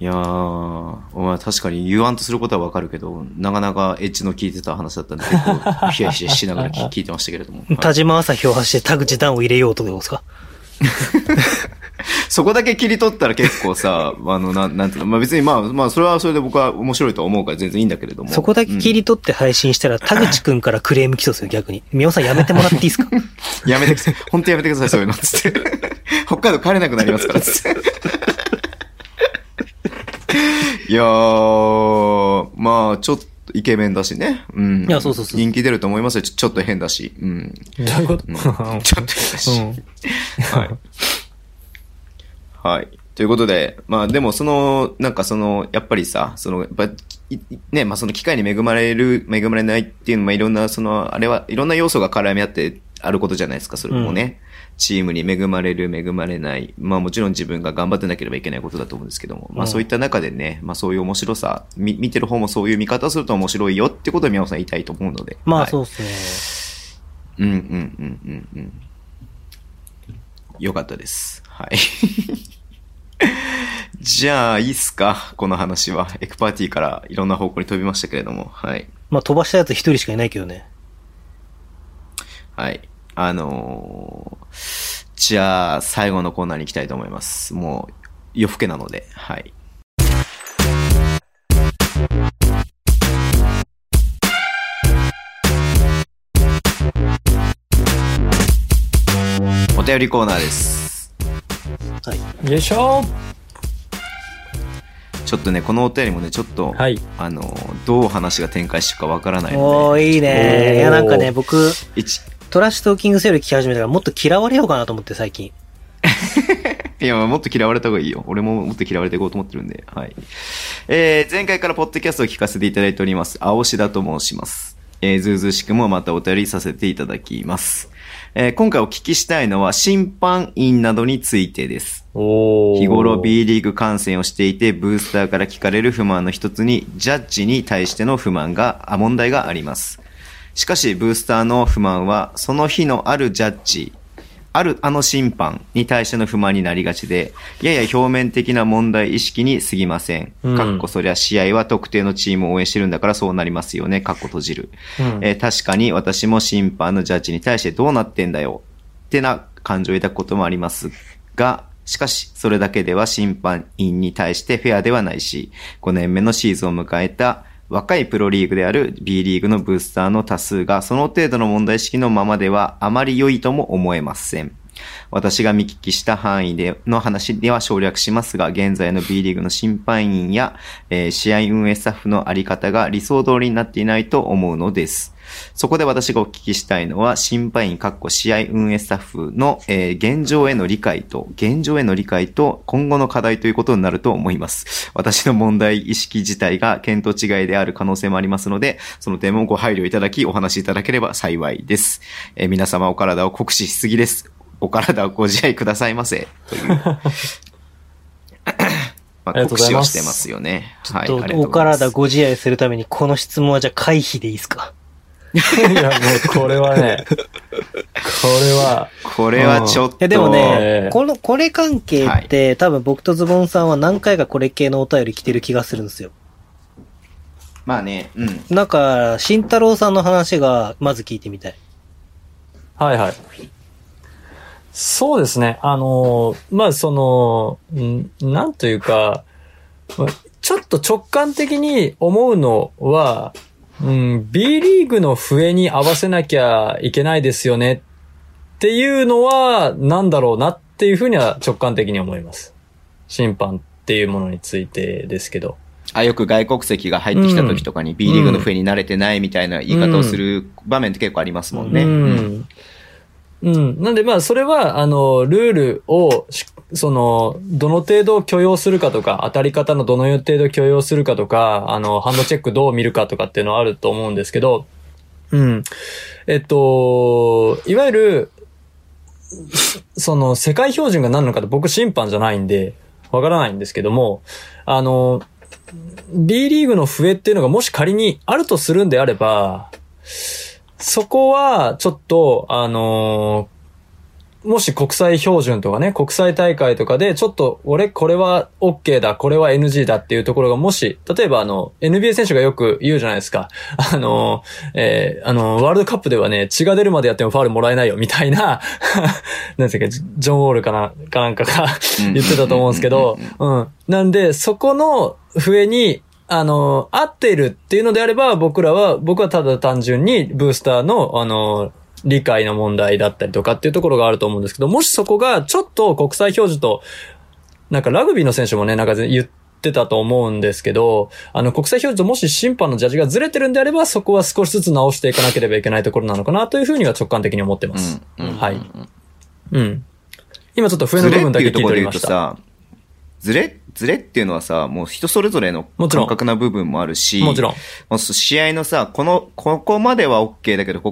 いやー、確かに言わんとすることはわかるけど、なかなかエッジの聞いてた話だったんで、結構ヒヤヒヤしながら聞いてましたけれども。田島朝日を発して田口段を入れようと思いますかそこだけ切り取ったら結構さ、なんていうの、まあ別にまあそれはそれで僕は面白いと思うから全然いいんだけれども。そこだけ切り取って配信したら田口くんからクレーム来そうですよ、逆に。宮本さんやめてもらっていいですかやめてください。本当やめてください、そういうの。つって。北海道帰れなくなりますから、つって。いやー、まあちょっとイケメンだしね。いや、そうそうそう。人気出ると思いますよ。ちょっと変だし。どういうこと？ちょっと変だし。ということで、まあでもやっぱりさ、ね、まあその機会に恵まれないっていうのは、いろんな、あれはいろんな要素が絡み合ってあることじゃないですか、それもね。チームに恵まれる、恵まれない。まあもちろん自分が頑張ってなければいけないことだと思うんですけども。まあそういった中でね、まあそういう面白さ、見てる方もそういう見方をすると面白いよってことを宮本さん言いたいと思うので。まあそうですね。よかったです。じゃあいいっすか、この話は。エクパーティーからいろんな方向に飛びましたけれども。まあ飛ばしたやつ一人しかいないけどね。じゃあ、最後のコーナーに行きたいと思います。もう、夜更けなので、お便りコーナーです。よいしょ。ちょっとね、このお便りもね、ちょっと、どう話が展開していくかわからないので。いいね。いや、なんかね、僕、トラッシュトーキングセール聞き始めたからもっと嫌われようかなと思って最近。いや、もっと嫌われた方がいいよ。俺ももっと嫌われていこうと思ってるんで。前回からポッドキャストを聞かせていただいております。青志田と申します。ずうずうしくもまたお便りさせていただきます。今回お聞きしたいのは審判員などについてです。日頃 B リーグ観戦をしていてブースターから聞かれる不満の一つにジャッジに対しての問題があります。しかしブースターの不満はその日のあるジャッジ、審判に対しての不満になりがちで、やや表面的な問題意識に過ぎません。そりゃ試合は特定のチームを応援してるんだからそうなりますよね。確かに私も審判のジャッジに対してどうなってんだよってな感情を抱くこともありますが、しかしそれだけでは審判員に対してフェアではないし、5年目のシーズンを迎えた若いプロリーグである B リーグのブースターの多数がその程度の問題意識のままではあまり良いとも思えません。私が見聞きした範囲での話では省略しますが、現在の B リーグの審判員や、試合運営スタッフのあり方が理想通りになっていないと思うのです。そこで私がお聞きしたいのは審判員（試合運営スタッフ）の、現状への理解と今後の課題ということになると思います。私の問題意識自体が見当違いである可能性もありますので、その点もご配慮いただきお話しいただければ幸いです。皆様お体を酷使しすぎです。お体をご自愛くださいませ。というまあ、酷使をしてますよね。はい、お体ご自愛するためにこの質問はじゃあ回避でいいですか？いやもうこれはね、これはちょっと、いやでもね、これ関係って、はい、多分僕とズボンさんは何回かこれ系のお便り来てる気がするんですよ。まあね、うん。なんか慎太郎さんの話がまず聞いてみたい。はいはい。そうですね。まあ、なんというか、ちょっと直感的に思うのは、B リーグの笛に合わせなきゃいけないですよねっていうのは、なんだろうなっていうふうには直感的に思います。審判っていうものについてですけど。よく外国籍が入ってきた時とかに B リーグの笛に慣れてないみたいな言い方をする場面って結構ありますもんね。なんでまあそれはルールをどの程度許容するかとか、当たり方のどの程度許容するかとか、ハンドチェックどう見るかとかっていうのはあると思うんですけど、いわゆる世界標準が何なのかって僕審判じゃないんでわからないんですけども、B リーグの笛っていうのがもし仮にあるとするんであれば、そこは、ちょっと、もし国際標準とかね、国際大会とかで、ちょっと、これは OK だ、これは NG だっていうところが、もし、例えばNBA 選手がよく言うじゃないですか。ワールドカップではね、血が出るまでやってもファウルもらえないよ、みたいな、なんていうか、ジョン・ウォールかなんかが言ってたと思うんですけど、なんで、そこの笛に、合っているっていうのであれば、僕はただ単純にブースターの、理解の問題だったりとかっていうところがあると思うんですけど、もしそこがちょっと国際標準と、なんかラグビーの選手もね、なんか言ってたと思うんですけど、国際標準ともし審判のジャッジがずれてるんであれば、そこは少しずつ直していかなければいけないところなのかなというふうには直感的に思ってます。はい。今ちょっと笛の部分だけ聞いておりました。ズレっていうのはさ、もう人それぞれの感覚な部分もあるし、もちろん。もう試合のさ、ここまでは OK だけど、こ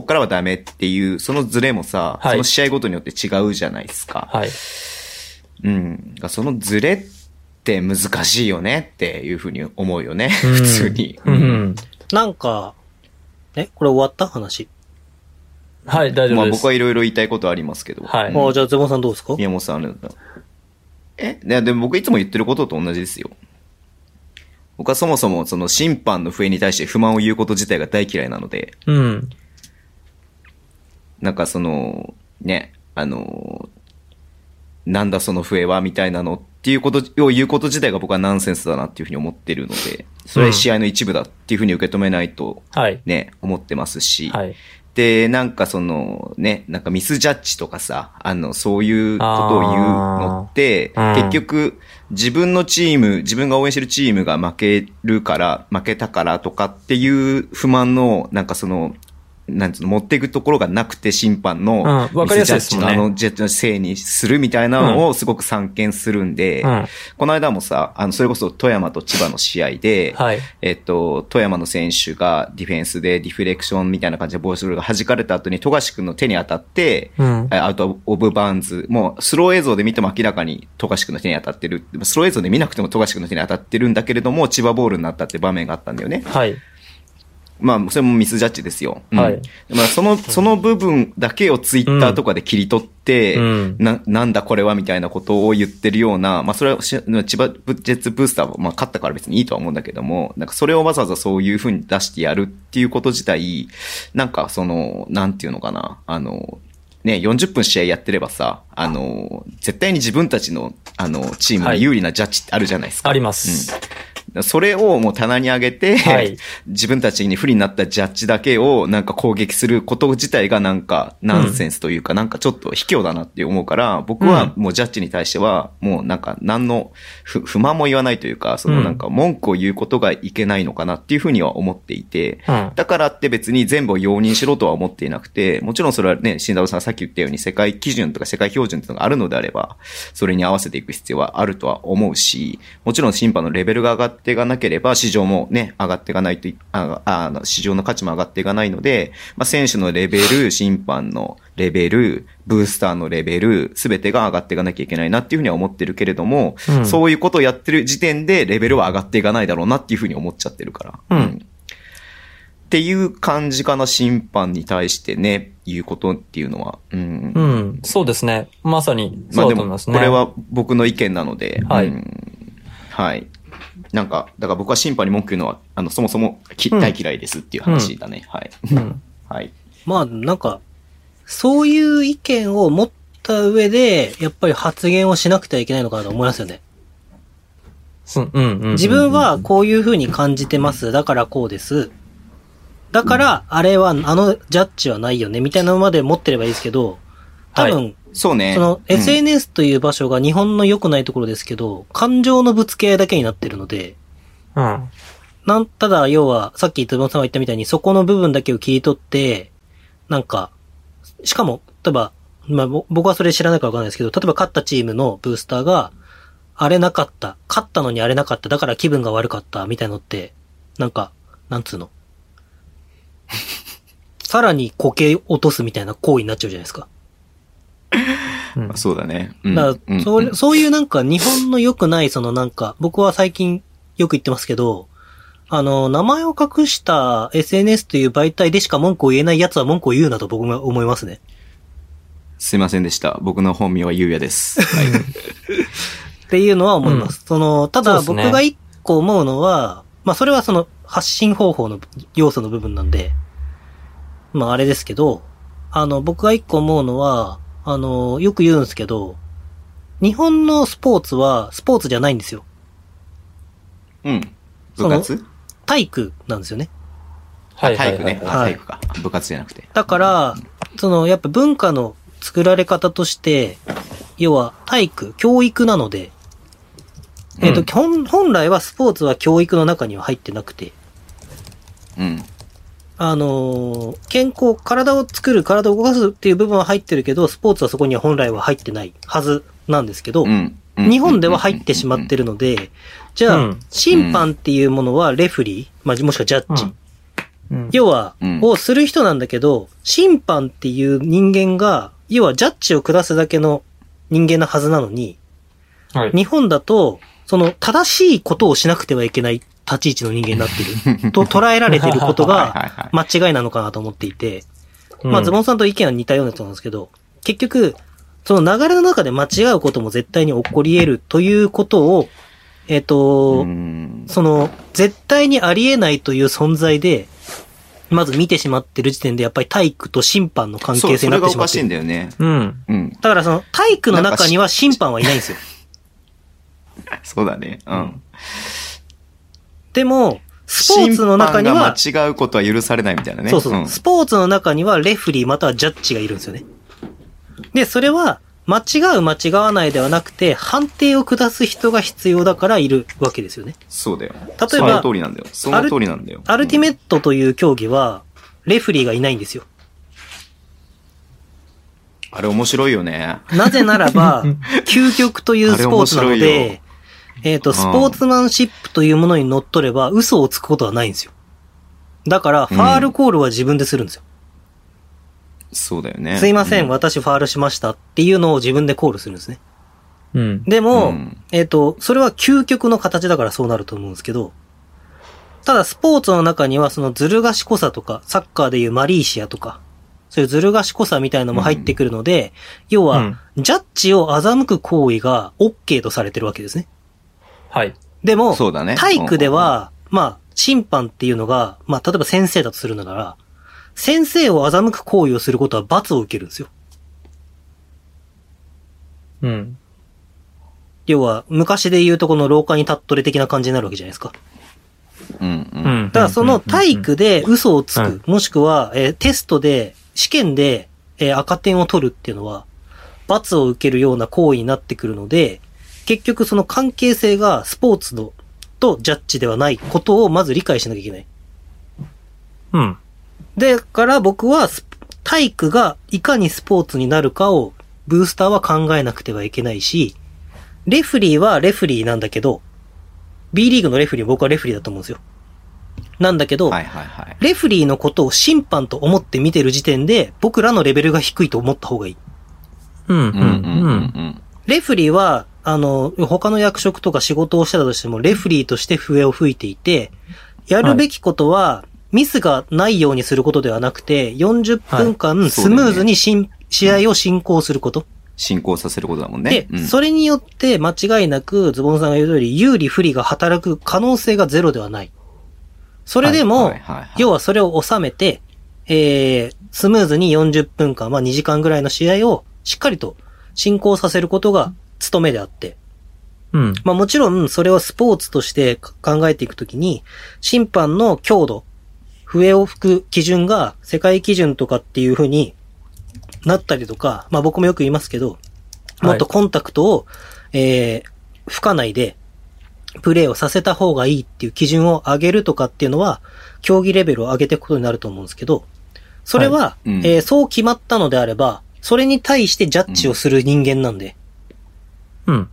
っからはダメっていう、そのズレもさ、その試合ごとによって違うじゃないですか。はい。そのズレって難しいよねっていうふうに思うよね、普通に。なんか、これ終わった話？はい、大丈夫です。僕はいろいろ言いたいことありますけど。はい。じゃあ、ズボンさんどうですか？宮本さんあるんだ。でも僕いつも言ってることと同じですよ。僕はそもそも審判の笛に対して不満を言うこと自体が大嫌いなので。なんかなんだその笛はみたいなのっていうことを言うこと自体が僕はナンセンスだなっていうふうに思ってるので、それは試合の一部だっていうふうに受け止めないとね、思ってますし。はい。で、なんかミスジャッジとかさ、そういうことを言うのって、結局、自分が応援してるチームが負けたからとかっていう不満の、なんかなんつうの持っていくところがなくて審判のミスジャッジのあのジャッジのせいにするみたいなのをすごく散見するんで、うん、この間もさそれこそ富山と千葉の試合で、はい、富山の選手がディフェンスでディフレクションみたいな感じでボールが弾かれた後に富樫君の手に当たって、うん、アウトオブバウンズもうスロー映像で見ても明らかに富樫君の手に当たってるスロー映像で見なくても富樫君の手に当たってるんだけれども千葉ボールになったって場面があったんだよね。はいまあ、それもミスジャッジですよ。うんはいまあ、その部分だけをツイッターとかで切り取って、うん、なんだこれはみたいなことを言ってるような、まあ、それは千葉ジェッツブースターは、まあ、勝ったから別にいいとは思うんだけども、なんかそれをわざわざそういう風に出してやるっていうこと自体、なんかその、なんていうのかな、ね、40分試合やってればさ、絶対に自分たちの、チームに有利なジャッジってあるじゃないですか。はい、あります。うんそれをもう棚に上げて、はい、自分たちに不利になったジャッジだけをなんか攻撃すること自体がなんかナンセンスというか、うん、なんかちょっと卑怯だなって思うから、僕はもうジャッジに対してはもうなんか何の不満も言わないというか、そのなんか文句を言うことがいけないのかなっていうふうには思っていて、うん、だからって別に全部を容認しろとは思っていなくて、もちろんそれはね、慎太郎さんさっき言ったように世界基準とか世界標準っていうのがあるのであれば、それに合わせていく必要はあるとは思うし、もちろん審判のレベルが上がってがなければ市場もね上がっていかないと市場の価値も上がっていかないので、まあ、選手のレベル審判のレベルブースターのレベルすべてが上がっていかなきゃいけないなっていうふうには思ってるけれども、うん、そういうことをやってる時点でレベルは上がっていかないだろうなっていうふうに思っちゃってるから、うん、っていう感じかな審判に対してねいうことっていうのは、うんうん、そうですねまさにそうだと思いますね、まあ、でもこれは僕の意見なのではい、うん、はいなんか、だから僕は審判に文句言うのは、そもそも大嫌いですっていう話だね。うんうん、はい。はい。まあ、なんか、そういう意見を持った上で、やっぱり発言をしなくてはいけないのかなと思いますよね。うん、自分はこういう風に感じてます。だからこうです。だから、あれは、ジャッジはないよね、みたいなのまで持ってればいいですけど、多分、はいそうね。その SNS という場所が日本の良くないところですけど、うん、感情のぶつけ合いだけになってるので、うん。ただ要はさっき豊本さんが言ったみたいにそこの部分だけを切り取って、なんかしかも例えばまあ僕はそれ知らないからわかんないですけど、例えば勝ったチームのブースターがあれなかった、勝ったのにあれなかった、だから気分が悪かったみたいなのってなんかなんつうの、さらに苔落とすみたいな行為になっちゃうじゃないですか。うん、そうだね。うん、だからそういうなんか日本の良くないそのなんか僕は最近よく言ってますけど、名前を隠した SNS という媒体でしか文句を言えない奴は文句を言うなと僕は思いますね。すいませんでした。僕の本名はゆうやです。はい、っていうのは思います。うん、ただ僕が一個思うのは、まあそれはその発信方法の要素の部分なんで、まああれですけど、僕が一個思うのは、よく言うんですけど、日本のスポーツはスポーツじゃないんですよ。うん。部活？体育なんですよね。はい。体育ね。はい、体育か。部活じゃなくて。だから、やっぱ文化の作られ方として、要は体育、教育なので、本来はスポーツは教育の中には入ってなくて、うん。健康、体を作る、体を動かすっていう部分は入ってるけど、スポーツはそこには本来は入ってないはずなんですけど、うん、日本では入ってしまってるので、じゃあ、うん、審判っていうものはレフリー、まあ、もしくはジャッジ、うん、要は、うん、をする人なんだけど、審判っていう人間が、要はジャッジを下すだけの人間なはずなのに、はい、日本だと、正しいことをしなくてはいけない。立ち位置の人間になってると捉えられてることが間違いなのかなと思っていて、まあズボンさんと意見は似たようなやつなんですけど、結局その流れの中で間違うことも絶対に起こり得るということを絶対にありえないという存在でまず見てしまってる時点でやっぱり体育と審判の関係性になってしまってる。そう、それがおかしいんだよね。うん。だから体育の中には審判はいないんですよ。そうだね。うん。でも、スポーツの中には。審判が間違うことは許されないみたいなね。そうそう、うん。スポーツの中にはレフリーまたはジャッジがいるんですよね。で、それは、間違う間違わないではなくて、判定を下す人が必要だからいるわけですよね。そうだよ。例えば、その通りなんだよ。アルティメットという競技は、レフリーがいないんですよ。あれ面白いよね。なぜならば、究極というスポーツなので、スポーツマンシップというものにのっとれば、嘘をつくことはないんですよ。だから、ファールコールは自分でするんですよ。そうだよね。すいません、私ファールしましたっていうのを自分でコールするんですね。うん。でも、それは究極の形だからそうなると思うんですけど、ただスポーツの中にはそのずる賢さとか、サッカーでいうマリーシアとか、そういうずる賢さみたいなのも入ってくるので、要は、ジャッジを欺く行為が OK とされてるわけですね。はい。でも、そうだね、体育では、まあ、審判っていうのが、まあ、例えば先生だとするなら、先生を欺く行為をすることは罰を受けるんですよ。うん。要は、昔で言うとこの廊下に立っとれ的な感じになるわけじゃないですか。うんうん。ただその体育で嘘をつく、もしくは、テストで、試験で、赤点を取るっていうのは、罰を受けるような行為になってくるので、結局その関係性がスポーツのとジャッジではないことをまず理解しなきゃいけない。うん。だから僕は体育がいかにスポーツになるかをブースターは考えなくてはいけないし、レフリーはレフリーなんだけど、B リーグのレフリーは僕はレフリーだと思うんですよ。なんだけど、はいはいはい、レフリーのことを審判と思って見てる時点で僕らのレベルが低いと思った方がいい。うんうんうん。レフリーは他の役職とか仕事をしてたとしてもレフリーとして笛を吹いていて、やるべきことは、はい、ミスがないようにすることではなくて、40分間スムーズに試合を進行すること。進行させることだもんね。で、それによって間違いなく、ズボンさんが言う通り、有利不利が働く可能性がゼロではない。それでも、要はそれを収めて、スムーズに40分間、まあ2時間ぐらいの試合をしっかりと進行させることが務めであって。うん。まあもちろん、それをスポーツとして考えていくときに、審判の強度、笛を吹く基準が世界基準とかっていう風になったりとか、まあ僕もよく言いますけど、もっとコンタクトを、吹かないでプレーをさせた方がいいっていう基準を上げるとかっていうのは、競技レベルを上げていくことになると思うんですけど、それは、はいうんそう決まったのであれば、それに対してジャッジをする人間なんで。うん。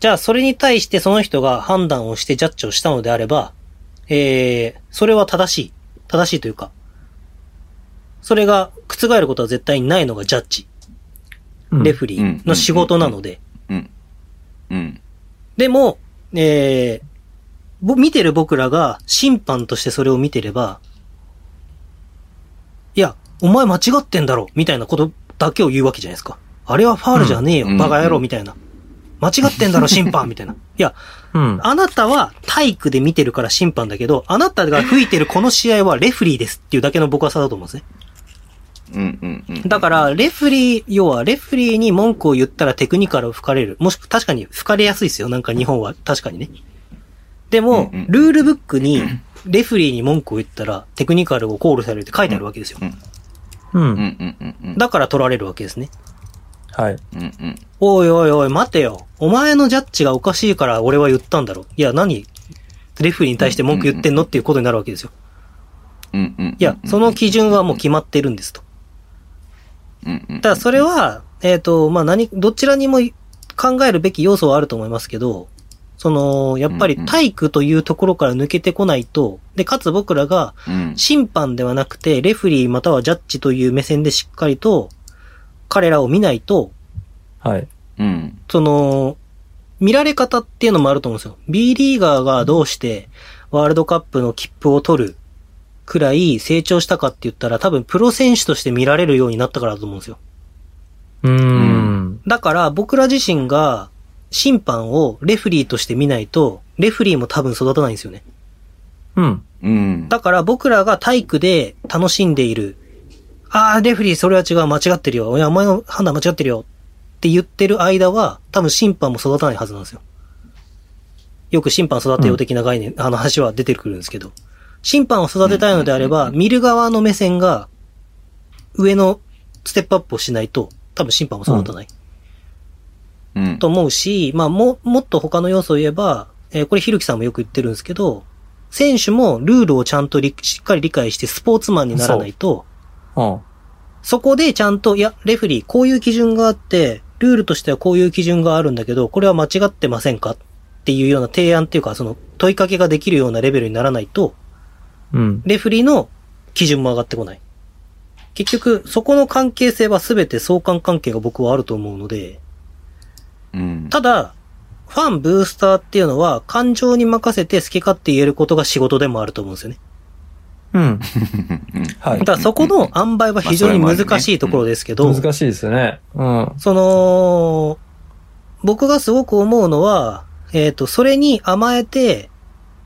じゃあそれに対してその人が判断をしてジャッジをしたのであれば、それは正しいというか、それが覆ることは絶対にないのがジャッジ、レフリーの仕事なので。でも、見てる僕らが審判としてそれを見てれば、いや、お前間違ってんだろ、みたいなことだけを言うわけじゃないですか。あれはファールじゃねえよ、バカ野郎、みたいな。間違ってんだろ、審判みたいな。いや、うん、あなたは体育で見てるから審判だけど、あなたが吹いてるこの試合はレフリーですっていうだけの僕は差だと思うんですね。だから、レフリーに文句を言ったらテクニカルを吹かれる。もしくは確かに吹かれやすいですよ。なんか日本は確かにね。でも、ルールブックにレフリーに文句を言ったらテクニカルをコールされるって書いてあるわけですよ。だから取られるわけですね。はい。おいおいおい、待てよ。お前のジャッジがおかしいから俺は言ったんだろ。いや、レフリーに対して文句言ってんのっていうことになるわけですよ。いや、その基準はもう決まってるんですと。ただそれは、まあ、どちらにも考えるべき要素はあると思いますけど、やっぱり体育というところから抜けてこないと、で、かつ僕らが審判ではなくて、レフリーまたはジャッジという目線でしっかりと、彼らを見ないと、はい。うん。見られ方っていうのもあると思うんですよ。B リーガーがどうしてワールドカップの切符を取るくらい成長したかって言ったら、多分プロ選手として見られるようになったからだと思うんですよ。だから僕ら自身が審判をレフリーとして見ないと、レフリーも多分育たないんですよね。だから僕らが体育で楽しんでいる、ああ、レフリー、それは違う、間違ってるよ。いや、お前の判断間違ってるよ。って言ってる間は、多分審判も育たないはずなんですよ。よく審判育てよう的な概念、話は出てくるんですけど。審判を育てたいのであれば、見る側の目線が、上のステップアップをしないと、多分審判も育たない。と思うし、まあ、もっと他の要素を言えば、これひるきさんもよく言ってるんですけど、選手もルールをちゃんとしっかり理解してスポーツマンにならないと、うん、そこでちゃんと、いや、レフェリー、こういう基準があって、ルールとしてはこういう基準があるんだけど、これは間違ってませんかっていうような提案っていうか、その問いかけができるようなレベルにならないと、うん、レフェリーの基準も上がってこない。結局、そこの関係性は全て相関関係が僕はあると思うので、うん、ただ、ファン、ブースターっていうのは感情に任せて好き勝手言えることが仕事でもあると思うんですよね。うん。はい。だからそこの塩梅は非常に難しいところですけど。まあね、難しいですね。うん。その、僕がすごく思うのは、それに甘えて、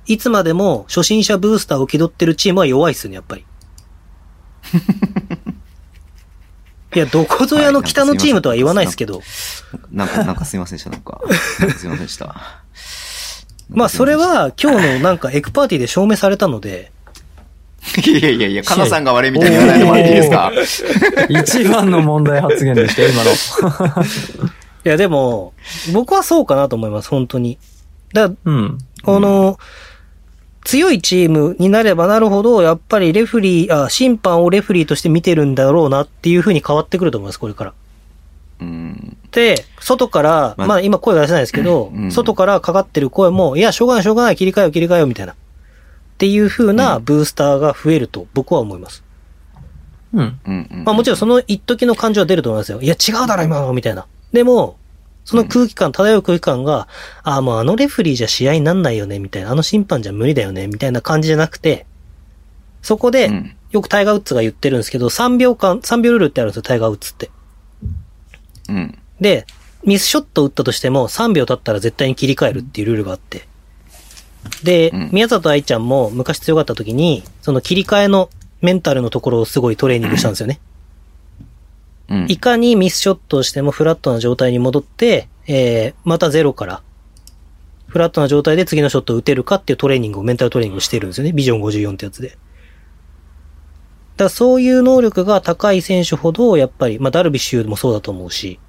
いつまでも初心者ブースターを気取ってるチームは弱いっすね、やっぱり。いや、どこぞやの北のチームとは言わないですけど。なんかすいませんでした、すいませんでした。まあ、それは今日のなんかエクパーティーで証明されたので。いや、カナさんが悪いみたいに言わないのもらっていいですか？一番の問題発言でした、今の。いや、でも、僕はそうかなと思います、本当に。うん。強いチームになればなるほど、やっぱり審判をレフェリーとして見てるんだろうなっていう風に変わってくると思います、これから。で、外から、まあ今声が出せないですけど、外からかかってる声も、いや、しょうがない、切り替えよ、みたいな。っていう風なブースターが増えると僕は思います。うん。まあもちろんその一時の感情は出ると思いますよ。いや、違うだろ、今の、みたいな。でも、その漂う空気感が、もうあのレフェリーじゃ試合になんないよね、みたいな、あの審判じゃ無理だよね、みたいな感じじゃなくて、そこで、よくタイガー・ウッズが言ってるんですけど、3秒ルールってあるんですよ、タイガー・ウッズって。うん。で、ミスショット打ったとしても、3秒経ったら絶対に切り替えるっていうルールがあって。で、宮里藍ちゃんも昔強かった時に、その切り替えのメンタルのところをすごいトレーニングしたんですよね。うん、いかにミスショットをしてもフラットな状態に戻って、またゼロからフラットな状態で次のショットを打てるかっていうトレーニングをメンタルトレーニングをしてるんですよね。ビジョン54ってやつで。だからそういう能力が高い選手ほどやっぱり、まあダルビッシュもそうだと思うし、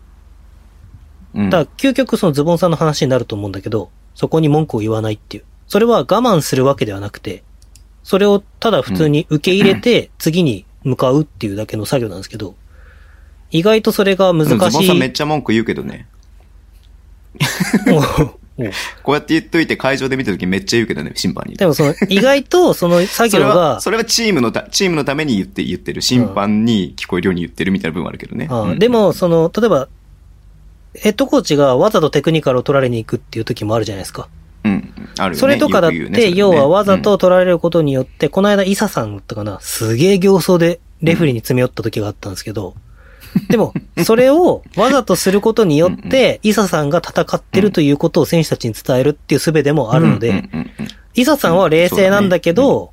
だから究極そのズボンさんの話になると思うんだけど、そこに文句を言わないっていう。それは我慢するわけではなくて、それをただ普通に受け入れて次に向かうっていうだけの作業なんですけど、意外とそれが難しい。ズボンさんめっちゃ文句言うけどね。こうやって言っといて会場で見たときめっちゃ言うけどね、審判に。でもその、意外とその作業が。それはチームのために言ってる。審判に聞こえるように言ってるみたいな部分あるけどね。でも、その、例えば、ヘッドコーチがわざとテクニカルを取られに行くっていう時もあるじゃないですか。うん。あるよね。それとかだって、要はわざと取られることによって、この間イサさんだったかな、すげえ形相でレフェリーに詰め寄った時があったんですけど、でも、それをわざとすることによって、イサさんが戦ってるということを選手たちに伝えるっていう術でもあるので、イサさんは冷静なんだけど、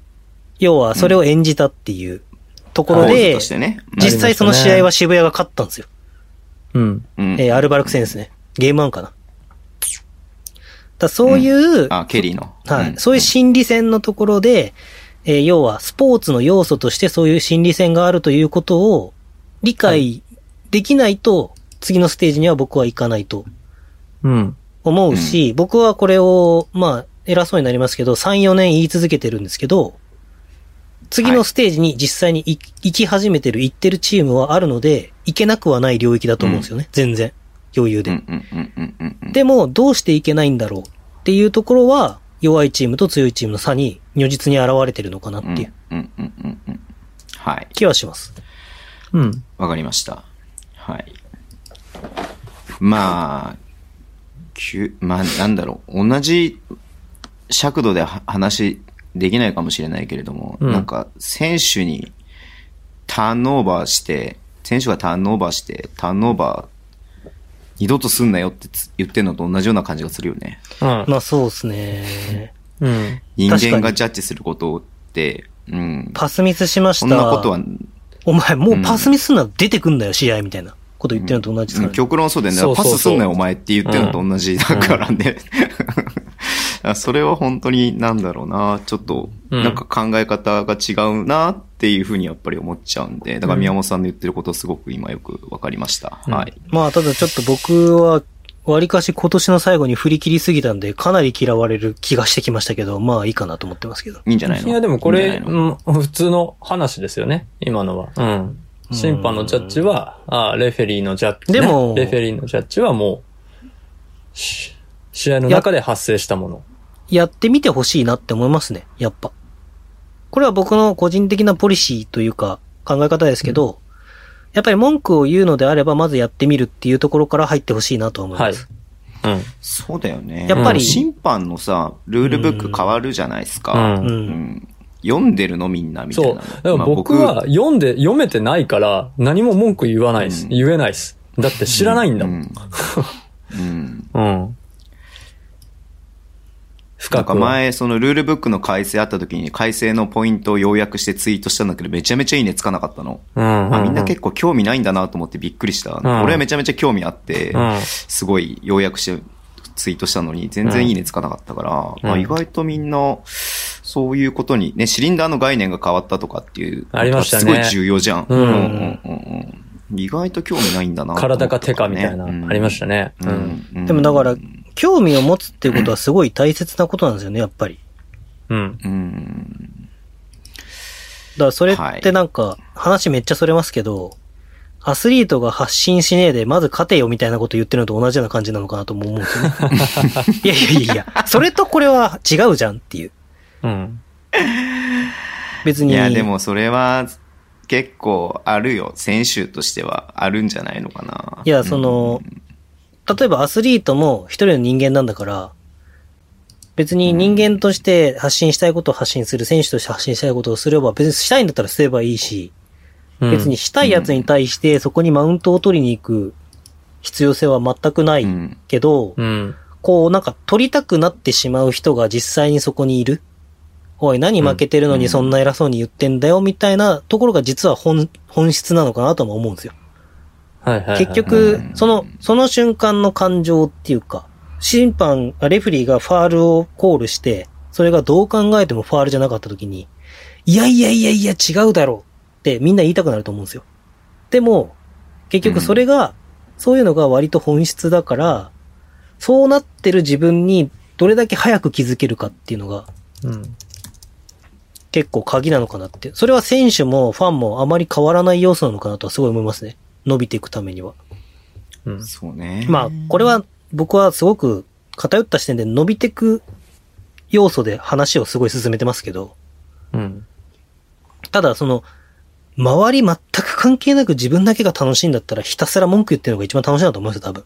要はそれを演じたっていうところで、実際その試合は渋谷が勝ったんですよ。アルバルク戦ですね。ゲーム1かな。だそういう、ケリーの。はい。そういう心理戦のところで、要はスポーツの要素としてそういう心理戦があるということを、理解できないと、次のステージには僕は行かないと思うし、僕はこれを、まあ、偉そうになりますけど、3、4年言い続けてるんですけど、次のステージに実際に行き始めてる、行ってるチームはあるので、行けなくはない領域だと思うんですよね。全然。余裕で。でも、どうしていけないんだろうっていうところは、弱いチームと強いチームの差に、如実に現れてるのかなっていう、気はします。わかりました。はい。まあ、なんだろう。同じ尺度で話できないかもしれないけれども、なんか、選手に選手がターンオーバーして、ターンオーバー二度とすんなよって言ってんのと同じような感じがするよね。まあそうですね。人間がジャッジすることって、パスミスしました。そんなことは、お前、もうパスミスすんなら出てくんだよ、試合みたいなこと言ってるのと同じですからね。極論そうだよね。パスすんなよ、お前って言ってるのと同じだからね。それは本当に、なんだろうな、ちょっと、なんか考え方が違うなっていうふうにやっぱり思っちゃうんで、だから宮本さんの言ってることすごく今よくわかりました。はい。まあ、ただちょっと僕は、わりかし今年の最後に振り切りすぎたんで、かなり嫌われる気がしてきましたけど、まあいいかなと思ってますけど。いいんじゃないの？いやでもこれ、普通の話ですよね、今のは。うん。審判のジャッジは、レフェリーのジャッジ、ね。でも、レフェリーのジャッジはもう、試合の中で発生したもの。やってみてほしいなって思いますね、やっぱ。これは僕の個人的なポリシーというか、考え方ですけど、うん、やっぱり文句を言うのであれば、まずやってみるっていうところから入ってほしいなと思います。はい。うん。そうだよね。やっぱり。審判のさ、ルールブック変わるじゃないですか。うん。うん、読んでるのみんなみたいな。そう。だから僕は読めてないから、何も文句言わないです、うん。言えないです。だって知らないんだもん。うん。うん。うん、なんか前、そのルールブックの改正あった時に改正のポイントを要約してツイートしたんだけど、めちゃめちゃいいねつかなかったの。うんうんうん、あ、みんな結構興味ないんだなと思ってびっくりした。うん、俺はめちゃめちゃ興味あって、うん、すごい要約してツイートしたのに全然いいねつかなかったから、うん、まあ、意外とみんなそういうことにね、シリンダーの概念が変わったとかっていう、ありましたね、すごい重要じゃん。うんうんうんうん、意外と興味ないんだなと思ったからね。体か手かみたいな、うん、ありましたね。うんうん、でもだから。興味を持つっていうことはすごい大切なことなんですよね、やっぱり。うん。うん。だからそれってなんか、はい、話めっちゃそれますけど、アスリートが発信しねえで、まず勝てよみたいなこと言ってるのと同じような感じなのかなとも思うんですよね。いやいやいや、それとこれは違うじゃんっていう。うん。別に。いや、でもそれは結構あるよ。選手としてはあるんじゃないのかな。いや、その、うん、例えばアスリートも一人の人間なんだから、別に人間として発信したいことを発信する、選手として発信したいことをすれば、別にしたいんだったらすればいいし、別にしたいやつに対してそこにマウントを取りに行く必要性は全くないけど、こうなんか取りたくなってしまう人が実際にそこにいる。おい、何負けてるのにそんな偉そうに言ってんだよみたいなところが実は本質なのかなとも思うんですよ。はいはいはい、結局、その瞬間の感情っていうか、レフェリーがファールをコールして、それがどう考えてもファールじゃなかった時に、いやいやいやいや違うだろうってみんな言いたくなると思うんですよ。でも、結局それが、そういうのが割と本質だから、そうなってる自分にどれだけ早く気づけるかっていうのが、結構鍵なのかなって。それは選手もファンもあまり変わらない要素なのかなとはすごい思いますね。伸びていくためには。うん。そうね。まあ、これは僕はすごく偏った視点で伸びていく要素で話をすごい進めてますけど。うん。ただ、周り全く関係なく自分だけが楽しいんだったらひたすら文句言ってるのが一番楽しいなと思いますよ、多分。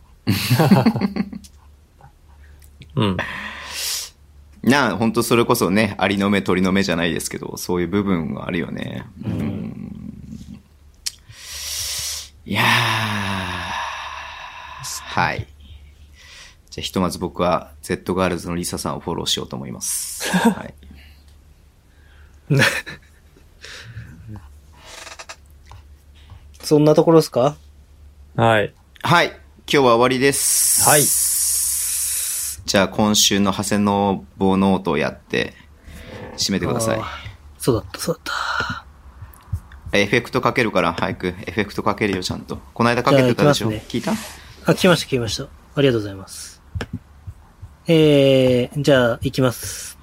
うん。本当それこそね、ありの目、鳥の目じゃないですけど、そういう部分があるよね。うん。いやー、はい。じゃあひとまず僕は Z ガールズのリサさんをフォローしようと思います。はい。そんなところですか？はい。はい。今日は終わりです。はい。じゃあ今週の長谷の棒ノートをやって締めてください。そうだった。エフェクトかけるから早くエフェクトかけるよ、ちゃんと。この間かけてたでしょ、ね、聞いた？聞きました。ありがとうございます。じゃあ行きます。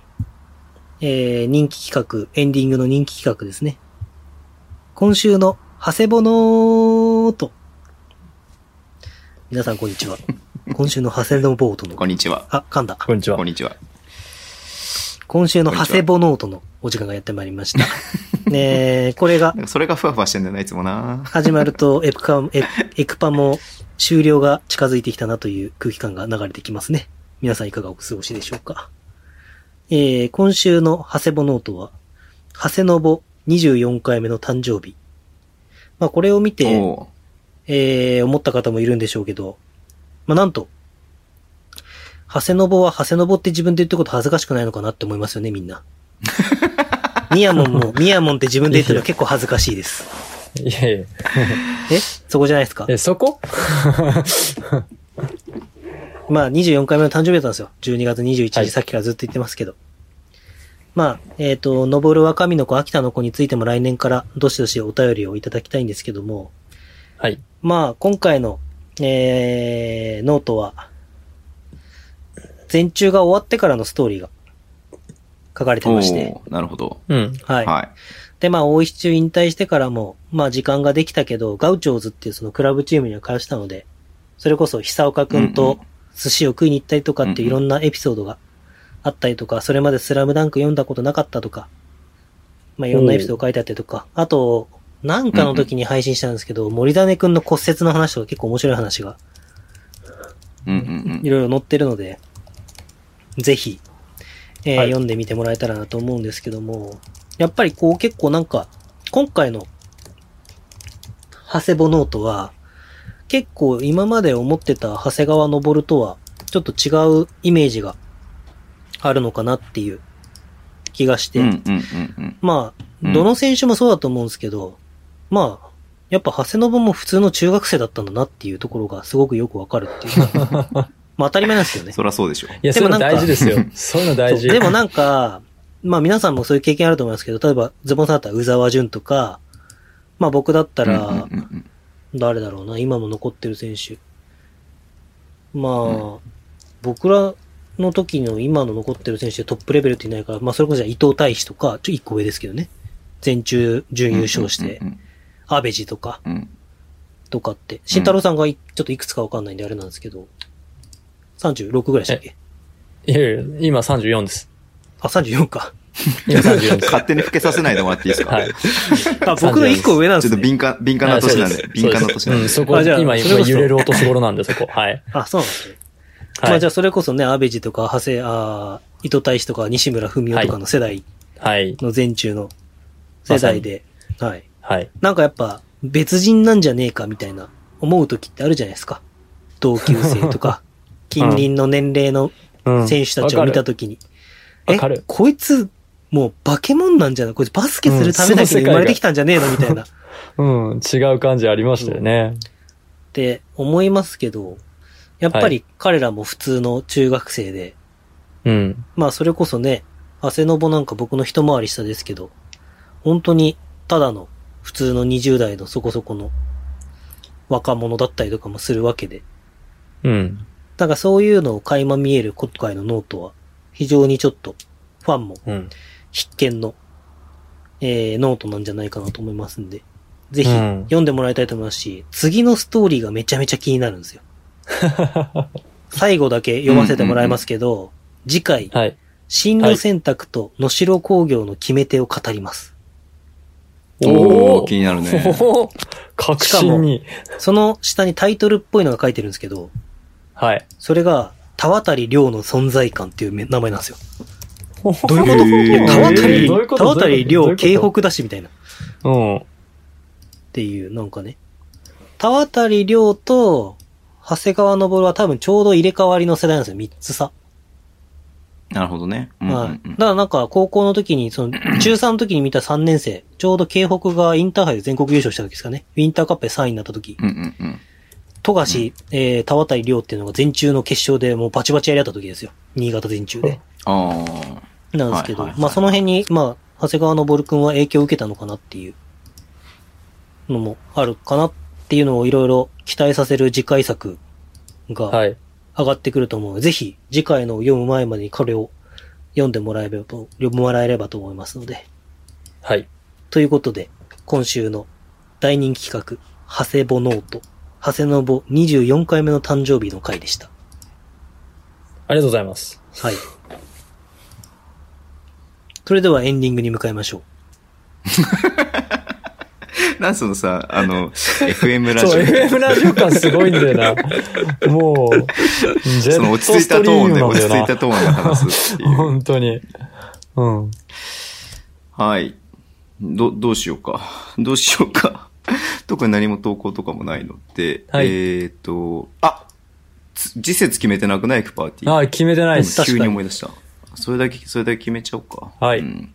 人気企画、エンディングの人気企画ですね。今週の長谷ボノート。皆さんこんにちは。今週の長谷のボートの。こんにちは。あ、噛んだ。こんにちは。今週の長谷ボノートのお時間がやってまいりました。これが。それがふわふわしてんだよな、いつもな。始まるとエクパも終了が近づいてきたなという空気感が流れてきますね。皆さんいかがお過ごしでしょうか。今週の長谷ボノートは、長谷のぼ24回目の誕生日。まあこれを見て、思った方もいるんでしょうけど、まあなんと、長谷のぼは長谷のぼって自分で言ってること恥ずかしくないのかなって思いますよね、みんな。ミヤモンって自分で言ってるのは結構恥ずかしいです。いやいや。そこじゃないですか。そこまあ、24回目の誕生日だったんですよ。12月21日、はい、さっきからずっと言ってますけど。まあ、登るは神の子、秋田の子についても来年からどしどしお便りをいただきたいんですけども。はい。まあ、今回の、ノートは、前中が終わってからのストーリーが書かれてまして。なるほど。うん。はい。はい、で、まあ、大石中引退してからも、まあ、時間ができたけど、ガウチョーズっていうそのクラブチームには返したので、それこそ久岡くんと寿司を食いに行ったりとかっていろんなエピソードがあったりとか、それまでスラムダンク読んだことなかったとか、まあ、いろんなエピソード書いてあったりとか、あと、なんかの時に配信したんですけど、森種くんの骨折の話とか結構面白い話が、いろいろ載ってるので、ぜひ、読んでみてもらえたらなと思うんですけども、やっぱりこう結構なんか、今回の、長谷ボノートは、結構今まで思ってた長谷川昇とは、ちょっと違うイメージがあるのかなっていう気がして、まあ、どの選手もそうだと思うんですけど、まあ、やっぱ長谷信も普通の中学生だったんだなっていうところがすごくよくわかるっていうか。まあ当たり前なんですよね。そりゃそうでしょ。いや、でもなんか大事ですよ。そういうの大事。でもなんか、まあ皆さんもそういう経験あると思いますけど、例えばズボンさんだったら宇沢純とか、まあ僕だったら、誰だろうな、今も残ってる選手。まあ、僕らの時の今の残ってる選手でトップレベルっていないから、まあそれこそ伊藤大志とか、ちょっと一個上ですけどね。全中準優勝して。アベジとか、とかって。慎太郎さんがちょっといくつかわかんないんであれなんですけど、36ぐらいでしたっけ？いやいや、今34です。あ、34か。今34です。勝手に老けさせないでもらっていいですか？はい。あ、僕の1個上なんですね。ちょっと敏感な年なんで。敏感な年なんで。そこ、今揺れるお年頃なんで、そこ。はい。あ、そうなんですね。はい、まあじゃあそれこそね、アベジとか、伊藤大志とか、西村文夫とかの世代の前中の世代で、はい。はい。なんかやっぱ別人なんじゃねえかみたいな思う時ってあるじゃないですか。同級生とか近隣の年齢の選手たちを見た時に、こいつもう化け物なんじゃない？こいつバスケするためだけに生まれてきたんじゃねえのみたいな。うん、違う感じありましたよね。って思いますけど、やっぱり彼らも普通の中学生で、うん。まあそれこそね、長谷信なんか僕の一回り下ですけど、本当にただの普通の20代のそこそこの若者だったりとかもするわけで。うん。だからそういうのを垣間見える今回のノートは非常にちょっとファンも必見の、ノートなんじゃないかなと思いますんで、ぜひ読んでもらいたいと思いますし、次のストーリーがめちゃめちゃ気になるんですよ。最後だけ読ませてもらいますけど、次回、進路選択と能代工業の決め手を語ります。おー、気になるね。確信に。その下にタイトルっぽいのが書いてるんですけど、はい。それが、田渡亮の存在感っていう名前なんですよ。どういうこと？田渡亮京北だしみたいな。うん。っていう、なんかね。田渡亮と、長谷川昇は多分ちょうど入れ替わりの世代なんですよ、3つ差。なるほどね。はい。だからなんか高校の時に、その中3の時に見た3年生、ちょうど京北がインターハイで全国優勝した時ですかね。ウィンターカップで3位になった時。富樫、田渡亮っていうのが全中の決勝でもうバチバチやり合った時ですよ。新潟全中で。なんですけど、まあその辺に、まあ、長谷川昇くんは影響を受けたのかなっていうのもあるかなっていうのをいろいろ期待させる次回作が、はい。上がってくると思うので、ぜひ次回の読む前までにこれを読んでもらえればと思いますので。はい。ということで、今週の大人気企画、長谷ボノート、長谷のぼ24回目の誕生日の回でした。ありがとうございます。はい。それではエンディングに向かいましょう。なんそのさ、FM ラジオ。そう、FM ラジオ感すごいんだよな。もう、その落ち着いたトーンで、落ち着いたトーンで話すっていう。本当に。うん。はい。どうしようか。特に何も投稿とかもないので、はい、次節決めてなくない？エクパーティー。あ、決めてないです。急に思い出した。それだけ決めちゃおうか。はい。うん、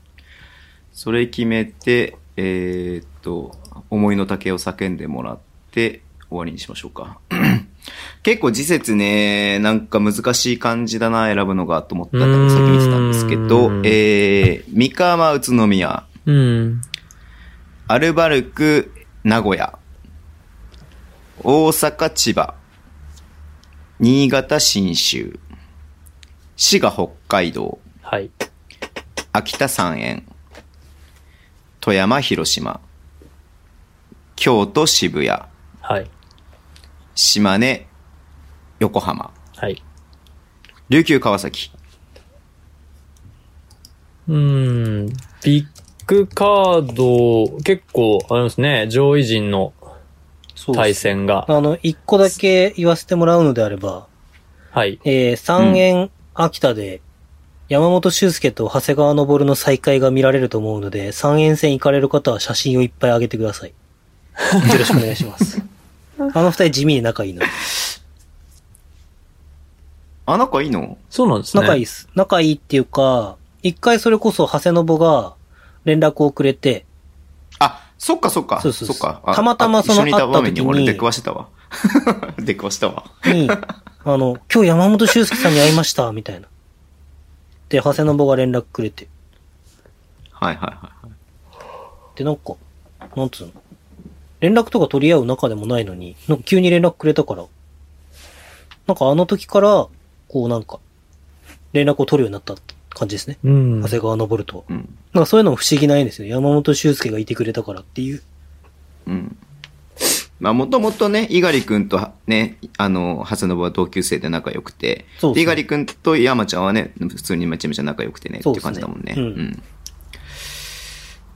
それ決めて、思いの丈を叫んでもらって終わりにしましょうか。結構時節ね、なんか難しい感じだな、選ぶのがと思ったんで先に言ってたんですけど、三河宇都宮、アルバルク名古屋、大阪千葉、新潟信州、滋賀北海道、はい、秋田三遠、富山広島、京都渋谷、はい、島根横浜、はい、琉球川崎。ビッグカード結構あれですね、上位陣の対戦が、一個だけ言わせてもらうのであれば、はい。三遠秋田で山本修介と長谷川昇の再会が見られると思うので、三遠戦行かれる方は写真をいっぱい上げてください。よろしくお願いします。あの二人地味に仲いいの。あ、仲いいの？そうなんですね。仲いいです。仲いいっていうか、一回それこそ長谷信が連絡をくれて、あ、そっかそっか、そうそうそう、そっか、たまたまその会った時に一緒にいた場面に俺出くわしてたわ。出くわしたわ。今日山本修介さんに会いましたみたいな。で長谷信が連絡くれて、はいはいはいはい。でなんつうの、連絡とか取り合う仲でもないのに、急に連絡くれたから、あの時からこう連絡を取るようになった感じですね。うん、長谷川昇とは、うん、そういうのも不思議ないんですよ。山本修介がいてくれたからっていう。うん。まあもともとね、猪狩くんとね、長谷信は同級生で仲良くて、そうそう、猪狩くんと山ちゃんはね、普通にめちゃめちゃ仲良くてね、って感じだもんね。うん。うん、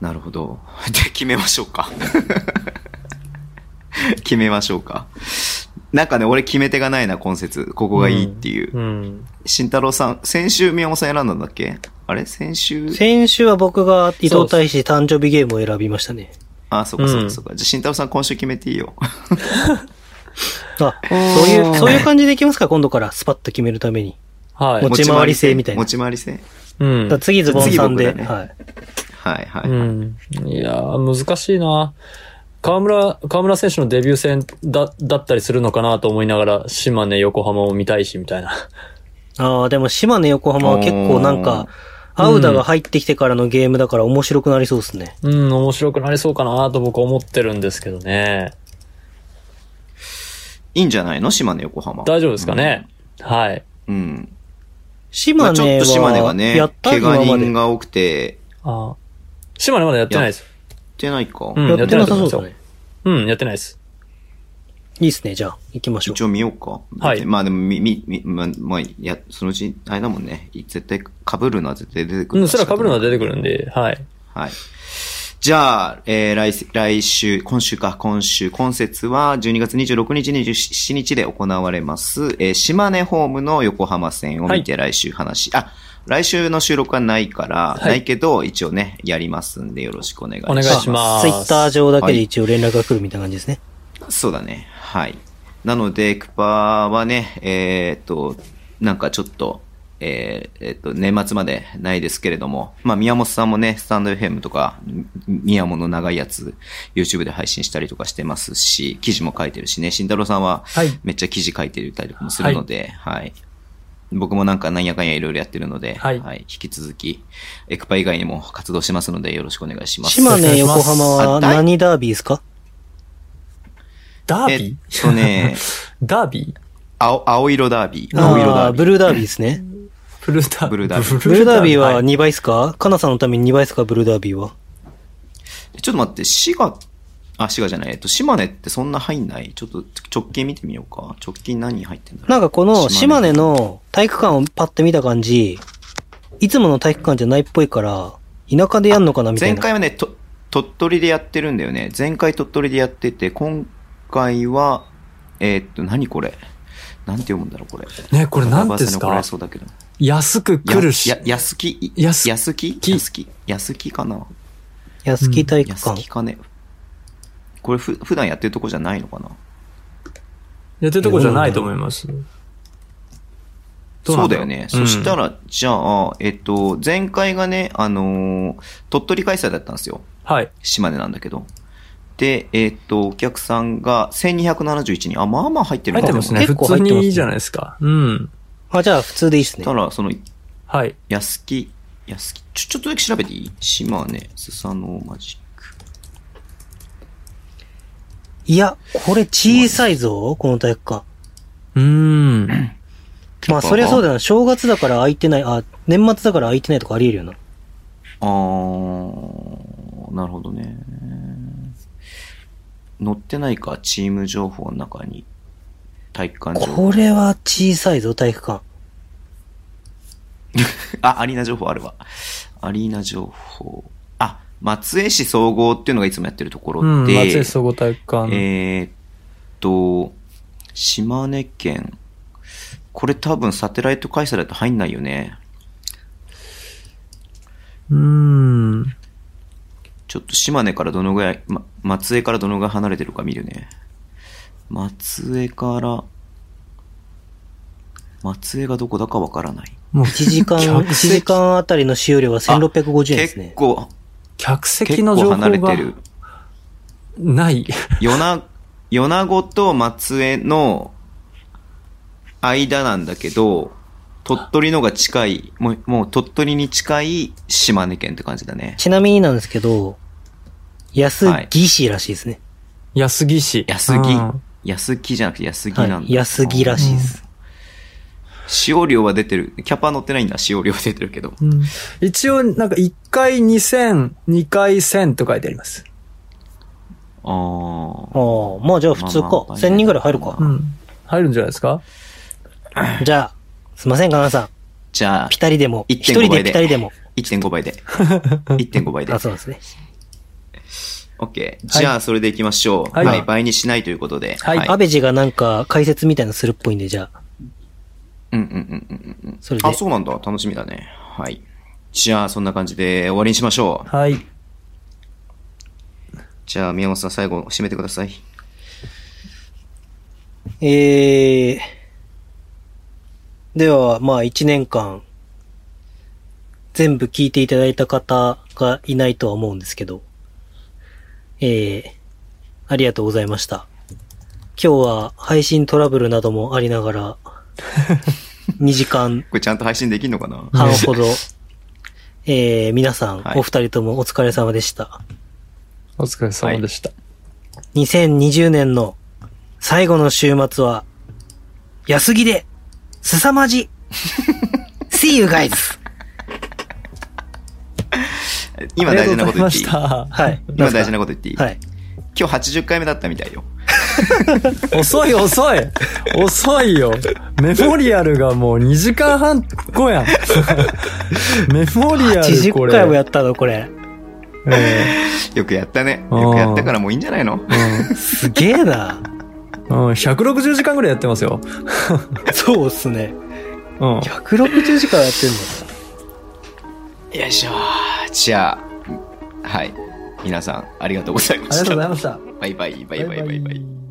なるほど。で、決めましょうか。決めましょうか。俺決め手がないな、今節。ここがいいっていう。慎太郎さん、先週宮本さん選んだんだっけ？あれ？先週は僕が伊藤大使誕生日ゲームを選びましたね。あ、そっかそっかそっか。じゃあ慎太郎さん今週決めていいよ。あ、そういう感じでいきますか、今度から。スパッと決めるために。はい。持ち回り制みたいな。持ち回り制。うん。だ次ズボンさんで。ね、はい。はいはい、はい。いやー、難しいな。河村選手のデビュー戦だったりするのかなと思いながら、島根横浜を見たいしみたいな。ああ、でも島根横浜は結構アウダが入ってきてからのゲームだから面白くなりそうですね。うん、面白くなりそうかなと僕は思ってるんですけどね。いいんじゃないの、島根横浜。大丈夫ですかね。うん、はい。うん。島根は、ちょっと島根がね、怪我人が多くて。ああ。島根まだやってないです。やってないか。うん、やってなさそうですね。うん、やってないです。いいっすね、じゃあ、行きましょう。一応見ようか。はい。まあでも、そのうち、あれだもんね。絶対、被るのは絶対出てくる。うん、それは被るのは出てくるんで、はい。はい。じゃあ、来週、今週、今節は、12月26日、27日で行われます、島根ホームの横浜戦を見て来週話、はい、来週の収録はないから、はい、ないけど、一応ね、やりますんで、よろしくお願いします。お願いします。ツイッター上だけで一応連絡が来るみたいな感じですね。はい、そうだね。はい。なので、クパはね、ちょっと、年末までないですけれども、まあ、宮本さんもね、スタンド FM とか、宮本の長いやつ、YouTube で配信したりとかしてますし、記事も書いてるしね、慎太郎さんは、めっちゃ記事書いてるたりとかもするので、はい。はい、僕もなんやかんやいろいろやってるので、はい、はい。引き続き、エクパ以外にも活動してますので、よろしくお願いします。島根、横浜は何ダービーですか？ダービー？ダービー？青色ダービー。青色ダービー。ブルーダービーですね。ブルーダービーは2倍ですか？カナさんのために2倍ですか、ブルーダービーは。ちょっと待って、滋賀じゃない、島根ってそんな入んない？ちょっと直近見てみようか。直近何入ってんだろう。この島根の体育館をパッと見た感じ、いつもの体育館じゃないっぽいから、田舎でやんのかなみたいな。前回はね、鳥取でやってるんだよね。前回鳥取でやってて、今回は、何これ？なんて読むんだろう、これ。ね、これなんてですか？安く来るし。安きかな。安き体育館。安きかね。これ普段やってるとこじゃないのかな？やってるとこじゃないと思います。そうだよね。そしたら、じゃあ、前回がね、鳥取開催だったんですよ。はい。島根なんだけど。で、お客さんが1271人。あ、まあまあ入ってるんだけど。入ってますね。結構入ってますね。普通にいいじゃないですか。うん。あ、じゃあ普通でいいですね。ただ、はい。安木。ちょっとだけ調べていい？島根、スサノーマジック。いや、これ小さいぞ、この体育館。まあそりゃそうだな、正月だから空いてない、あ、年末だから空いてないとかありえるよな。あー、なるほどね。載ってないか、チーム情報の中に。体育館情報。これは小さいぞ、体育館。あ、アリーナ情報あるわ。アリーナ情報。あ、松江市総合っていうのがいつもやってるところで。うん、松江市総合体育館。島根県。これ多分サテライト開催だと入んないよね。ちょっと島根からどのぐらい、松江からどのぐらい離れてるか見るね。松江から、松江がどこだかわからない。もう1時間あたりの使用料は1650円ですね。結構、客席の情報がない。米子と松江の間なんだけど、鳥取のが近い、もう鳥取に近い島根県って感じだね。ちなみになんですけど、安木市らしいですね。はい、安木市。安木じゃなくて安木なんだ、はい。安木らしいです。使用料は出てる。キャパ乗ってないんだ。使用料は出てるけど。うん、一応、なんか1回2000、2回1000と書いてあります。ああ。まあじゃあ普通か。1000人ぐらい入るか。うん。入るんじゃないですか。じゃあ、すいません、カナさん。じゃあ、ピタリでも。1.5 倍で。一人でピタリでも。1.5 倍で。1.5 倍で。あ、そうですね。OK。じゃあ、それで行きましょう。はい。はい、倍にしないということで。はい。はい、アベジがなんか解説みたいなのするっぽいんで、じゃあ。それで。あ、そうなんだ。楽しみだね。はい。じゃあ、そんな感じで終わりにしましょう。はい。じゃあ、宮本さん、最後、締めてください。では、まあ、1年間、全部聞いていただいた方がいないとは思うんですけど、ありがとうございました。今日は配信トラブルなどもありながら、2時間。これちゃんと配信できんのかな？半ほど。皆さん、お二人ともお疲れ様でした。お疲れ様でした。はい、2020年の最後の週末は、安木で、すさまじ。See you guys! 今大事なこと言っていい？はい。今大事なこと言っていい？はい。今日80回目だったみたいよ。遅いよ。メモリアルがもう2時間半後やん。メモリアルこれ。80回もやったのこれ。よくやったね。よくやったからもういいんじゃないの？すげえな。うん、160時間ぐらいやってますよ。そうっすね。うん。160時間やってんの。よいしょ。じゃあ、はい。皆さん、ありがとうございました。ありがとうございました。バイバイ、バイバイ、バイバイ。